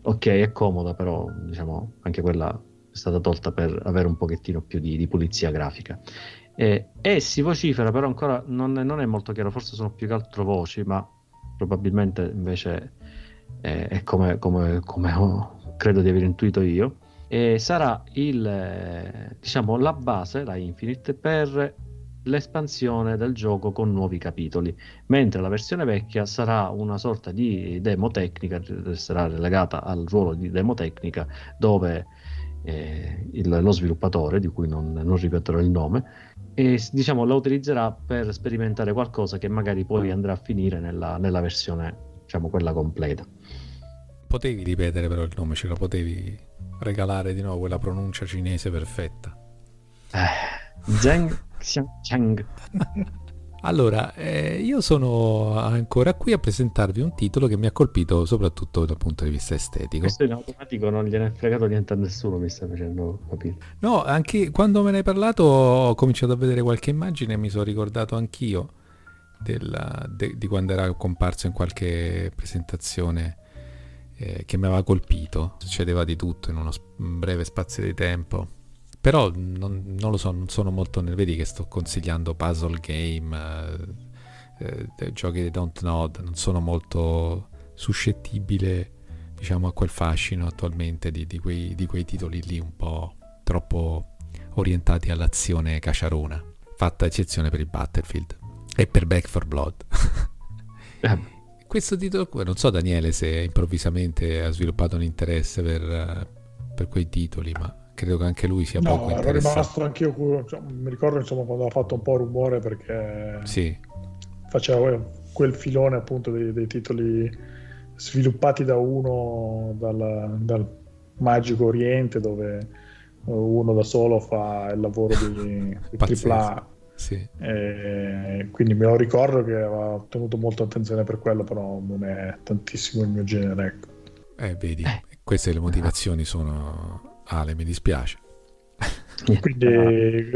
Ok, è comoda, però diciamo anche quella è stata tolta per avere un pochettino più di pulizia grafica. E si vocifera, però ancora non è molto chiaro, forse sono più che altro voci, ma probabilmente invece è come credo di aver intuito io, e sarà la base, la Infinite, per l'espansione del gioco con nuovi capitoli, mentre la versione vecchia sarà una sorta di demo tecnica, sarà relegata al ruolo di demo tecnica, dove lo sviluppatore, di cui non ripeterò il nome, e diciamo la utilizzerà per sperimentare qualcosa che magari poi andrà a finire nella versione, diciamo, quella completa. Potevi ripetere però il nome, ce la potevi regalare di nuovo quella pronuncia cinese perfetta. Zeng Xiang. Allora, io sono ancora qui a presentarvi un titolo che mi ha colpito soprattutto dal punto di vista estetico. Questo in automatico non gliene è fregato niente a nessuno, mi sta facendo capire. No, anche quando me ne hai parlato ho cominciato a vedere qualche immagine e mi sono ricordato anch'io di quando era comparso in qualche presentazione che mi aveva colpito. Succedeva di tutto in uno breve spazio di tempo. Però non lo so, non sono molto nel... Vedi che sto consigliando puzzle game, giochi di Don't Nod, non sono molto suscettibile, diciamo, a quel fascino attualmente di quei titoli lì un po' troppo orientati all'azione caciarona, fatta eccezione per il Battlefield e per Back 4 Blood. Questo titolo qua, non so Daniele se improvvisamente ha sviluppato un interesse per quei titoli, ma credo che anche lui sia poco interessato. Ero rimasto anch'io, mi ricordo insomma quando ha fatto un po' rumore perché sì, faceva quel filone appunto dei titoli sviluppati da uno dal magico oriente, dove uno da solo fa il lavoro di AAA. Sì. Quindi me lo ricordo che aveva ottenuto molta attenzione per quello, però non è tantissimo il mio genere, ecco. Vedi, queste le motivazione sono... Ale, mi dispiace. Quindi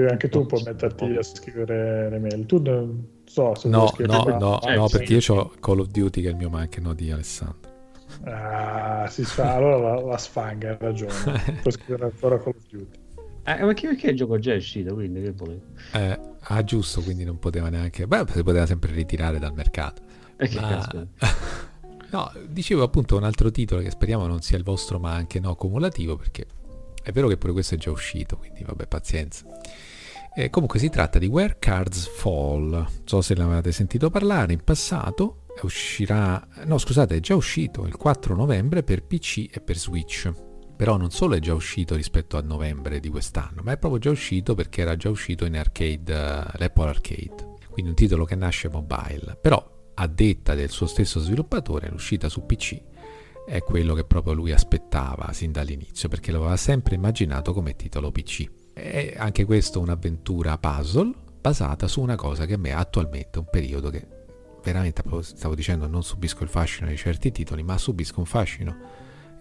anche tu puoi metterti a scrivere le mail. Tu non so se no, perché io ho Call of Duty che è il mio no di Alessandro. Ah, si sa, allora la sfanga, hai ragione. Puoi scrivere ancora Call of Duty. Perché il gioco già è uscito, quindi che volevo? Giusto, quindi non poteva neanche... Beh, si poteva sempre ritirare dal mercato. No, dicevo appunto un altro titolo che speriamo non sia il vostro, ma anche no cumulativo, perché... È vero che pure questo è già uscito, quindi vabbè, pazienza. Comunque si tratta di Where Cards Fall. Non so se l'avete sentito parlare in passato. È già uscito il 4 novembre per PC e per Switch. Però non solo è già uscito rispetto a novembre di quest'anno, ma è proprio già uscito perché era già uscito in arcade, l'Apple Arcade. Quindi un titolo che nasce mobile. Però, a detta del suo stesso sviluppatore, l'uscita su PC è quello che proprio lui aspettava sin dall'inizio, perché lo aveva sempre immaginato come titolo PC. È anche questo un'avventura puzzle basata su una cosa che a me attualmente è un periodo che veramente, stavo dicendo, non subisco il fascino di certi titoli, ma subisco il fascino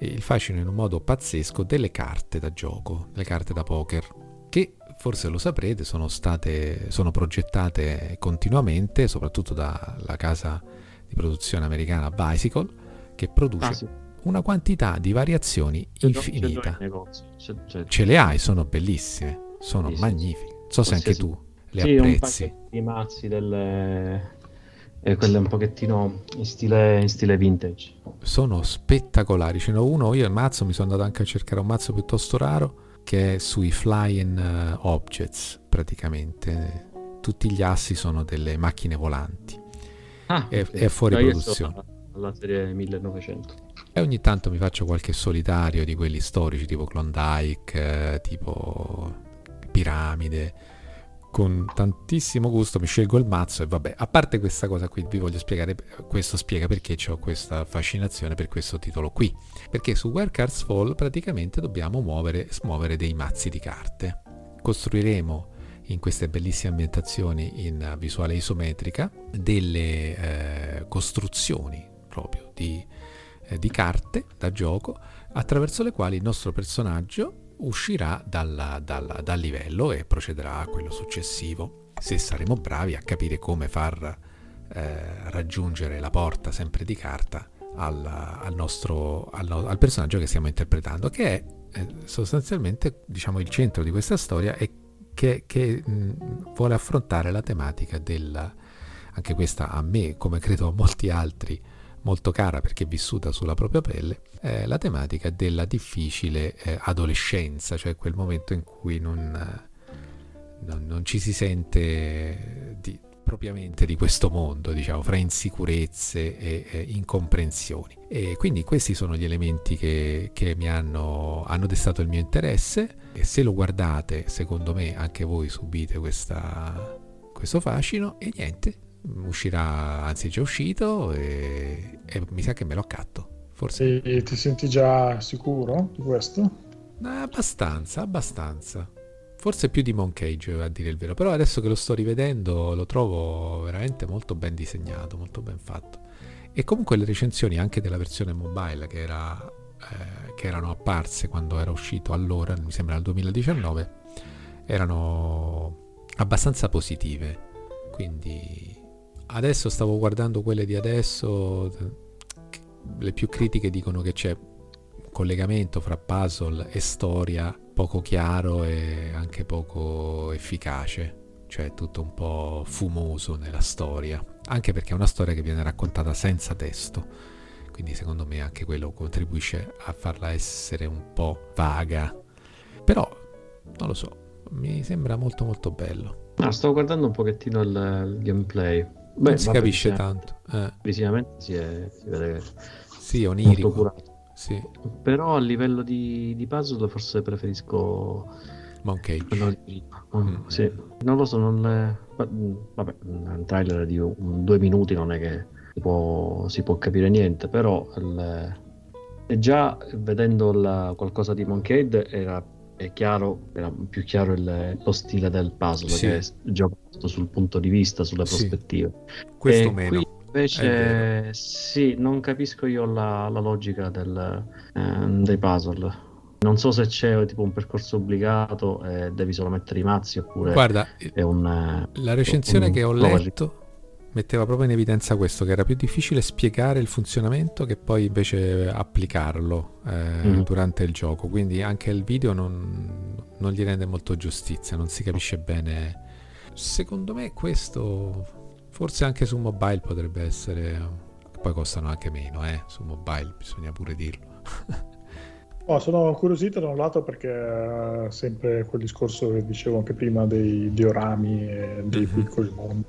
in un modo pazzesco delle carte da gioco, le carte da poker, che forse lo saprete sono progettate continuamente, soprattutto dalla casa di produzione americana Bicycle, che produce una quantità di variazioni infinita. Ce le hai, sono bellissime, sono magnifiche. Non so se anche tu le apprezzi. I mazzi quelle un pochettino in stile vintage. Sono spettacolari. Ce n'è uno, io il mazzo mi sono andato anche a cercare un mazzo piuttosto raro che è sui flying objects, praticamente. Tutti gli assi sono delle macchine volanti. È fuori produzione. La serie 1900. E ogni tanto mi faccio qualche solitario di quelli storici, tipo Klondike, tipo Piramide, con tantissimo gusto mi scelgo il mazzo. E vabbè, a parte questa cosa qui, vi voglio spiegare, questo spiega perché ho questa fascinazione per questo titolo qui, perché su Where Cards Fall praticamente dobbiamo smuovere dei mazzi di carte. Costruiremo in queste bellissime ambientazioni in visuale isometrica delle costruzioni proprio di carte da gioco, attraverso le quali il nostro personaggio uscirà dal livello e procederà a quello successivo, se saremo bravi a capire come far raggiungere la porta, sempre di carta, al personaggio che stiamo interpretando, che è sostanzialmente, diciamo, il centro di questa storia, e che vuole affrontare la tematica anche questa a me, come credo a molti altri, molto cara perché vissuta sulla propria pelle, la tematica della difficile adolescenza, cioè quel momento in cui non ci si sente propriamente di questo mondo, diciamo, fra insicurezze e incomprensioni. E quindi questi sono gli elementi che mi hanno destato il mio interesse, e se lo guardate, secondo me anche voi subite questo fascino. E niente, uscirà, anzi è già uscito, e mi sa che me lo accatto. Forse. E ti senti già sicuro di questo? Abbastanza. forse più di Moncage, a dire il vero, però adesso che lo sto rivedendo lo trovo veramente molto ben disegnato, molto ben fatto. E comunque le recensioni anche della versione mobile che erano apparse quando era uscito allora, mi sembra nel 2019, erano abbastanza positive, quindi adesso stavo guardando quelle di adesso, le più critiche dicono che c'è un collegamento fra puzzle e storia poco chiaro e anche poco efficace, cioè tutto un po' fumoso nella storia, anche perché è una storia che viene raccontata senza testo, quindi secondo me anche quello contribuisce a farla essere un po' vaga, però non lo so, mi sembra molto molto bello. Ah, stavo guardando un pochettino il gameplay. Beh, non si capisce tanto. Visivamente si vede sì, onirico, molto curato. Sì. Però a livello di puzzle forse preferisco Moncage. Sì. Non lo so, vabbè, un trailer di 2 minuti non è che si può capire niente, però già vedendo qualcosa di Moncage era più chiaro lo stile del puzzle, sì, che è giocato sul punto di vista, sulle prospettive. Sì. Questo e meno. Qui invece sì, non capisco io la logica dei puzzle. Non so se c'è tipo un percorso obbligato e devi solo mettere i mazzi oppure... Guarda, è la recensione che ho letto metteva proprio in evidenza questo, che era più difficile spiegare il funzionamento che poi invece applicarlo durante il gioco, quindi anche il video non gli rende molto giustizia, non si capisce bene. Secondo me questo forse anche su mobile potrebbe essere, poi costano anche meno su mobile, bisogna pure dirlo. Oh, sono incuriosito da un lato perché sempre quel discorso che dicevo anche prima dei diorami e dei piccoli mondi.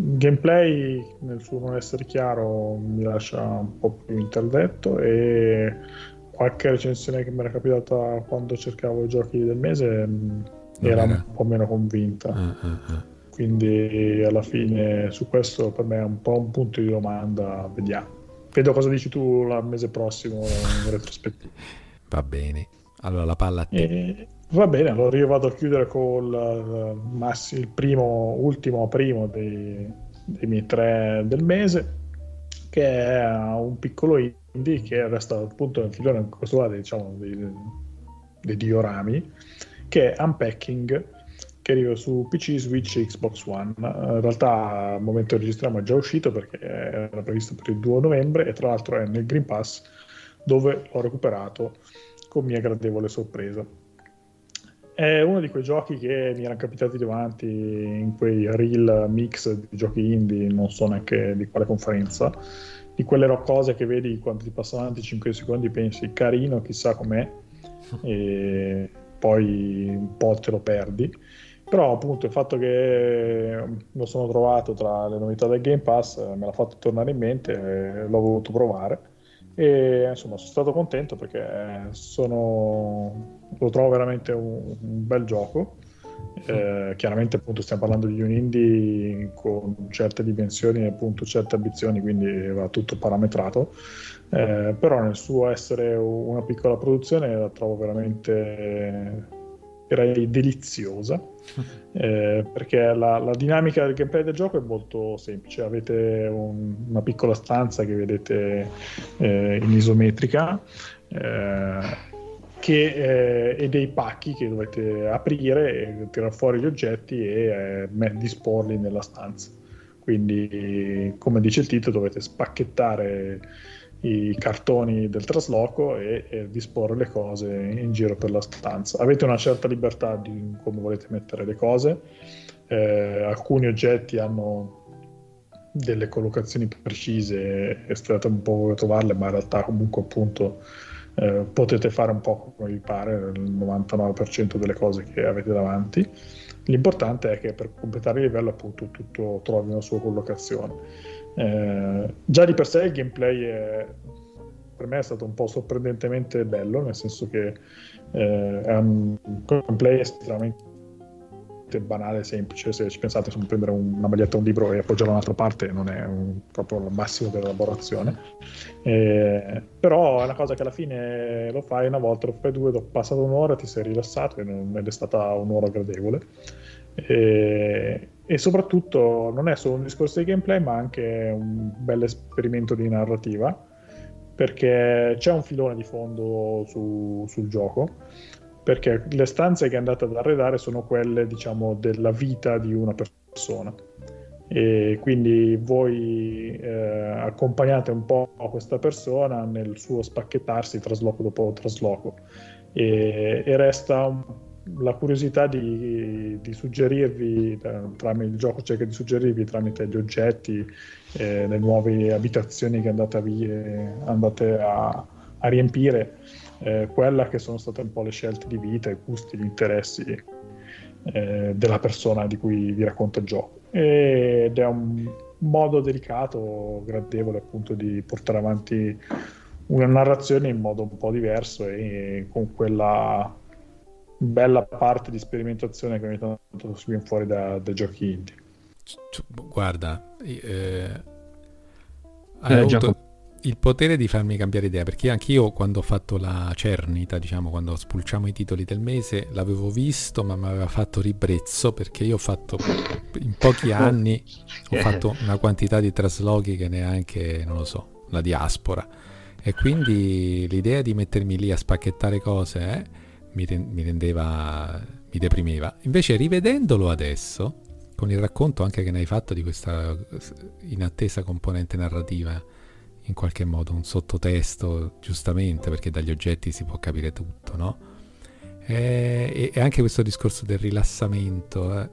Gameplay, nel suo non essere chiaro, mi lascia un po' più interdetto, e qualche recensione che mi era capitata quando cercavo i giochi del mese era un po' meno convinta, quindi alla fine su questo per me è un po' un punto di domanda. Vedo cosa dici tu il mese prossimo in retrospettiva. Va bene, allora la palla a te. Va bene, allora io vado a chiudere con il primo dei miei 3 del mese, che è un piccolo indie che resta appunto nel filone dei diorami, che è Unpacking, che arriva su PC, Switch e Xbox One. In realtà al momento che registriamo è già uscito, perché era previsto per il 2 novembre, e tra l'altro è nel Game Pass, dove l'ho recuperato con mia gradevole sorpresa. È uno di quei giochi che mi erano capitati davanti in quei reel mix di giochi indie, non so neanche di quale conferenza, di quelle cose che vedi quando ti passano avanti 5 secondi pensi carino, chissà com'è, e poi un po' te lo perdi. Però appunto il fatto che lo sono trovato tra le novità del Game Pass me l'ha fatto tornare in mente, l'ho voluto provare e insomma sono stato contento perché lo trovo veramente un bel gioco. Chiaramente appunto stiamo parlando di un indie con certe dimensioni e appunto certe ambizioni, quindi va tutto parametrato, però nel suo essere una piccola produzione la trovo veramente deliziosa, perché la dinamica del gameplay del gioco è molto semplice. Avete una piccola stanza che vedete in isometrica, e dei pacchi che dovete aprire e tirar fuori gli oggetti e disporli nella stanza. Quindi, come dice il titolo, dovete spacchettare i cartoni del trasloco e disporre le cose in giro per la stanza. Avete una certa libertà di come volete mettere le cose, alcuni oggetti hanno delle collocazioni precise e state un po' a trovarle, ma in realtà comunque appunto potete fare un po' come vi pare, il 99% delle cose che avete davanti. L'importante è che per completare il livello appunto tutto trovi una sua collocazione. Già di per sé il gameplay per me è stato un po' sorprendentemente bello, nel senso che è un gameplay estremamente veramente banale, semplice. Se ci pensate, sono prendere una maglietta, un libro e appoggiarlo all'altra parte non è proprio il massimo dell'elaborazione, però è una cosa che alla fine lo fai una volta, lo fai due, dopo passato un'ora ti sei rilassato ed è stata un'ora gradevole. E soprattutto non è solo un discorso di gameplay, ma anche un bel esperimento di narrativa, perché c'è un filone di fondo sul gioco, perché le stanze che andate ad arredare sono quelle, diciamo, della vita di una persona, e quindi voi accompagnate un po' questa persona nel suo spacchettarsi trasloco dopo trasloco, e resta la curiosità di suggerirvi tramite il gioco, cerca di suggerirvi tramite gli oggetti, le nuove abitazioni che andate a riempire, quella che sono state un po' le scelte di vita, i gusti, gli interessi della persona di cui vi racconta il gioco, ed è un modo delicato, gradevole, appunto, di portare avanti una narrazione in modo un po' diverso e con quella bella parte di sperimentazione che ogni tanto si viene fuori dai giochi indie. Guarda, hai avuto il potere di farmi cambiare idea, perché anche io, quando ho fatto la cernita, diciamo, quando spulciamo i titoli del mese, l'avevo visto, ma mi aveva fatto ribrezzo, perché io ho fatto in pochi anni ho fatto una quantità di traslochi che neanche, non lo so, la diaspora, e quindi l'idea di mettermi lì a spacchettare cose mi deprimeva. Invece, rivedendolo adesso, con il racconto anche che ne hai fatto di questa inattesa componente narrativa, in qualche modo un sottotesto, giustamente, perché dagli oggetti si può capire tutto, no? E anche questo discorso del rilassamento,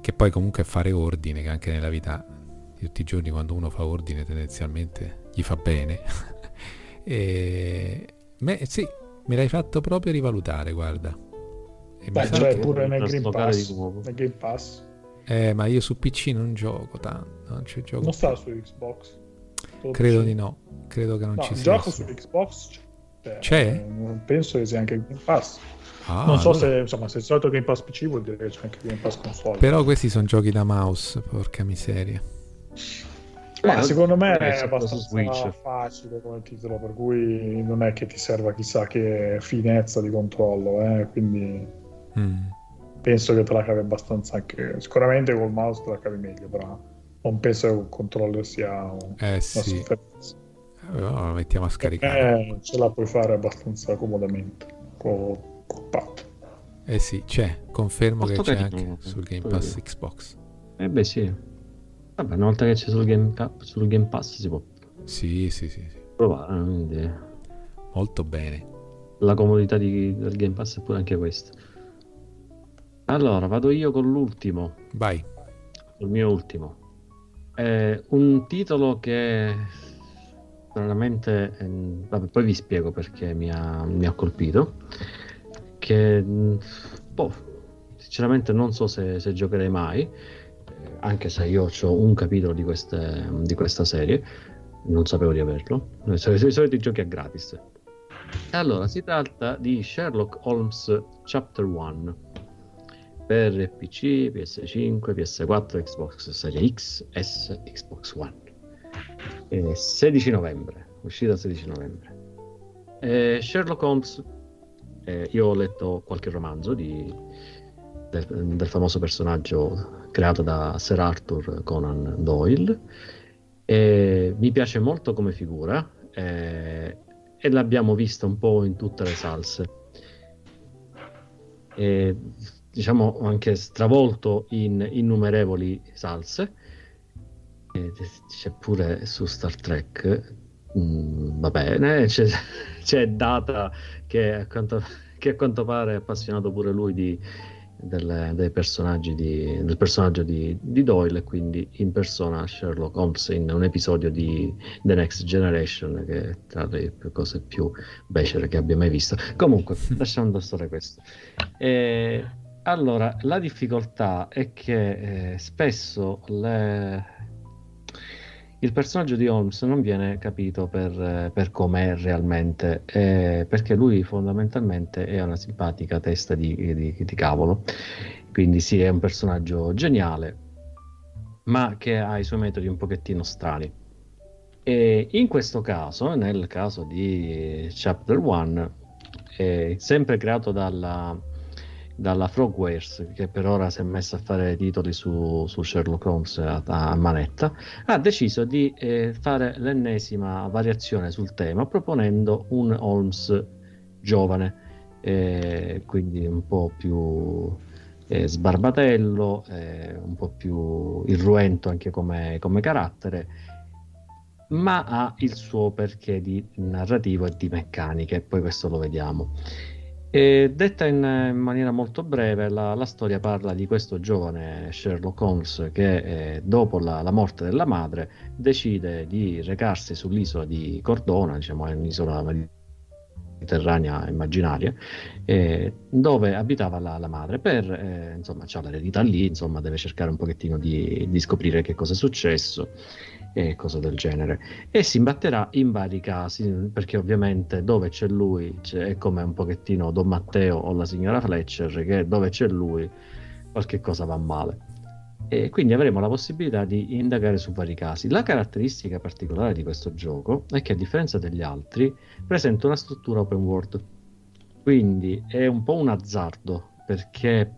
che poi comunque è fare ordine, che anche nella vita di tutti i giorni, quando uno fa ordine, tendenzialmente gli fa bene. Sì, me l'hai fatto proprio rivalutare, guarda. Cioè, pure nel Game Pass, ma io su PC non gioco tanto, non sta su Xbox, credo di no, credo che non ci sia. Gioco su Xbox c'è? Non penso che sia anche il Game Pass. Non so, allora, se il solito Game Pass PC vuol dire che c'è anche il Game Pass console, però questi sono giochi da mouse, porca miseria. Ma secondo me è abbastanza facile come titolo, per cui non è che ti serva chissà che finezza di controllo, quindi penso che te la cavi abbastanza anche. Sicuramente col mouse te la cavi meglio, però non penso che il controllo sia una sofferenza. No, la mettiamo a scaricare. Ce la puoi fare abbastanza comodamente col pad. Sì, c'è, confermo che c'è anche sul Game Pass Xbox. Sì. Vabbè, una volta che c'è sul Game Pass si può sì. provare, quindi molto bene. La comodità del Game Pass è pure anche questa. Allora, vado io con l'ultimo. Vai. Il mio ultimo. È un titolo che veramente... Vabbè, poi vi spiego perché mi ha colpito. Che, sinceramente non so se giocherei mai, anche se io ho un capitolo di questa serie, non sapevo di averlo. I soliti giochi a gratis. Allora, si tratta di Sherlock Holmes Chapter 1 per PC, PS5, PS4, Xbox Series X, S, Xbox One. 16 novembre, uscita 16 novembre. Sherlock Holmes, io ho letto qualche romanzo del famoso personaggio creato da Sir Arthur Conan Doyle, e mi piace molto come figura, e l'abbiamo vista un po' in tutte le salse, e, diciamo, anche stravolto in innumerevoli salse, c'è pure su Star Trek, va bene, c'è Data che a quanto pare è appassionato pure lui dei personaggi del personaggio di Doyle, quindi in persona Sherlock Holmes in un episodio di The Next Generation, che è tra le cose più becere che abbia mai visto. Comunque, lasciando stare questo, allora la difficoltà è che spesso il personaggio di Holmes non viene capito per com'è realmente, perché lui fondamentalmente è una simpatica testa di cavolo, quindi sì, è un personaggio geniale, ma che ha i suoi metodi un pochettino strani. E in questo caso, nel caso di Chapter 1, sempre creato dalla Frogwares, che per ora si è messa a fare titoli su Sherlock Holmes a manetta, ha deciso di fare l'ennesima variazione sul tema, proponendo un Holmes giovane, quindi un po' più sbarbatello, un po' più irruento anche come carattere, ma ha il suo perché di narrativo e di meccanica, e poi questo lo vediamo. E detta in maniera molto breve, la storia parla di questo giovane Sherlock Holmes che dopo la morte della madre decide di recarsi sull'isola di Cordona, diciamo è un'isola mediterranea immaginaria, dove abitava la madre, per insomma c'ha l'eredità lì, insomma deve cercare un pochettino di scoprire che cosa è successo e cose del genere, e si imbatterà in vari casi, perché ovviamente dove c'è lui è come un pochettino Don Matteo o la signora Fletcher, che dove c'è lui qualche cosa va male, e quindi avremo la possibilità di indagare su vari casi. La caratteristica particolare di questo gioco è che, a differenza degli altri, presenta una struttura open world, quindi è un po' un azzardo, perché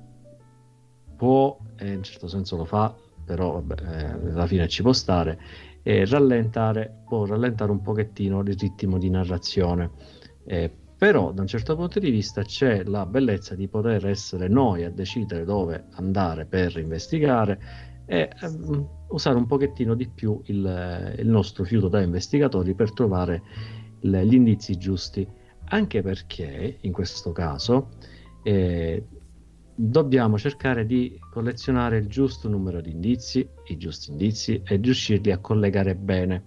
può, in un certo senso lo fa, però vabbè, alla fine ci può stare, e può rallentare un pochettino il ritmo di narrazione, però da un certo punto di vista c'è la bellezza di poter essere noi a decidere dove andare per investigare e usare un pochettino di più il nostro fiuto da investigatori per trovare gli indizi giusti, anche perché in questo caso dobbiamo cercare di collezionare il giusto numero di indizi, i giusti indizi, e riuscirli a collegare bene,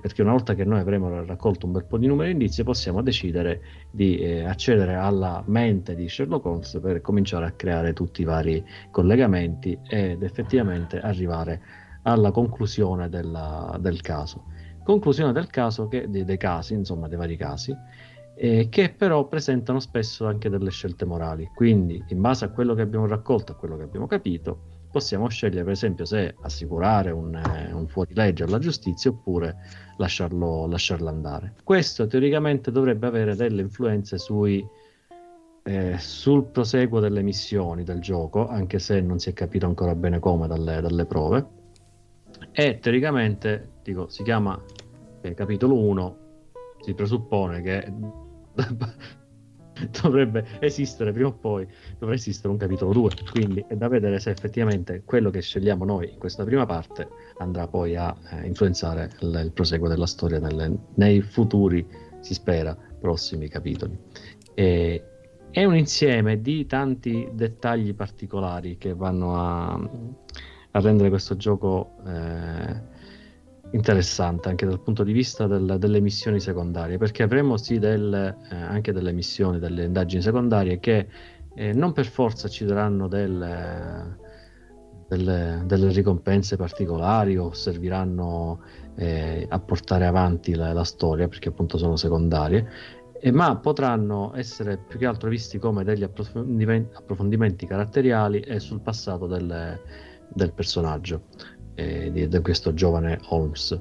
perché una volta che noi avremo raccolto un bel po' di numero di indizi possiamo decidere di accedere alla mente di Sherlock Holmes per cominciare a creare tutti i vari collegamenti ed effettivamente arrivare alla conclusione dei vari casi. Che però presentano spesso anche delle scelte morali, quindi in base a quello che abbiamo raccolto, a quello che abbiamo capito, possiamo scegliere per esempio se assicurare un fuorilegge alla giustizia oppure lasciarlo andare. Questo teoricamente dovrebbe avere delle influenze sul proseguo delle missioni del gioco, anche se non si è capito ancora bene come dalle prove, e teoricamente si chiama capitolo 1, si presuppone che dovrà esistere un capitolo 2, quindi è da vedere se effettivamente quello che scegliamo noi in questa prima parte andrà poi a influenzare il proseguo della storia nei futuri, si spera, prossimi capitoli. È un insieme di tanti dettagli particolari che vanno a rendere questo gioco interessante anche dal punto di vista delle missioni secondarie, perché avremo sì anche delle missioni, delle indagini secondarie che non per forza ci daranno delle ricompense particolari o serviranno a portare avanti la storia, perché appunto sono secondarie, ma potranno essere più che altro visti come degli approfondimenti caratteriali e sul passato del personaggio di questo giovane Holmes,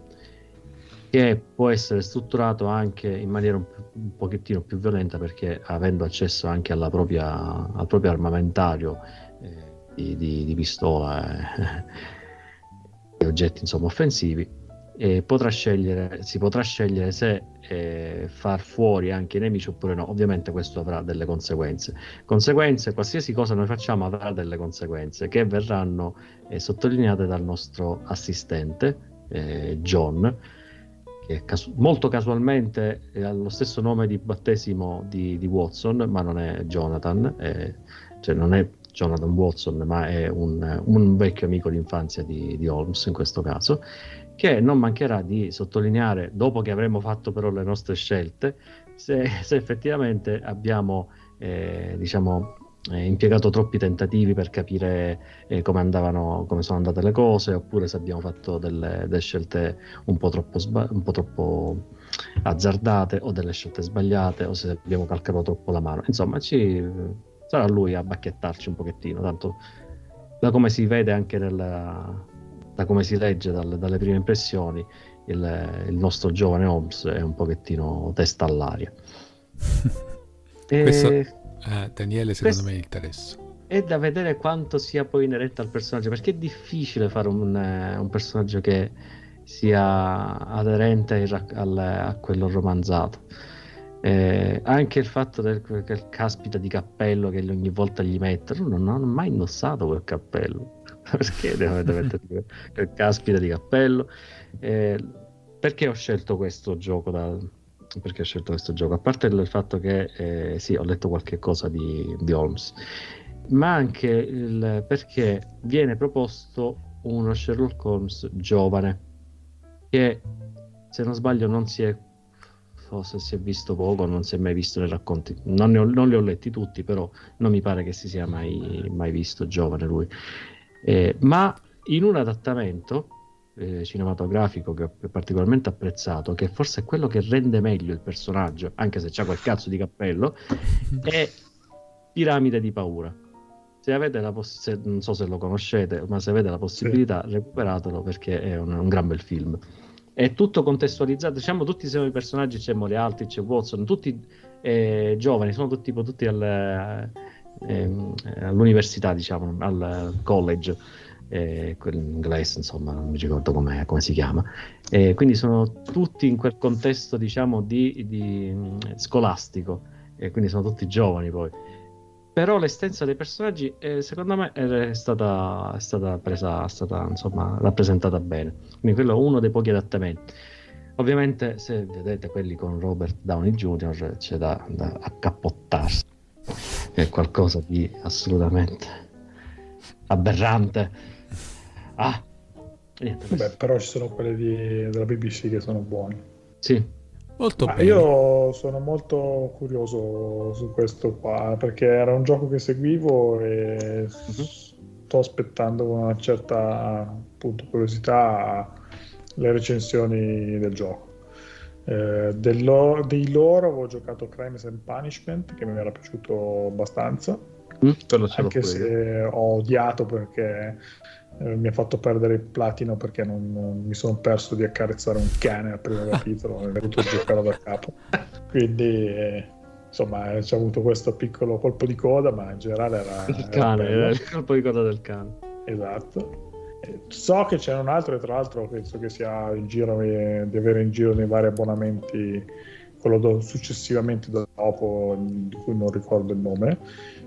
che può essere strutturato anche in maniera un pochettino più violenta, perché avendo accesso anche al proprio armamentario di pistola e oggetti insomma offensivi, si potrà scegliere se far fuori anche i nemici oppure no. Ovviamente questo avrà delle conseguenze, qualsiasi cosa noi facciamo avrà delle conseguenze che verranno sottolineate dal nostro assistente John, che molto casualmente ha lo stesso nome di battesimo di Watson, ma non è Jonathan, cioè non è Jonathan Watson, ma è un vecchio amico d'infanzia di Holmes in questo caso, che non mancherà di sottolineare, dopo che avremo fatto però le nostre scelte, se effettivamente abbiamo impiegato troppi tentativi per capire come sono andate le cose, oppure se abbiamo fatto delle scelte un po' troppo azzardate, o delle scelte sbagliate, o se abbiamo calcato troppo la mano. Insomma, sarà lui a bacchettarci un pochettino, tanto da come si vede anche da come si legge dalle prime impressioni, il nostro giovane Holmes è un pochettino testa all'aria. Questo... Daniele, secondo me interessa. È da vedere quanto sia poi inerente al personaggio, perché è difficile fare un personaggio che sia aderente a quello romanzato. Anche il fatto del caspita di cappello che ogni volta gli mette, non ho mai indossato quel cappello. Perché dovete mettere quel caspita di cappello? Perché ho scelto questo gioco a parte il fatto che sì, ho letto qualche cosa di Holmes, ma anche perché viene proposto uno Sherlock Holmes giovane che, se non sbaglio, si è visto poco, non si è mai visto nei racconti, non li ho letti tutti, però non mi pare che si sia mai visto giovane lui, ma in un adattamento cinematografico che ho particolarmente apprezzato, che forse è quello che rende meglio il personaggio, anche se c'ha quel cazzo di cappello, è Piramide di Paura. Se avete non so se lo conoscete, ma se avete la possibilità, recuperatelo, perché è un gran bel film. È tutto contestualizzato, diciamo, tutti i personaggi, c'è Moriarty, c'è Watson, tutti giovani, sono tutti all'università, diciamo, al college, quello in inglese, insomma, non mi ricordo come si chiama, quindi sono tutti in quel contesto, diciamo, di scolastico, quindi sono tutti giovani. Poi però l'essenza dei personaggi, secondo me, è stata insomma rappresentata bene, quindi quello è uno dei pochi adattamenti. Ovviamente, se vedete quelli con Robert Downey Jr. c'è da accappottarsi, è qualcosa di assolutamente aberrante. Vabbè, però ci sono quelli della BBC che sono buoni. Sì, molto bene. Io sono molto curioso su questo qua, perché era un gioco che seguivo e sto aspettando con una certa, appunto, curiosità le recensioni del gioco. Dei loro avevo giocato Crimes and Punishment, che mi era piaciuto abbastanza, anche se ho odiato perché mi ha fatto perdere il platino, perché non mi sono perso di accarezzare un cane al primo capitolo, mi è venuto a giocare da capo, quindi insomma c'è avuto questo piccolo colpo di coda, ma in generale era il cane, era il colpo di coda del cane, esatto. So che c'è un altro, e tra l'altro penso che sia in giro di avere in giro nei vari abbonamenti, quello successivamente dopo, di cui non ricordo il nome,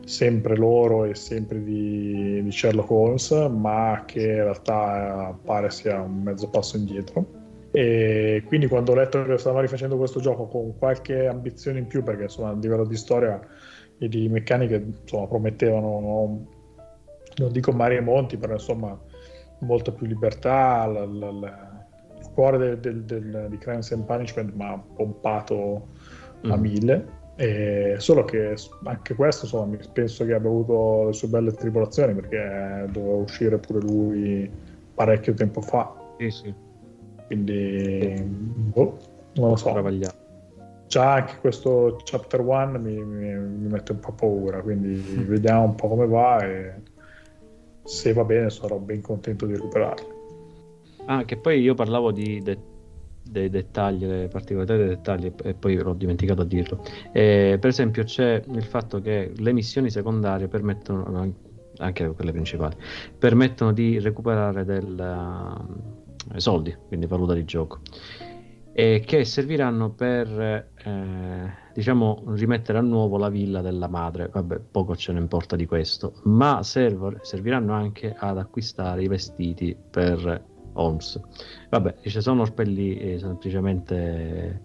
sempre loro e sempre di Sherlock Holmes, ma che in realtà pare sia un mezzo passo indietro. E quindi quando ho letto che stava rifacendo questo gioco con qualche ambizione in più, perché insomma a livello di storia e di meccaniche, insomma, promettevano, non dico mari e monti, però insomma molta più libertà, il cuore di Crimes and Punishment, ma pompato a 1000. Solo che anche questo, insomma, penso che abbia avuto le sue belle tribolazioni, perché doveva uscire pure lui parecchio tempo fa. Sì. Quindi boh, non lo so. Già anche questo chapter 1 mi mette un po' paura, quindi vediamo un po' come va, e se va bene sarò ben contento di recuperarlo. Che poi io parlavo dei dettagli, le particolarità dei dettagli, e poi l'ho dimenticato a dirlo. Per esempio c'è il fatto che le missioni secondarie permettono, anche quelle principali, permettono di recuperare soldi, quindi valuta di gioco, e che serviranno per diciamo rimettere a nuovo la villa della madre. Vabbè, poco ce ne importa di questo, ma serviranno anche ad acquistare i vestiti per Holmes. Vabbè, ci sono orpelli semplicemente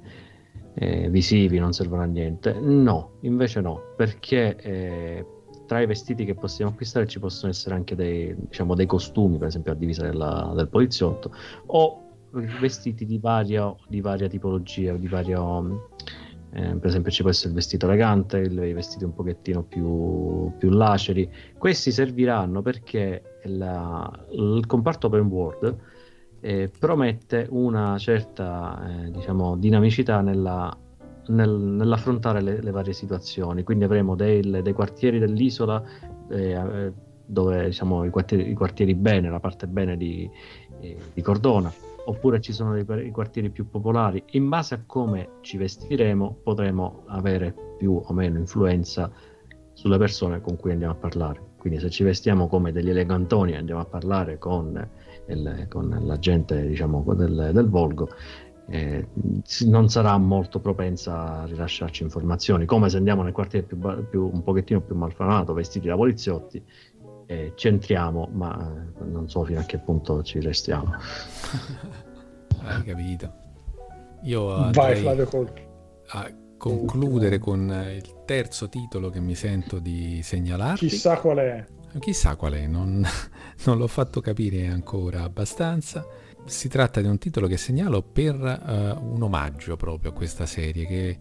visivi, non servono a niente. No, invece no, perché tra i vestiti che possiamo acquistare ci possono essere anche dei costumi, per esempio la divisa del poliziotto, o vestiti di varia tipologia, di vario Per esempio ci può essere il vestito elegante, i vestiti un pochettino più laceri. Questi serviranno perché il comparto open world promette una certa dinamicità nell'affrontare le varie situazioni. Quindi avremo dei quartieri dell'isola dove i quartieri bene, la parte bene di Cordona, oppure ci sono i quartieri più popolari. In base a come ci vestiremo potremo avere più o meno influenza sulle persone con cui andiamo a parlare. Quindi se ci vestiamo come degli elegantoni andiamo a parlare con la gente del volgo, non sarà molto propensa a rilasciarci informazioni. Come se andiamo nel quartiere un pochettino più malfamato, vestiti da poliziotti, ci entriamo, ma non so fino a che punto ci restiamo. Hai capito. Io vai, Flavio Colchi, a concludere con il terzo titolo che mi sento di segnalarti. Chissà qual è, non l'ho fatto capire ancora abbastanza. Si tratta di un titolo che segnalo per un omaggio proprio a questa serie che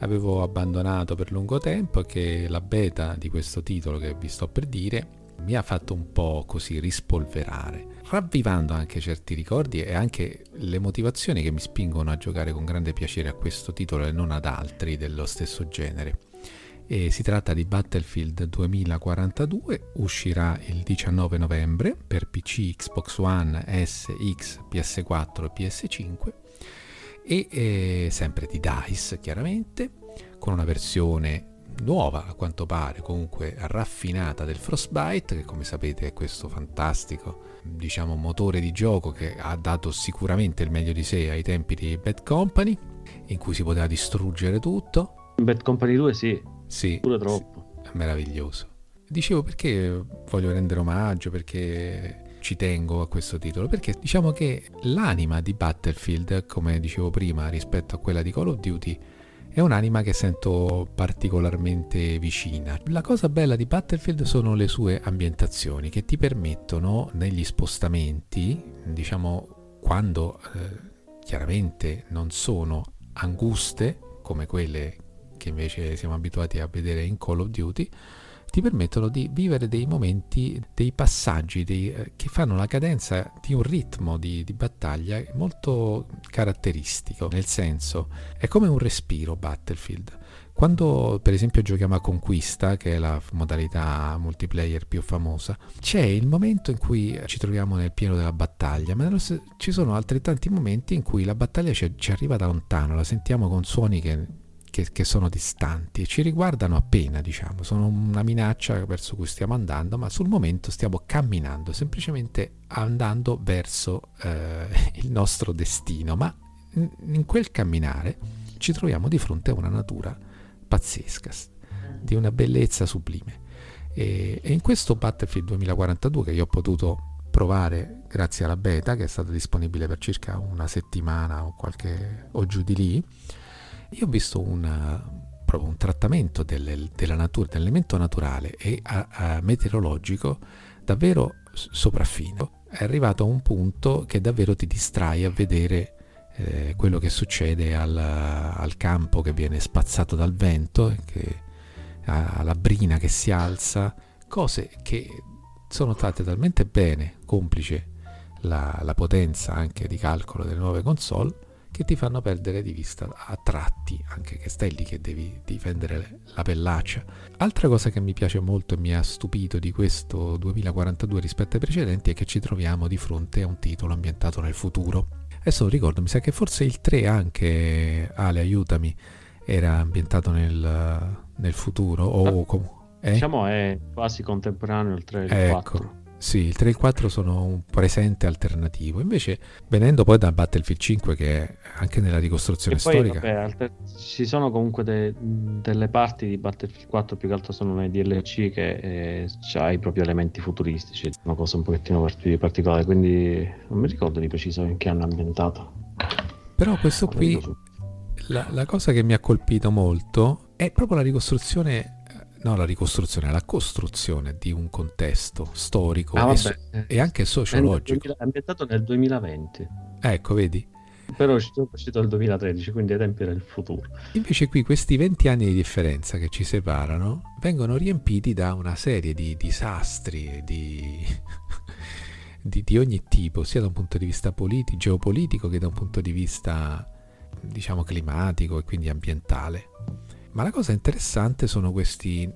avevo abbandonato per lungo tempo, e che la beta di questo titolo che vi sto per dire mi ha fatto un po' così rispolverare, ravvivando anche certi ricordi e anche le motivazioni che mi spingono a giocare con grande piacere a questo titolo e non ad altri dello stesso genere. E si tratta di Battlefield 2042, uscirà il 19 novembre per PC, Xbox One, S, X, PS4 e PS5, e sempre di DICE chiaramente, con una versione nuova a quanto pare, comunque raffinata, del Frostbite, che come sapete è questo fantastico motore di gioco che ha dato sicuramente il meglio di sé ai tempi di Bad Company, in cui si poteva distruggere tutto. Bad Company 2 sì, pure troppo. Sì, è meraviglioso. Dicevo, perché voglio rendere omaggio, perché ci tengo a questo titolo, perché che l'anima di Battlefield, come dicevo prima, rispetto a quella di Call of Duty, è un'anima che sento particolarmente vicina. La cosa bella di Battlefield sono le sue ambientazioni, che ti permettono negli spostamenti, quando chiaramente non sono anguste come quelle che invece siamo abituati a vedere in Call of Duty, ti permettono di vivere dei momenti, dei passaggi che fanno la cadenza di un ritmo di battaglia molto caratteristico. Nel senso, è come un respiro Battlefield. Quando per esempio giochiamo a Conquista, che è la modalità multiplayer più famosa, c'è il momento in cui ci troviamo nel pieno della battaglia, ma ci sono altrettanti momenti in cui la battaglia ci arriva da lontano, la sentiamo con suoni che sono distanti e ci riguardano appena, sono una minaccia verso cui stiamo andando, ma sul momento stiamo camminando, semplicemente andando verso il nostro destino, ma in quel camminare ci troviamo di fronte a una natura pazzesca, di una bellezza sublime, e in questo Battlefield 2042, che io ho potuto provare grazie alla beta, che è stata disponibile per circa una settimana o giù di lì, io ho visto proprio un trattamento della natura, dell'elemento naturale e meteorologico davvero sopraffino. È arrivato a un punto che davvero ti distrai a vedere quello che succede al campo che viene spazzato dal vento, alla brina che si alza, cose che sono state talmente bene, complice la potenza anche di calcolo delle nuove console, che ti fanno perdere di vista a tratti, anche che stai lì che devi difendere la pellaccia. Altra cosa che mi piace molto e mi ha stupito di questo 2042 rispetto ai precedenti è che ci troviamo di fronte a un titolo ambientato nel futuro. Adesso ricordo, mi sa che forse il 3 anche, Ale aiutami, era ambientato nel futuro, o comunque è quasi contemporaneo il 3 e il 4. Sì, il 3 e il 4 sono un presente alternativo. Invece, venendo poi da Battlefield 5, che è anche nella ricostruzione storica. Poi, ci sono comunque delle parti di Battlefield 4, più che altro sono nei DLC, che ha i propri elementi futuristici, una cosa un pochettino particolare, quindi non mi ricordo di preciso in che hanno ambientato. Però questo qui, la cosa che mi ha colpito molto è proprio la costruzione di un contesto storico e anche sociologico. È ambientato nel 2020. Ecco, vedi? Però ci sono uscito al 2013, quindi ai tempi era il futuro. Invece qui questi 20 anni di differenza che ci separano vengono riempiti da una serie di disastri di ogni tipo, sia da un punto di vista geopolitico che da un punto di vista, diciamo, climatico e quindi ambientale. Ma la cosa interessante sono questi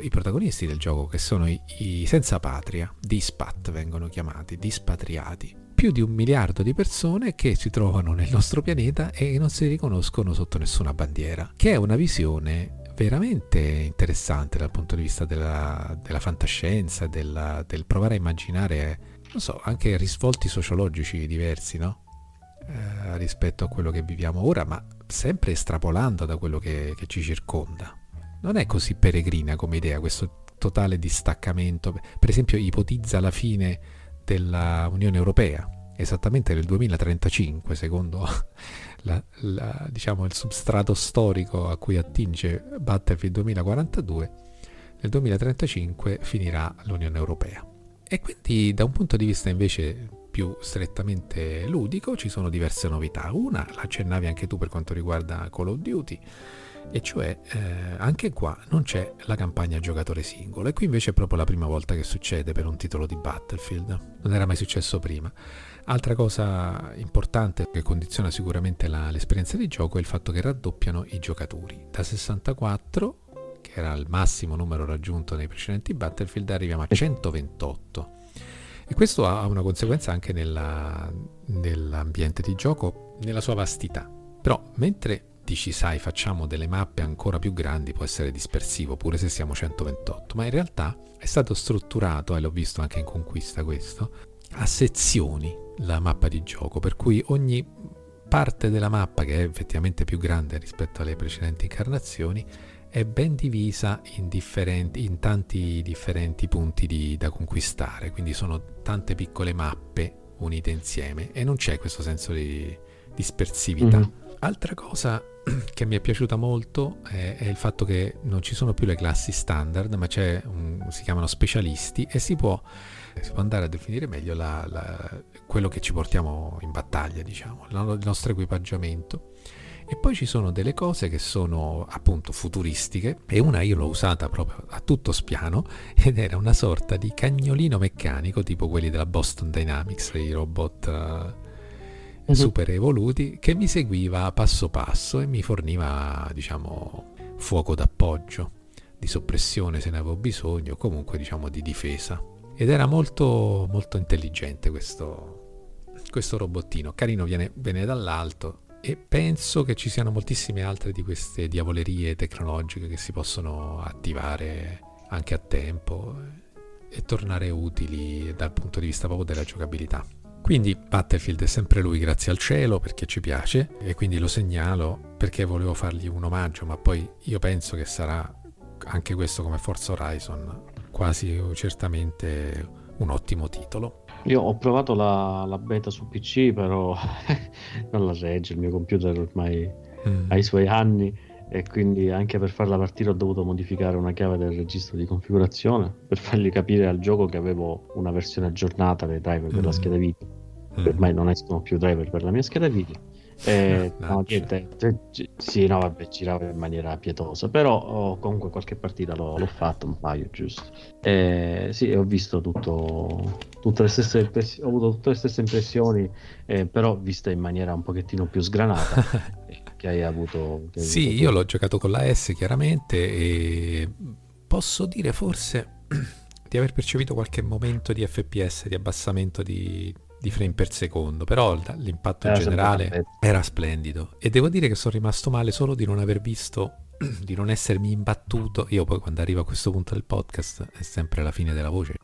i protagonisti del gioco, che sono i senza patria, dispat vengono chiamati, dispatriati. Più di 1 miliardo di persone che si trovano nel nostro pianeta e non si riconoscono sotto nessuna bandiera, che è una visione veramente interessante dal punto di vista della fantascienza, del provare a immaginare, non so, anche risvolti sociologici diversi, no? Rispetto a quello che viviamo ora, ma sempre estrapolando da quello che ci circonda. Non è così peregrina come idea questo totale distaccamento. Per esempio ipotizza la fine della Unione Europea esattamente nel 2035, secondo diciamo il substrato storico a cui attinge Battlefield 2042. Nel 2035 finirà l'Unione Europea. E quindi da un punto di vista invece più strettamente ludico ci sono diverse novità. Una l'accennavi anche tu per quanto riguarda Call of Duty, e cioè anche qua non c'è la campagna giocatore singolo, e qui invece è proprio la prima volta che succede per un titolo di Battlefield, non era mai successo prima. Altra cosa importante che condiziona sicuramente l'esperienza di gioco è il fatto che raddoppiano i giocatori, da 64, che era il massimo numero raggiunto nei precedenti Battlefield, arriviamo a 128. E questo ha una conseguenza anche nell'ambiente di gioco, nella sua vastità. Però mentre dici, sai, facciamo delle mappe ancora più grandi, può essere dispersivo pure se siamo 128, ma in realtà è stato strutturato, e l'ho visto anche in Conquista questo, a sezioni la mappa di gioco, per cui ogni parte della mappa, che è effettivamente più grande rispetto alle precedenti incarnazioni, è ben divisa in tanti differenti punti da conquistare, quindi sono tante piccole mappe unite insieme e non c'è questo senso di dispersività. Altra cosa che mi è piaciuta molto è il fatto che non ci sono più le classi standard, ma si chiamano specialisti, e si può andare a definire meglio quello che ci portiamo in battaglia, diciamo, il nostro equipaggiamento. E poi ci sono delle cose che sono appunto futuristiche, e una io l'ho usata proprio a tutto spiano, ed era una sorta di cagnolino meccanico, tipo quelli della Boston Dynamics, i robot super evoluti, che mi seguiva passo passo e mi forniva, diciamo, fuoco d'appoggio, di soppressione se ne avevo bisogno, comunque diciamo di difesa. Ed era molto molto intelligente questo robottino, carino, viene dall'alto. E penso che ci siano moltissime altre di queste diavolerie tecnologiche che si possono attivare anche a tempo e tornare utili dal punto di vista proprio della giocabilità. Quindi Battlefield è sempre lui, grazie al cielo, perché ci piace, e quindi lo segnalo perché volevo fargli un omaggio, ma poi io penso che sarà anche questo, come Forza Horizon, quasi certamente un ottimo titolo. Io ho provato la beta su PC, però non la regge, il mio computer ormai ha i suoi anni, e quindi anche per farla partire ho dovuto modificare una chiave del registro di configurazione per fargli capire al gioco che avevo una versione aggiornata dei driver per la scheda video. Ormai non escono più driver per la mia scheda video. No, sì, no, vabbè, girava in maniera pietosa, però comunque qualche partita l'ho fatto, un paio giusto. Sì, ho visto ho avuto tutte le stesse impressioni, però vista in maniera un pochettino più sgranata che hai avuto. Sì, io l'ho giocato con la S chiaramente, e posso dire forse di aver percepito qualche momento di FPS, di abbassamento di frame per secondo, però l'impatto in generale era splendido, e devo dire che sono rimasto male solo di non aver visto, di non essermi imbattuto. Io poi, quando arrivo a questo punto del podcast, è sempre la fine della voce,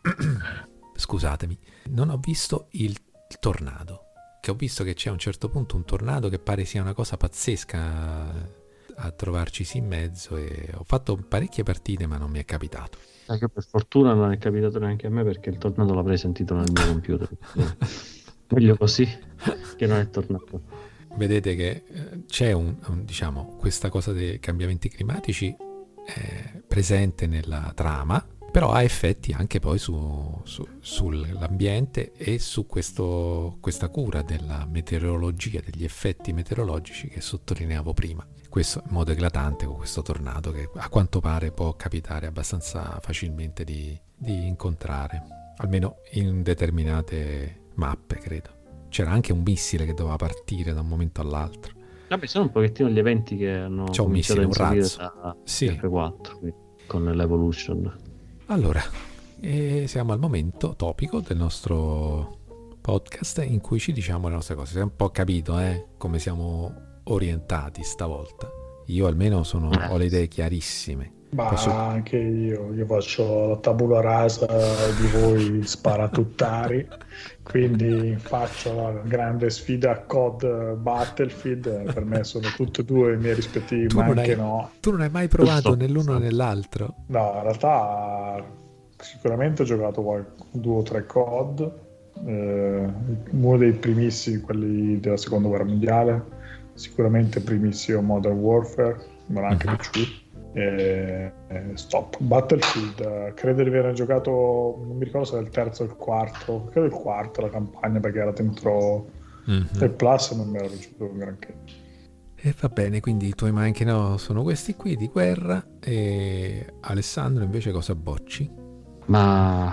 scusatemi, non ho visto il tornado, che ho visto che c'è a un certo punto un tornado che pare sia una cosa pazzesca a trovarcisi in mezzo, e ho fatto parecchie partite ma non mi è capitato. Che per fortuna non è capitato neanche a me, perché il tornado l'avrei sentito nel mio computer. Meglio così che non è tornato. Vedete che c'è diciamo, questa cosa dei cambiamenti climatici è presente nella trama, però ha effetti anche poi sull'ambiente e su questa cura della meteorologia, degli effetti meteorologici che sottolineavo prima. Questo in modo eclatante con questo tornado che a quanto pare può capitare abbastanza facilmente di incontrare, almeno in determinate mappe, credo. C'era anche un missile che doveva partire da un momento all'altro. Vabbè, sono un pochettino gli eventi che hanno c'è un missile, un razzo da F4 con l'Evolution. Allora, siamo al momento topico del nostro podcast in cui ci diciamo le nostre cose. Si è un po' capito come siamo orientati stavolta. Io almeno ho le idee chiarissime. Ma anche io faccio la tabula rasa di voi sparatuttari, quindi faccio la grande sfida a COD, Battlefield. Per me sono tutte e due i miei rispettivi, ma anche no. Tu non hai mai provato nell'uno o nell'altro? No, in realtà sicuramente ho giocato due o tre COD, uno dei primissimi, quelli della seconda guerra mondiale, sicuramente primissimo Modern Warfare, ma anche piaciuto. Stop. Battlefield credo di aver giocato, non mi ricordo se era il terzo o il quarto, credo il quarto, la campagna, perché era dentro il Plus e non mi era piaciuto granché. E va bene, quindi i tuoi manchi no sono questi qui di guerra. E Alessandro invece cosa bocci? Ma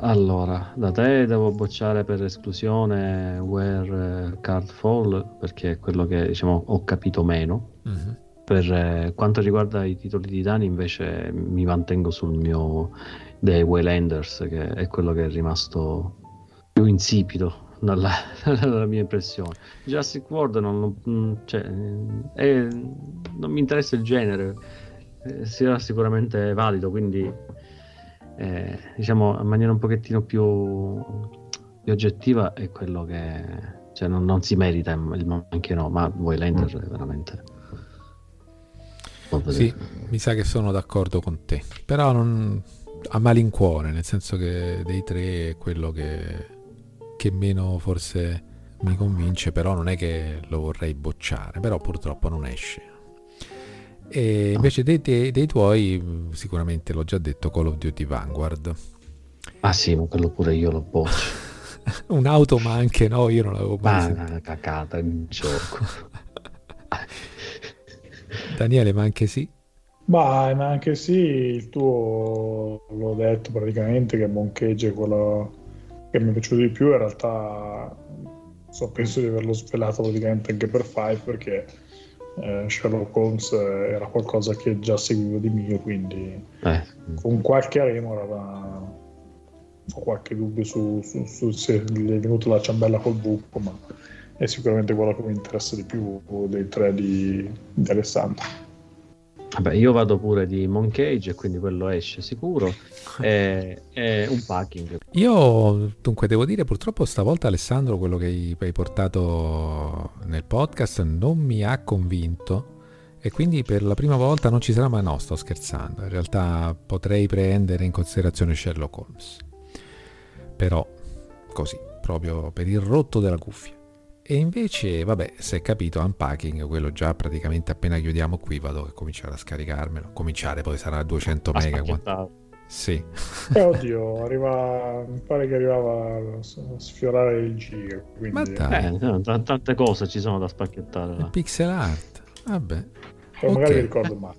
allora, da te devo bocciare per esclusione Where Cards Fall, perché è quello che diciamo ho capito meno. Per quanto riguarda i titoli di Dani invece mi mantengo sul mio The Waylanders, che è quello che è rimasto più insipido dalla mia impressione. Jurassic World non mi interessa il genere, sarà sicuramente valido, quindi diciamo in maniera un pochettino più oggettiva è quello che non si merita anche no, ma Waylanders è veramente... Sì, mi sa che sono d'accordo con te, però non a malincuore, nel senso che dei tre è quello che meno forse mi convince, però non è che lo vorrei bocciare, però purtroppo non esce. E invece dei tuoi sicuramente l'ho già detto, Call of Duty Vanguard. Ah sì, ma quello pure io lo boccio. Un'auto, ma anche no, io non l'avevo mai una cacata in gioco. Daniele, ma anche sì? Ma anche sì, il tuo l'ho detto praticamente, che Moncage è quello che mi è piaciuto di più. In realtà penso di averlo svelato praticamente anche per Five, perché Sherlock Holmes era qualcosa che già seguivo di mio, quindi con qualche remora ho qualche dubbio su se gli è venuta la ciambella col buco, ma è sicuramente quello che mi interessa di più dei tre di Alessandro. Vabbè, io vado pure di Moncage e quindi quello esce sicuro. È un packing. Io dunque devo dire, purtroppo stavolta Alessandro, quello che hai portato nel podcast non mi ha convinto, e quindi per la prima volta non ci sarà, ma no, sto scherzando, in realtà potrei prendere in considerazione Sherlock Holmes, però così, proprio per il rotto della cuffia. E invece, vabbè, se è capito, Unpacking, quello già praticamente appena chiudiamo qui vado a cominciare a scaricarmelo. Cominciare, poi sarà 200 mega. Sì. Oddio, mi pare che arrivava a sfiorare il giga. Quindi... Ma tante cose ci sono da spacchettare. Là. Pixel art, vabbè. Però magari ricordo male.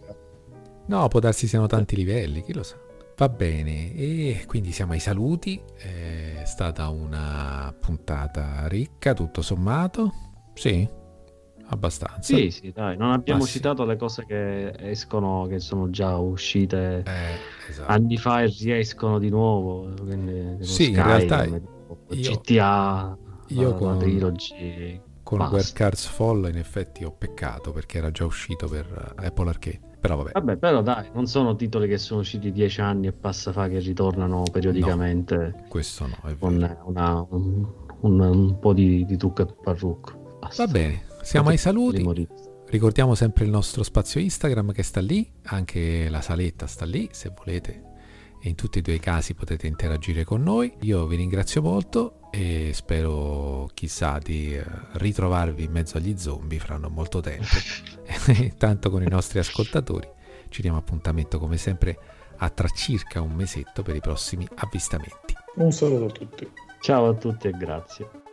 No, può darsi siano tanti livelli, chi lo sa. Va bene, e quindi siamo ai saluti. È stata una puntata ricca, tutto sommato. Sì, abbastanza. Sì, dai, non abbiamo citato le cose che escono, che sono già uscite anni fa e riescono di nuovo. Quindi, sì, Sky, in realtà GTA, io con Trilogy, con Where Cards Fall in effetti ho peccato, perché era già uscito per Apple Arcade. Però vabbè, però dai, non sono titoli che sono usciti 10 anni e passa fa che ritornano periodicamente. No, questo no, è con un po' di trucco e parrucco. Basta. Va bene, siamo ai saluti. Ricordiamo sempre il nostro spazio Instagram che sta lì, anche la saletta sta lì, se volete. E in tutti e due i casi potete interagire con noi. Io vi ringrazio molto e spero, chissà, di ritrovarvi in mezzo agli zombie fra non molto tempo. Tanto con i nostri ascoltatori ci diamo appuntamento come sempre a tra circa un mesetto per i prossimi avvistamenti. Un saluto a tutti. Ciao a tutti e grazie.